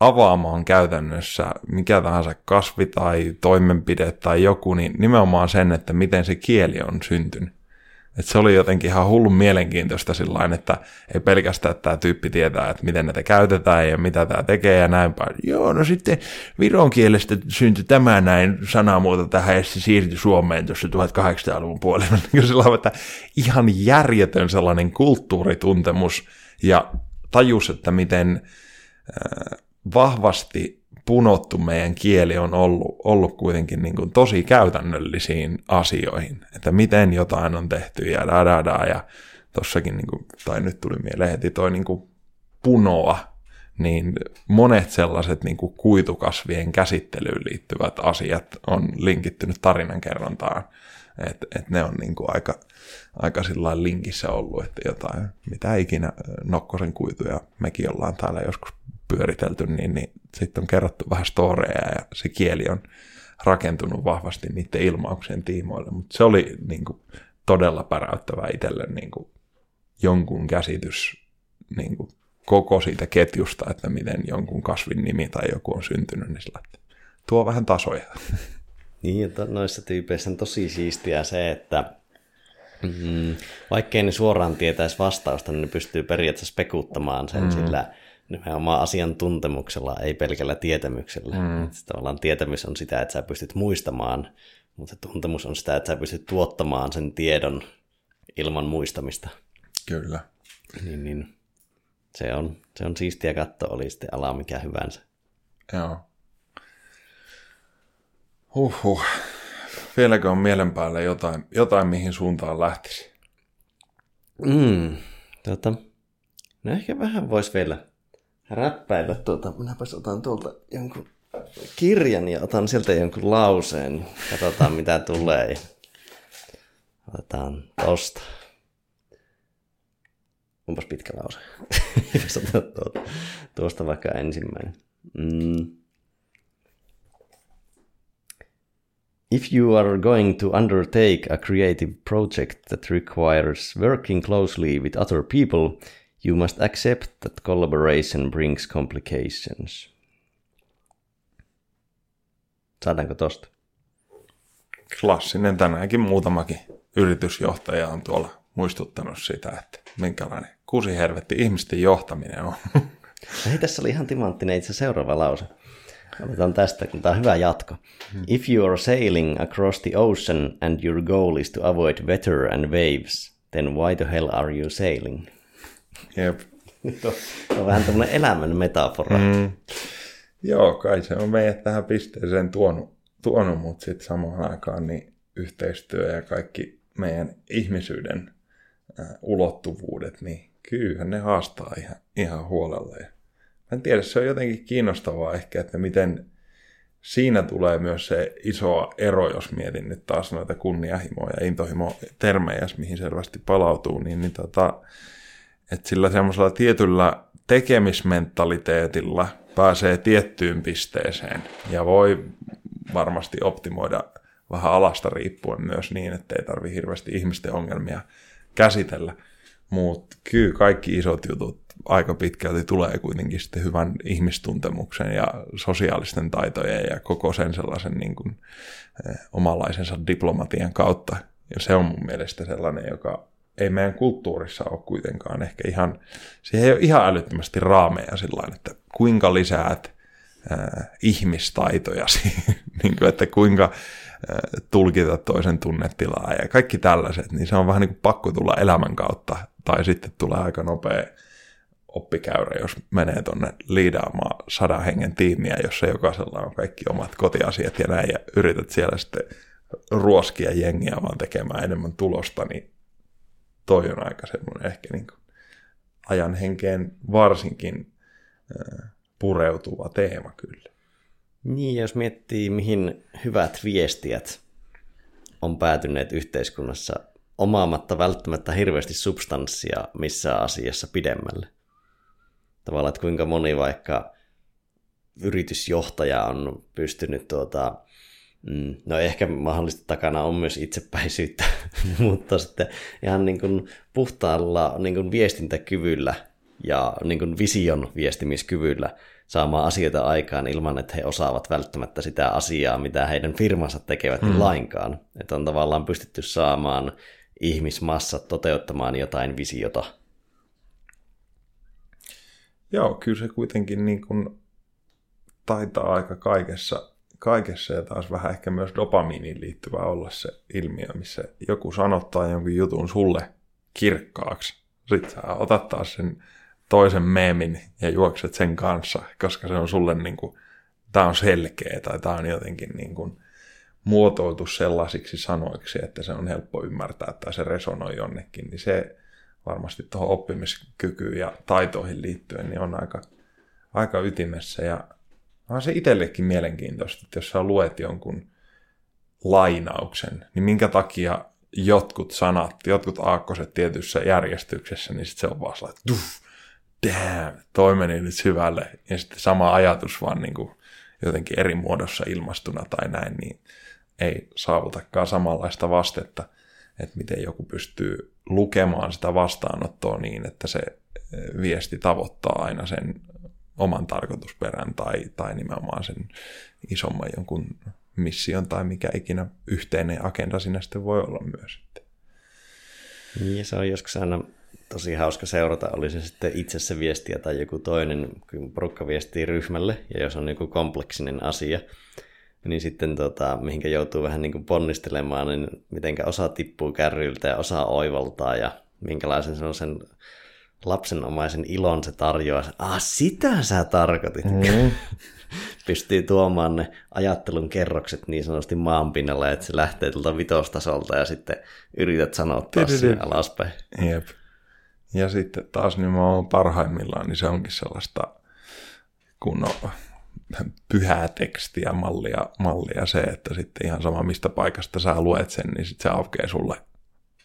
avaamaan käytännössä mikä tahansa kasvi tai toimenpide tai joku, niin nimenomaan sen, että miten se kieli on syntynyt. Et se oli jotenkin ihan hullun mielenkiintoista sillain, että ei pelkästään tämä tyyppi tietää, että miten näitä käytetään ja mitä tämä tekee ja näin päin. Joo, no sitten viron kielestä syntyi tämä näin sanamuoto tähän ja se siirtyi Suomeen tuossa tuhatkahdeksansataaluvun puolella. Sillä että ihan järjetön sellainen kulttuurituntemus ja tajus, että miten vahvasti punottu meidän kieli on ollut, ollut kuitenkin niin kuin tosi käytännöllisiin asioihin, että miten jotain on tehty ja da da da, ja tossakin, niin kuin, tai nyt tuli mieleen heti toi niin kuin punoa, niin monet sellaiset niin kuin kuitukasvien käsittelyyn liittyvät asiat on linkittynyt tarinankerrontaan, että et ne on niin kuin aika, aika sillain linkissä ollut, että jotain, mitä ikinä nokkosen kuituja mekin ollaan täällä joskus pyöritelty, niin, niin sitten on kerrottu vähän storeja ja se kieli on rakentunut vahvasti niiden ilmauksien tiimoille, mutta se oli niin kuin todella päräyttävä itselle niin kuin jonkun käsitys niin kuin koko siitä ketjusta, että miten jonkun kasvin nimi tai joku on syntynyt, niin sillä, tuo vähän tasoja. Niin, noissa tyypeissä on tosi siistiä se, että mm, vaikkei ne suoraan tietäisi vastausta, niin ne pystyy periaatteessa spekuuttamaan sen mm. sillä nimenomaan asiantuntemuksella, ei pelkällä tietämyksellä. Mm. Tavallaan tietämys on sitä, että sä pystyt muistamaan, mutta tuntemus on sitä, että sä pystyt tuottamaan sen tiedon ilman muistamista. Kyllä. Niin, niin. Se on, se on siistiä katsoa, oli sitten ala mikä hyvänsä. Joo. Huhhuh. Vieläkö on mielen päällä jotain, jotain mihin suuntaan lähtisi? Mm, tota, no ehkä vähän voisi vielä räppäillä. Tuota, minäpäs otan tuolta jonkun kirjan ja otan sieltä jonkun lauseen. Katsotaan mitä tulee. Otetaan tosta. Onpas pitkä lause. Tuosta vaikka ensimmäinen. Mm. If you are going to undertake a creative project that requires working closely with other people, you must accept that collaboration brings complications. Saadaanko tosta? Klassinen, tänäänkin muutamakin yritysjohtaja on tuolla muistuttanut sitä, että minkälainen kuusi hervetti ihmisten johtaminen on. Hei, tässä oli ihan timanttinen itse seuraava lause. Otetaan tästä, kun tämä on hyvä jatko. Hmm. If you are sailing across the ocean and your goal is to avoid weather and waves, then why the hell are you sailing? Jep. Se on vähän tämmöinen elämän metafora. Hmm. Joo, kai se on meidät tähän pisteeseen tuonut, tuonut mutta sitten samaan aikaan niin yhteistyö ja kaikki meidän ihmisyyden äh, ulottuvuudet, niin kyllähän ne haastaa ihan, ihan huolella. Ja en tiedä, se on jotenkin kiinnostavaa ehkä, että miten siinä tulee myös se iso ero, jos mietin nyt taas noita kunnianhimoja ja intohimo-termejä, mihin selvästi palautuu, niin, niin tota, että sillä semmoisella tietyllä tekemismentaliteetilla pääsee tiettyyn pisteeseen ja voi varmasti optimoida vähän alasta riippuen myös niin, että ei tarvitse hirveästi ihmisten ongelmia käsitellä. Mutta kyllä kaikki isot jutut aika pitkälti tulee kuitenkin sitten hyvän ihmistuntemuksen ja sosiaalisten taitojen ja koko sen sellaisen niin kuin, eh, omanlaisensa diplomatian kautta. Ja se on mun mielestä sellainen, joka ei meidän kulttuurissa ole kuitenkaan ehkä ihan, siihen ei ole ihan älyttömästi raameja sillain, että kuinka lisäät eh, ihmistaitoja, niin kuin, että kuinka tulkita toisen tunnetilaa ja kaikki tällaiset, niin se on vähän niin kuin pakko tulla elämän kautta, tai sitten tulee aika nopea oppikäyrä, jos menee tuonne liidaamaan sadan hengen tiimiä, jossa jokaisella on kaikki omat kotiasiat ja näin, ja yrität siellä sitten ruoskia jengiä vaan tekemään enemmän tulosta, niin toi on aika semmoinen ehkä niin kuin ajan henkeen varsinkin pureutuva teema kyllä. Niin, jos miettii, mihin hyvät viestijät on päätyneet yhteiskunnassa omaamatta välttämättä hirveästi substanssia missään asiassa pidemmälle. Tavallaan, että kuinka moni vaikka yritysjohtaja on pystynyt, tuota, no ehkä mahdollisesti takana on myös itsepäisyyttä, mutta sitten ihan niin kuin puhtaalla niin kuin viestintäkyvyllä ja niin kuin vision viestimiskyvyllä saamaan asioita aikaan ilman, että he osaavat välttämättä sitä asiaa, mitä heidän firmansa tekevät mm. lainkaan. Että on tavallaan pystytty saamaan ihmismassat toteuttamaan jotain visiota. Joo, kyllä se kuitenkin niin kuin taitaa aika kaikessa, kaikessa ja taas vähän ehkä myös dopamiiniin liittyvää olla se ilmiö, missä joku sanottaa jonkun jutun sulle kirkkaaksi. Sitten sä otat taas sen toisen meemin ja juokset sen kanssa, koska se on sulle niin kuin, tää on selkeä tai tää on jotenkin niin kuin muotoiltu sellaisiksi sanoiksi, että se on helppo ymmärtää tai se resonoi jonnekin, niin se varmasti tuohon oppimiskykyyn ja taitoihin liittyen niin on aika, aika ytimessä ja on se itsellekin mielenkiintoista, että jos sä luet jonkun lainauksen, niin minkä takia jotkut sanat, jotkut aakkoset tietyssä järjestyksessä, niin sit se on vaan sellainen, duff, damn, toi meni nyt syvälle. Ja sitten sama ajatus vaan niin kuin jotenkin eri muodossa ilmastuna tai näin, niin ei saavutakaan samanlaista vastetta, että miten joku pystyy lukemaan sitä vastaanottoa niin, että se viesti tavoittaa aina sen oman tarkoitusperän tai, tai nimenomaan sen isomman jonkun mission tai mikä ikinä yhteinen agenda siinä sitten voi olla myös. Ja se on joskus aina tosi hauska seurata, oli se sitten itse se viestiä tai joku toinen, kun porukka viestii ryhmälle, ja jos on joku kompleksinen asia, niin sitten tota, mihinkä joutuu vähän niin kuin ponnistelemaan, niin mitenkä osa tippuu kärryiltä ja osa oivaltaa, ja minkälaisen se on sen lapsenomaisen ilon se tarjoaa. Ah, sitä sä tarkoitit! Mm. pystyy tuomaan ne ajattelun kerrokset niin sanotusti maanpinnalla, että se lähtee tuolta vitostasolta ja sitten yrität sanottaa sen alaspäin. Jep. Ja sitten taas niin mä oon parhaimmillaan, niin se onkin sellaista kunnon pyhää tekstiä, mallia, mallia se, että sitten ihan sama mistä paikasta sä luet sen, niin sitten se aukeaa sulle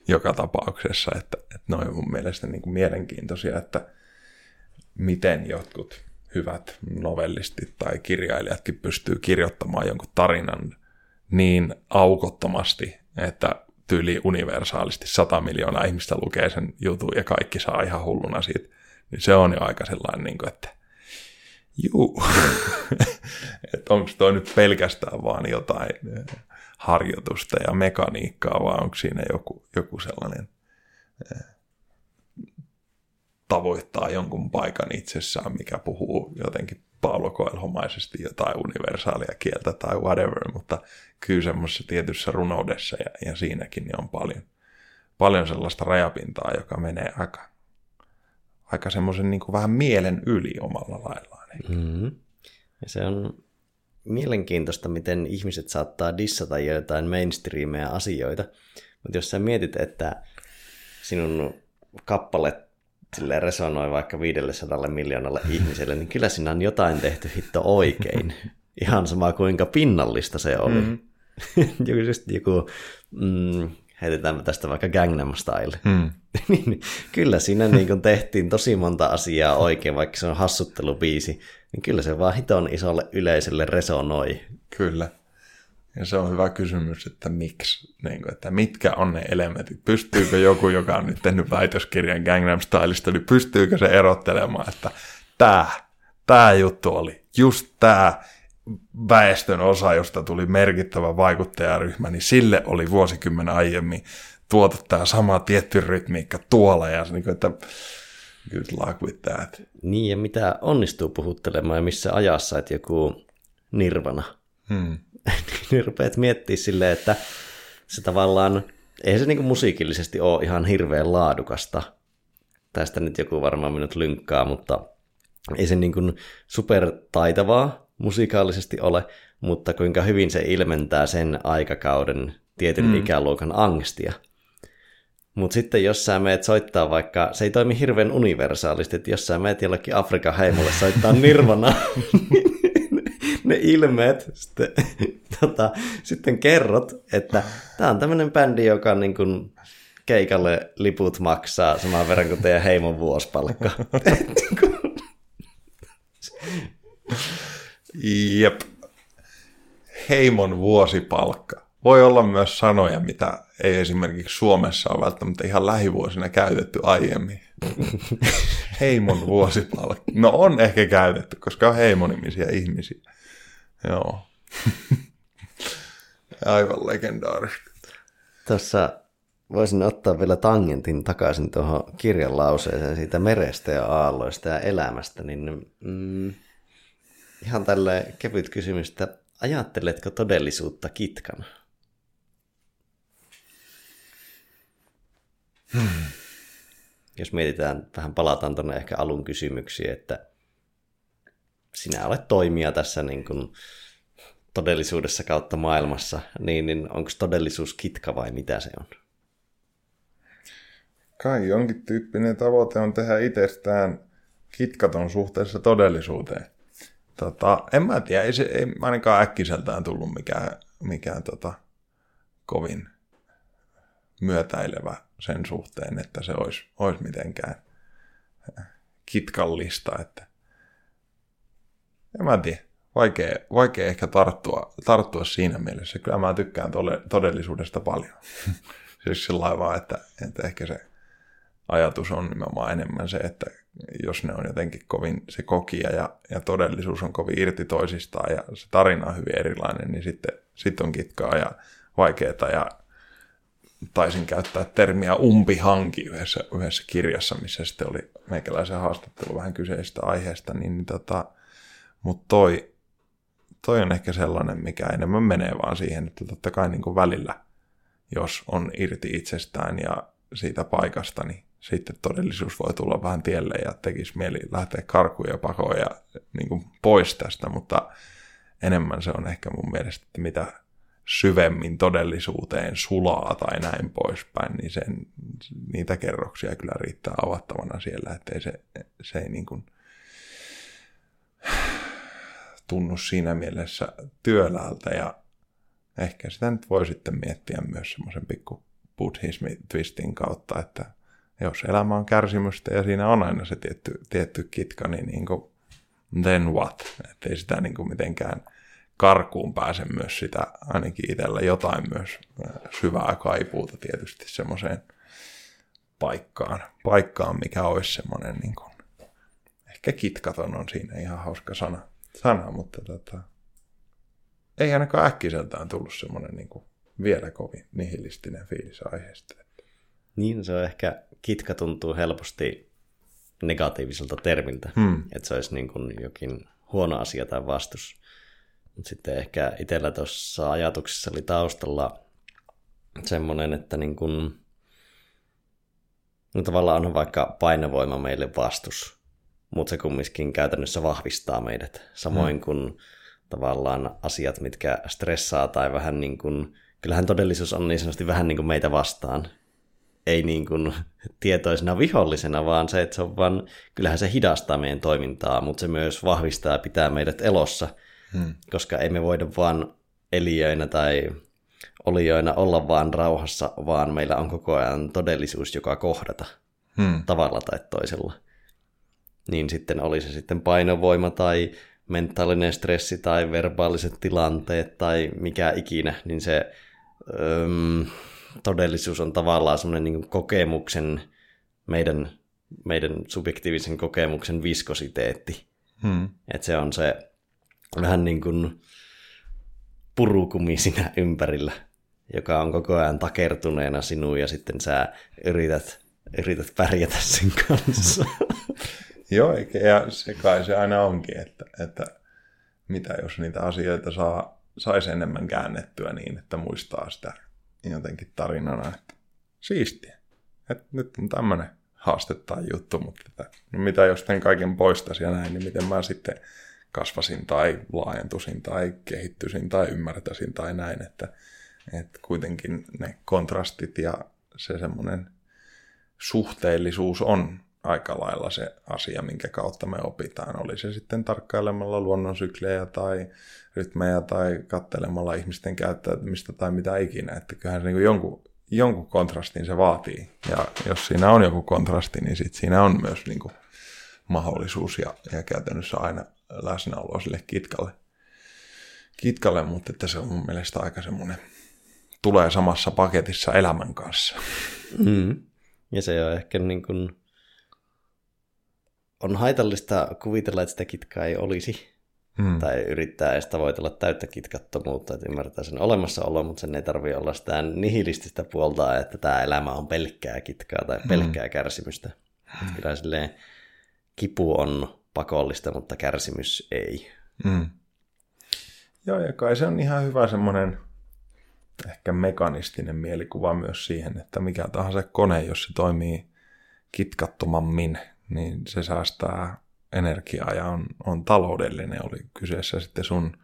joka tapauksessa. Että, että ne on mun mielestä niin kuin mielenkiintoisia, että miten jotkut hyvät novellistit tai kirjailijatkin pystyy kirjoittamaan jonkun tarinan niin aukottomasti, että tyyli universaalisti sata miljoonaa ihmistä lukee sen jutun ja kaikki saa ihan hulluna siitä. Niin se on jo aika sellainen, että juu, että onko toi nyt pelkästään vaan jotain harjoitusta ja mekaniikkaa, vai onko siinä joku, joku sellainen tavoittaa jonkun paikan itsessään, mikä puhuu jotenkin Paulo Coelho-maisesti jotain universaalia kieltä tai whatever, mutta kyllä semmoisessa tietyssä runoudessa ja, ja siinäkin niin on paljon, paljon sellaista rajapintaa, joka menee aika, aika semmoisen niin kuin vähän mielen yli omalla laillaan. Mm-hmm. Se on mielenkiintoista, miten ihmiset saattaa dissata jotain mainstreameja asioita, mutta jos sä mietit, että sinun kappalet silleen resonoi vaikka viidelläsadalla miljoonalle ihmiselle, niin kyllä siinä on jotain tehty hitto oikein. Ihan sama kuinka pinnallista se oli. Mm. joku, just joku mm, heitetään tästä vaikka Gangnam Style. Mm. Kyllä siinä niin kun tehtiin tosi monta asiaa oikein, vaikka se on hassuttelubiisi, niin kyllä se vaan hiton isolle yleisölle resonoi. Kyllä. Ja se on hyvä kysymys, että miksi, niin kuin, että mitkä on ne elementit. Pystyykö joku, joka on nyt tehnyt väitöskirjan Gangnam Styleista, niin pystyykö se erottelemaan, että tämä, tämä juttu oli just tämä väestön osa, josta tuli merkittävä vaikuttajaryhmä, niin sille oli vuosikymmenen aiemmin tuotu tämä sama tietty rytmiikka tuolla, ja se niin kuin, että good luck with that. Niin, ja mitä onnistuu puhuttelemaan ja missä ajassa, että joku Nirvana. Hmm. Niin rupeat miettimään silleen, että se tavallaan, eihän se niinku musiikillisesti ole ihan hirveän laadukasta. Tästä nyt joku varmaan minut lynkkaa, mutta ei se niinku supertaitavaa musiikallisesti ole, mutta kuinka hyvin se ilmentää sen aikakauden tietyn mm. ikäluokan angstia. Mutta sitten jos sä meet soittaa vaikka, se ei toimi hirveän universaalisti, että jos sä meet jollekin Afrikan heimolle soittaa Nirvana, ne ilmeet, sitten, tota, sitten kerrot, että tämä on tämmöinen bändi, joka niin kuin keikalle liput maksaa saman verran kuin teidän heimon vuospalkka. Jep. Heimon vuosipalkka. Voi olla myös sanoja, mitä ei esimerkiksi Suomessa ole välttämättä ihan lähivuosina käytetty aiemmin. Heimon vuosipalkka. No on ehkä käytetty, koska on heimonimisiä ihmisiä. Joo. Aivan legendaarista. Tuossa voisin ottaa vielä tangentin takaisin tuohon kirjan lauseeseen siitä merestä ja aalloista ja elämästä, niin mm, ihan tälle kevyt kysymys, että ajatteletko todellisuutta kitkana? Hmm. Jos mietitään, vähän palataan tuonne ehkä alun kysymyksiin, että sinä olet toimija tässä niin kuin todellisuudessa kautta maailmassa, niin, niin onko todellisuus kitka vai mitä se on? Kai jonkin tyyppinen tavoite on tehdä itsestään kitkaton suhteessa todellisuuteen. Tota, en mä tiedä, ei, se, ei ainakaan äkkiseltään tullut mikään, mikään tota, kovin myötäilevä sen suhteen, että se olisi, olisi mitenkään kitkallista, että en mä tiedä. Vaikea, vaikea ehkä tarttua, tarttua siinä mielessä. Kyllä mä tykkään tole, todellisuudesta paljon. Siis sillä vaan, että, että ehkä se ajatus on nimenomaan enemmän se, että jos ne on jotenkin kovin se kokia ja, ja todellisuus on kovin irti toisistaan ja se tarina on hyvin erilainen, niin sitten sit on kitkaa ja vaikeeta. Ja taisin käyttää termiä umpihanki yhdessä, yhdessä kirjassa, missä sitten oli meikäläisen haastattelu vähän kyseisestä aiheesta, niin, niin tota... Mutta toi, toi on ehkä sellainen, mikä enemmän menee vaan siihen, että totta kai niin kuin välillä, jos on irti itsestään ja siitä paikasta, niin sitten todellisuus voi tulla vähän tielle ja tekisi mieli lähteä karkuun ja pakoon ja niin kuin pois tästä. Mutta enemmän se on ehkä mun mielestä, että mitä syvemmin todellisuuteen sulaa tai näin poispäin, niin sen, niitä kerroksia kyllä riittää avattavana siellä, ettei se, se ei niin kuin tunnu siinä mielessä työläältä, ja ehkä sitä nyt voi sitten miettiä myös semmoisen pikku buddhismi-twistin kautta, että jos elämä on kärsimystä ja siinä on aina se tietty, tietty kitka, niin, niin kuin then what? Että ei sitä niin kuin mitenkään karkuun pääse myös sitä, ainakin itsellä jotain myös syvää kaipuuta tietysti semmoiseen paikkaan, paikkaan, mikä olisi semmoinen niin kuin, ehkä kitkaton on siinä ihan hauska sana, sana mutta tota, ei ainakaan äkkiseltään tullut semmoinen niin kuin vielä kovin nihilistinen fiilis aiheesta. Niin, se on ehkä, kitka tuntuu helposti negatiiviselta termiltä, hmm. että se olisi niin kuin jokin huono asia tai vastus. Mutta sitten ehkä itsellä tuossa ajatuksessa oli taustalla semmoinen, että niin kun, no tavallaan on vaikka painovoima meille vastus, mutta se kumminkin käytännössä vahvistaa meidät. Samoin hmm. kuin tavallaan asiat, mitkä stressaa tai vähän niin kuin, kyllähän todellisuus on niin sanotusti vähän niin kuin meitä vastaan. Ei niin kuin tietoisena vihollisena, vaan se, että se on vaan, kyllähän se hidastaa meidän toimintaa, mutta se myös vahvistaa ja pitää meidät elossa. Hmm. Koska ei me voida vaan eliöinä tai olijoina olla vaan rauhassa, vaan meillä on koko ajan todellisuus, joka kohdata hmm. tavalla tai toisella. Niin sitten oli se sitten painovoima tai mentaalinen stressi tai verbaaliset tilanteet tai mikä ikinä, niin se öm, todellisuus on tavallaan semmoinen niin kuin kokemuksen, meidän, meidän subjektiivisen kokemuksen viskositeetti. Hmm. Että se on se vähän niin kuin purukumi sinä ympärillä, joka on koko ajan takertuneena sinuun ja sitten sä yrität, yrität pärjätä sen kanssa. Joo, ja se kai se aina onkin, että, että mitä jos niitä asioita saa, saisi enemmän käännettyä niin, että muistaa sitä jotenkin tarinana, että siistiä, että nyt on tämmöinen haaste tai juttu, mutta että, no mitä jos tämän kaiken poistaisi ja näin, niin miten mä sitten kasvasin tai laajentusin tai kehittyisin tai ymmärtäisin tai näin, että, että kuitenkin ne kontrastit ja se semmoinen suhteellisuus on aika lailla se asia, minkä kautta me opitaan. Oli se sitten tarkkailemalla luonnonsyklejä tai rytmejä tai katselemalla ihmisten käyttäytymistä tai mitä ikinä, että kyllähän se niin kuin jonkun, jonkun kontrastin se vaatii, ja jos siinä on joku kontrasti, niin sit siinä on myös niin kuin mahdollisuus ja, ja käytännössä aina läsnäoloa sille kitkalle. kitkalle, mutta että se on mun mielestä aika semmoinen, tulee samassa paketissa elämän kanssa. Mm. Ja se on ehkä niin kuin, on haitallista kuvitella, että sitä kitkaa ei olisi, mm. tai yrittää edes tavoitella täyttä kitkattomuutta, että ymmärtää sen olemassaoloa, mutta sen ei tarvitse olla sitä nihilististä puolta, että tämä elämä on pelkkää kitkaa tai pelkkää mm. kärsimystä. Mm. Kyllä silleen kipu on pakollista, mutta kärsimys ei. Mm. Joo, ja kai se on ihan hyvä semmoinen ehkä mekanistinen mielikuva myös siihen, että mikä tahansa kone, jos se toimii kitkattomammin, niin se säästää energiaa ja on, on taloudellinen, oli kyseessä sitten sun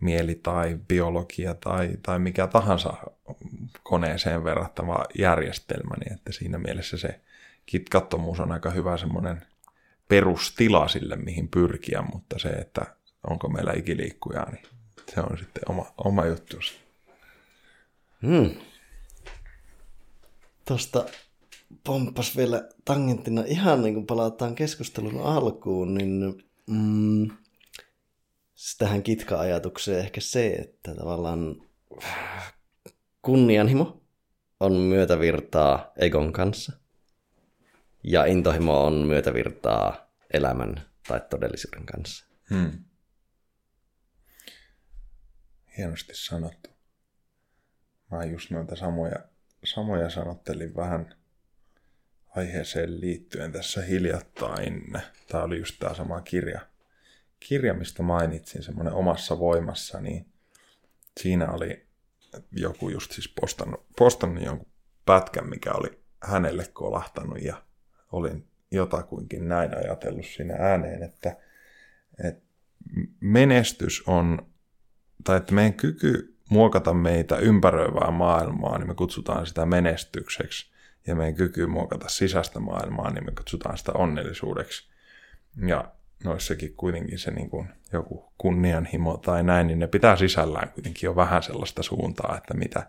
mieli tai biologia tai, tai mikä tahansa koneeseen verrattava järjestelmä, niin että siinä mielessä se kitkattomuus on aika hyvä semmoinen perustila sille, mihin pyrkiä, mutta se, että onko meillä ikiliikkujaa, niin se on sitten oma, oma juttuus. Hmm. Tuosta pomppas vielä tangenttina ihan niin kuin palataan keskustelun alkuun, niin mm, tähän kitka-ajatukseen ehkä se, että tavallaan kunnianhimo on myötävirtaa egon kanssa. Ja intohimo on myötävirtaa elämän tai todellisuuden kanssa. Hmm. Hienosti sanottu. Mä just noita samoja, samoja sanottelin vähän aiheeseen liittyen tässä hiljattain. Tää oli just tää sama kirja, kirja mistä mainitsin, semmoinen omassa voimassa. Niin siinä oli joku just siis postannut, postannut jonkun pätkän, mikä oli hänelle kolahtanut, ja olin jotakuinkin näin ajatellut siinä ääneen, että, että menestys on tai että meidän kyky muokata meitä ympäröivää maailmaa, niin me kutsutaan sitä menestykseksi. Ja meidän kyky muokata sisäistä maailmaa, niin me kutsutaan sitä onnellisuudeksi. Ja noissakin kuitenkin se niin kuin joku kunnianhimo tai näin, niin ne pitää sisällään kuitenkin jo vähän sellaista suuntaa, että mitä,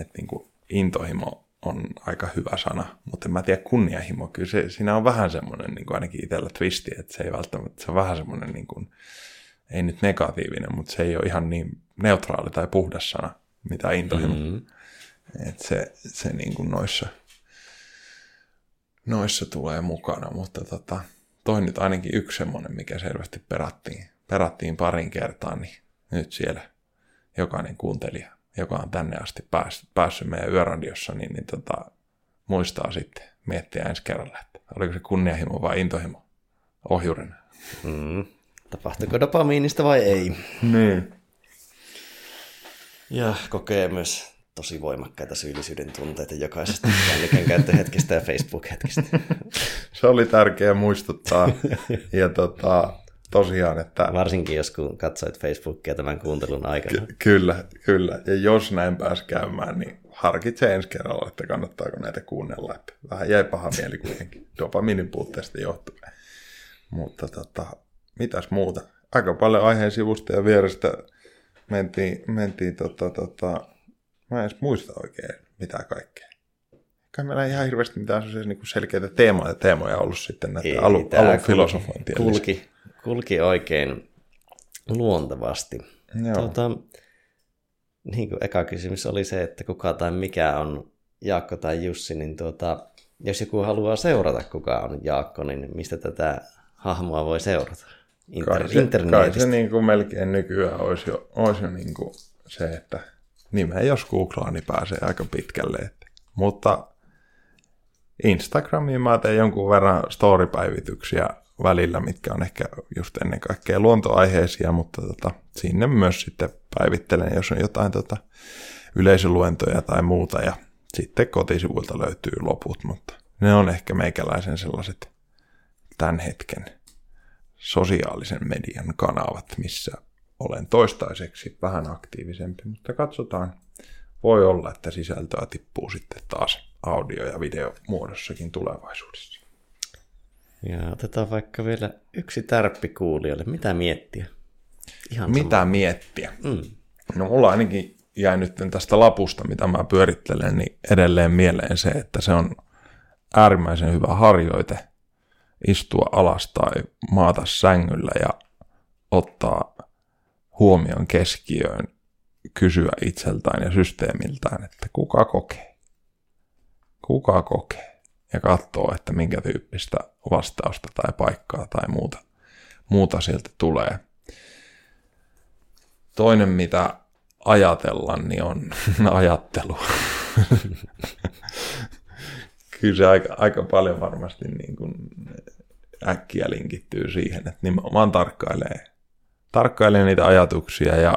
että niin kuin intohimo on aika hyvä sana, mutta en mä tiedä kunnianhimo, kyllä se, siinä on vähän semmoinen niin kuin ainakin itsellä twisti, että se ei välttämättä, se on vähän semmoinen niin kuin, ei nyt negatiivinen, mutta se ei ole ihan niin neutraali tai puhdas sana, mitä intohimo. Mm-hmm. Että se, se niin kuin noissa, noissa tulee mukana, mutta tota, toi nyt ainakin yksi semmoinen, mikä selvästi perattiin, perattiin parin kertaan, niin nyt siellä jokainen kuuntelija, joka on tänne asti päässyt, päässyt meidän yöradiossa, niin, niin tota, muistaa sitten miettiä ensi kerralla, että oliko se kunnianhimo vai intohimo ohjurina. Mm. Tapahtuiko dopamiinista vai ei? Niin. Ja kokee myös tosi voimakkaita syyllisyyden tunteita jokaisesta kännykän käyttöhetkestä ja Facebook-hetkestä. Se oli tärkeää muistuttaa. Ja tota, tosiaan, että... Varsinkin jos kun katsoit Facebookia tämän kuuntelun aikana. Ky- kyllä, kyllä. Ja jos näin pääsi käymään, niin harkitse ensi kerralla, että kannattaako näitä kuunnella. Vähän jäi paha mieli kuitenkin. Dopamiinin puutteesta johtuen. Mutta tota, mitäs muuta? Aika paljon aiheen sivusta ja vierestä mentiin... mentiin tota, tota, mä en edes muista oikein mitään kaikkea. Kai meillä ei ihan hirveästi mitään selkeitä teemoja, teemoja ollut sitten näitä alu, alun filosofointia. Kulki, kulki oikein luontevasti. Tuota, niin kuin eka kysymys oli se, että kuka tai mikä on Jaakko tai Jussi, niin tuota, jos joku haluaa seurata kuka on Jaakko, niin mistä tätä hahmoa voi seurata? Inter- kai se, internetistä. Kai se niin kuin melkein nykyään olisi jo, olisi jo niin kuin se, että nimeä jos googlaan, niin pääsee aika pitkälle. Että. Mutta Instagramiin mä teen jonkun verran storypäivityksiä välillä, mitkä on ehkä just ennen kaikkea luontoaiheisia, mutta tota, sinne myös sitten päivittelen, jos on jotain tota, yleisöluentoja tai muuta. Ja sitten kotisivuilta löytyy loput, mutta ne on ehkä meikäläisen sellaiset tämän hetken sosiaalisen median kanavat, missä olen toistaiseksi vähän aktiivisempi, mutta katsotaan. Voi olla, että sisältöä tippuu sitten taas audio- ja videomuodossakin tulevaisuudessa. Ja otetaan vaikka vielä yksi tärppi kuulijoille. Mitä miettiä? Ihan mitä sama. miettiä? Mm. No mulla ainakin jäi nyt tästä lapusta, mitä mä pyörittelen, niin edelleen mieleen se, että se on äärimmäisen hyvä harjoite istua alas tai maata sängyllä ja ottaa huomion keskiöön, kysyä itseltään ja systeemiltään, että kuka kokee, kuka kokee, ja katsoo, että minkä tyyppistä vastausta tai paikkaa tai muuta, muuta sieltä tulee. Toinen, mitä ajatella, niin on ajattelu. Kyllä se aika, aika paljon varmasti niin kuin äkkiä linkittyy siihen, että nimenomaan tarkkailee. Tarkkailee niitä ajatuksia, ja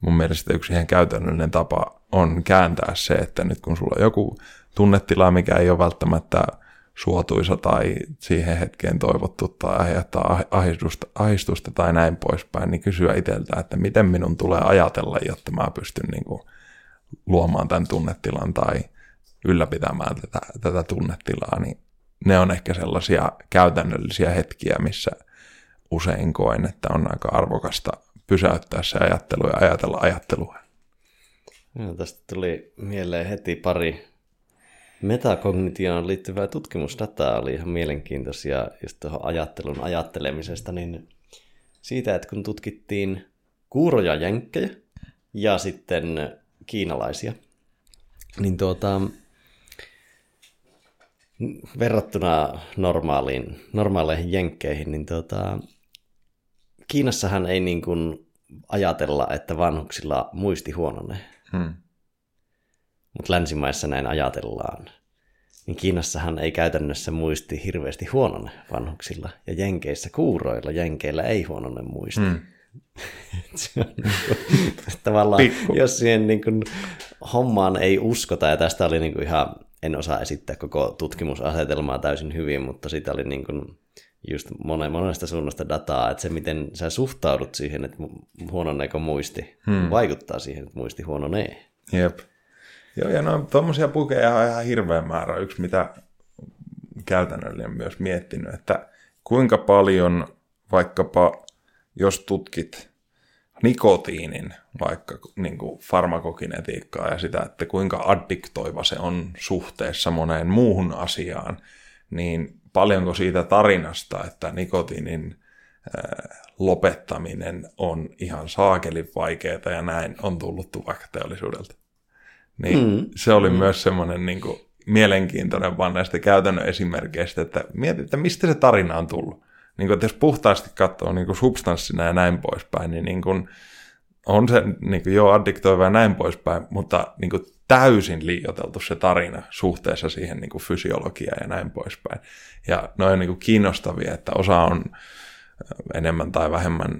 mun mielestä yksi ihan käytännöllinen tapa on kääntää se, että nyt kun sulla on joku tunnetila, mikä ei ole välttämättä suotuisa tai siihen hetkeen toivottu tai aiheuttaa ahdistusta, ahdistusta tai näin poispäin, niin kysyä itseltä, että miten minun tulee ajatella, jotta mä pystyn niin kuin luomaan tämän tunnetilan tai ylläpitämään tätä, tätä tunnetilaa, niin ne on ehkä sellaisia käytännöllisiä hetkiä, missä usein koen, että on aika arvokasta pysäyttää se ajattelu ja ajatella ajattelua. No, tästä tuli mieleen heti pari metakognitioon liittyvää tutkimusdataa, oli ihan mielenkiintoisia just tuohon ajattelun ajattelemisesta, niin siitä, että kun tutkittiin kuuroja jenkkejä ja sitten kiinalaisia, niin tuota... verrattuna normaaliin, normaaleihin jenkkeihin, niin tuota, Kiinassahan ei niin kuin ajatella, että vanhuksilla muisti huononee, hmm. mutta länsimaissa näin ajatellaan. Niin Kiinassahan ei käytännössä muisti hirveästi huonone vanhuksilla, ja jenkeissä kuuroilla jenkeillä ei huonone muisti. Hmm. Se on niin kuin, tavallaan, Pikku. jos siihen niin kuin hommaan ei uskota, ja tästä oli niin kuin ihan... En osaa esittää koko tutkimusasetelmaa täysin hyvin, mutta siitä oli niin kuin just monesta suunnasta dataa, että se miten sä suhtaudut siihen, että huononeeko muisti, hmm. vaikuttaa siihen, että muisti huononee. Jep. Joo, ja no tuommoisia pukeja on ihan hirveä määrä. Yksi, mitä käytännöllinen on myös miettinyt, että kuinka paljon vaikkapa, jos tutkit nikotiinin, vaikka niin kuin farmakokinetiikkaa ja sitä, että kuinka addiktoiva se on suhteessa moneen muuhun asiaan, niin paljonko siitä tarinasta, että nikotiinin äh, lopettaminen on ihan saakelin vaikeaa ja näin on tullut vaikka teollisuudelta. Niin mm. se oli mm. myös semmoinen niin kuin mielenkiintoinen vaan näistä käytännön esimerkkeistä, että mietit, että mistä se tarina on tullut. Niin kuin, jos puhtaasti katsoo niin kuin substanssina ja näin poispäin, niin, niin kuin, on se niin kuin, joo addiktoiva ja näin poispäin, mutta niin kuin, täysin liioiteltu se tarina suhteessa siihen niin kuin, fysiologiaan ja näin poispäin. Ja ne on niin kuin, kiinnostavia, että osa on enemmän tai vähemmän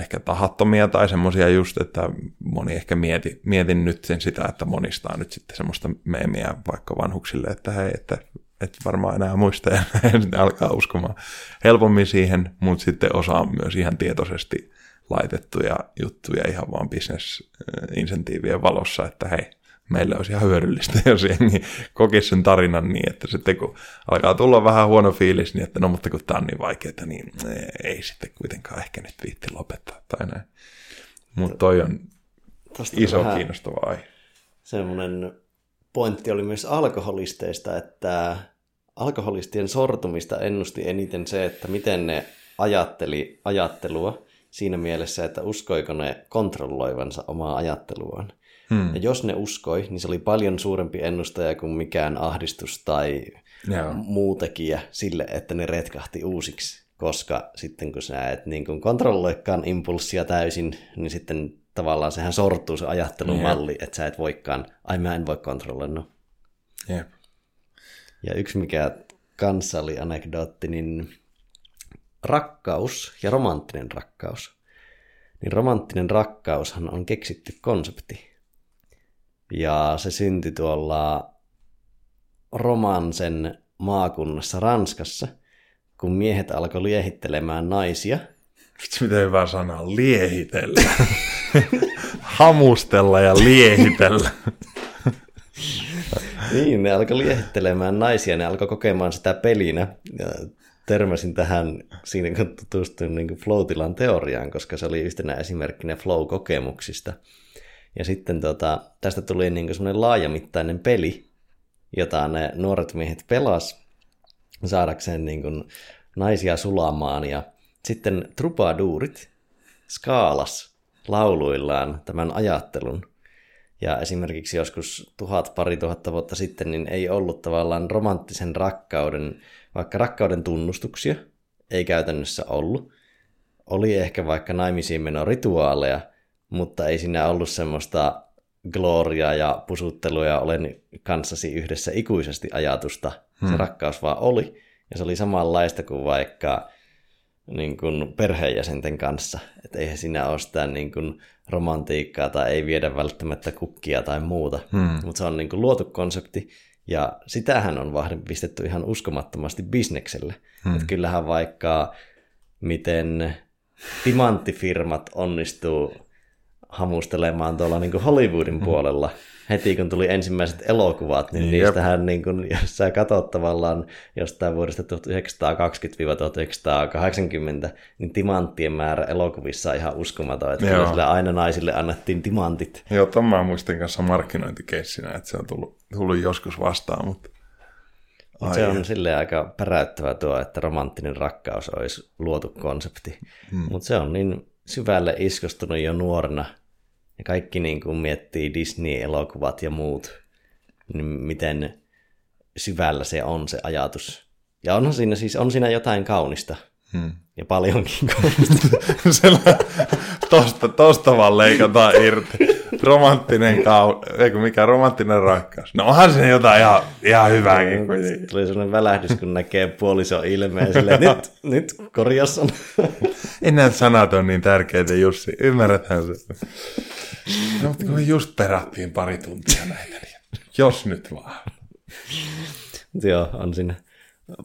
ehkä tahattomia tai semmoisia just, että moni ehkä mieti, mietin nyt sen sitä, että monistaa nyt sitten semmoista meemiä vaikka vanhuksille, että hei, että et varmaan enää muista ja sitten alkaa uskomaan helpommin siihen, mutta sitten osa on myös ihan tietoisesti laitettuja juttuja ihan vaan bisnesinsentiivien valossa, että hei, meillä olisi ihan hyödyllistä, jos jengi kokisi sen tarinan niin, että sitten kun alkaa tulla vähän huono fiilis, niin että no mutta kun tämä on niin vaikeaa, niin ei sitten kuitenkaan ehkä nyt viitti lopettaa tai näin. Mutta toi on iso kiinnostava aihe. Semmoinen pointti oli myös alkoholisteista, että alkoholistien sortumista ennusti eniten se, että miten ne ajatteli ajattelua siinä mielessä, että uskoiko ne kontrolloivansa omaa ajatteluaan. Hmm. Ja jos ne uskoi, niin se oli paljon suurempi ennustaja kuin mikään ahdistus tai yeah. muu tekijä sille, että ne retkahti uusiksi. Koska sitten kun sä et niin kun kontrolloikaan impulssia täysin, niin sitten tavallaan sehän sortuu se ajattelumalli, yeah. että sä et voikaan, ai mä en voi kontrolloida. Yeah. Ja yksi mikä kanssa oli anekdootti, niin rakkaus ja romanttinen rakkaus. Niin romanttinen rakkaushan on keksitty konsepti. Ja se syntyi tuolla Romansen maakunnassa Ranskassa, kun miehet alkoi liehittelemään naisia. Vitsi, mitä hyvä sana, liehitellä. Hamustella ja liehitellä. Niin, ne alkoi liehittelemään naisia, ne alkoi kokemaan sitä pelinä. Törmäsin tähän siinä, kun tutustuin niin kuin flow-tilan teoriaan, koska se oli yhtenä esimerkkinä flow-kokemuksista. Ja sitten tota, tästä tuli niin kuin semmoinen laajamittainen peli, jota ne nuoret miehet pelas saadakseen niin kuin naisia sulamaan. Ja sitten trupaduurit skaalas lauluillaan tämän ajattelun. Ja esimerkiksi joskus tuhat, pari tuhatta vuotta sitten niin ei ollut tavallaan romanttisen rakkauden, vaikka rakkauden tunnustuksia ei käytännössä ollut. Oli ehkä vaikka naimisiin meno rituaaleja, mutta ei siinä ollut semmoista gloriaa ja pusuttelua ja olen kanssasi yhdessä ikuisesti ajatusta. Hmm. Se rakkaus vaan oli. Ja se oli samanlaista kuin vaikka niin kuin perheenjäsenten kanssa. Että eihän siinä ole sitä niin kuin romantiikkaa tai ei viedä välttämättä kukkia tai muuta. Hmm. Mutta se on niin kuin luotu konsepti. Ja sitähän on vaan pistetty ihan uskomattomasti bisnekselle. Hmm. Että kyllähän vaikka miten timanttifirmat onnistuu hamustelemaan tuolla niin kuin Hollywoodin puolella. Heti kun tuli ensimmäiset elokuvat, niin Jep. niistähän, niin kuin, jos sä katot tavallaan jostain vuodesta tuhatyhdeksänsataakaksikymmentä–tuhatyhdeksänsataakahdeksankymmentä, niin timanttien määrä elokuvissa on ihan uskomaton. Että kyllä sillä aina naisille annettiin timantit. Joo, tämän mä muistin kanssa markkinointikeissinä, että se on tullut, tullut joskus vastaan. Mutta... Mut se on silleen aika päräyttävä tuo, että romanttinen rakkaus olisi luotu konsepti. Hmm. Mutta se on niin syvälle iskostunut jo nuorena. Ja kaikki niin kun miettii Disney-elokuvat ja muut, niin miten syvällä se on se ajatus. Ja onhan siinä siis on siinä jotain kaunista. Hmm. Ja paljonkin kaunista. tosta, tosta vaan leikataan irti. Romanttinen kaun... Eikö mikä romanttinen rakkaus? No onhan siinä jotain ihan, ihan hyvääkin. Sitten tuli sellainen välähdys, kun näkee puolison ilmeen silleen, nyt, nyt korjassa on. Ei näitä sanat ole niin tärkeitä, Jussi. Ymmärräthän se. No, mutta kun me just perättiin pari tuntia näitä, niin jos nyt vaan. Joo, on siinä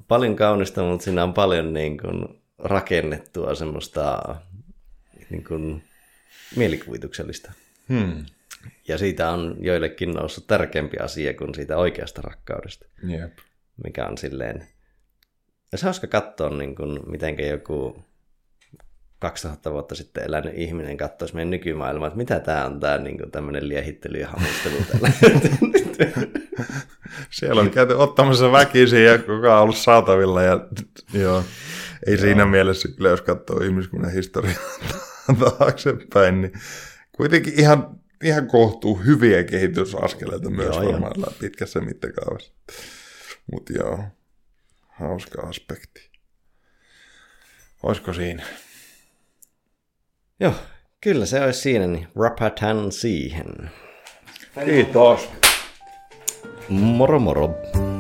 paljon kaunista, mutta siinä on paljon niin kuin rakennettua semmoista niin kuin mielikuvituksellista. Hmm. Ja siitä on joillekin noussut tärkeämpi asia kuin siitä oikeasta rakkaudesta. Yep. Mikä on silleen... Ja se hauska katsoa, niin kuin, mitenkä joku kaksituhatta vuotta sitten elänyt ihminen katsoisi meidän nykymaailmaa, että mitä tämä on, tämä niin kuin tämmöinen liehittely ja hamustelu tällä Siellä on käyty ottamassa väkisin ja kukaan on ollut saatavilla. Ja... Joo. Ei siinä Joo. mielessä, kyllä jos katsoo ihmiskunnan historiaa taaksepäin, niin kuitenkin ihan, ihan kohtuu hyviä kehitysaskeleita myös joo, varmaan jo. Pitkässä mittakaavassa. Mutta joo, hauska aspekti. Olisiko siinä? Joo, kyllä se olisi siinä, niin rapathan siihen. Kiitos. Moro moro.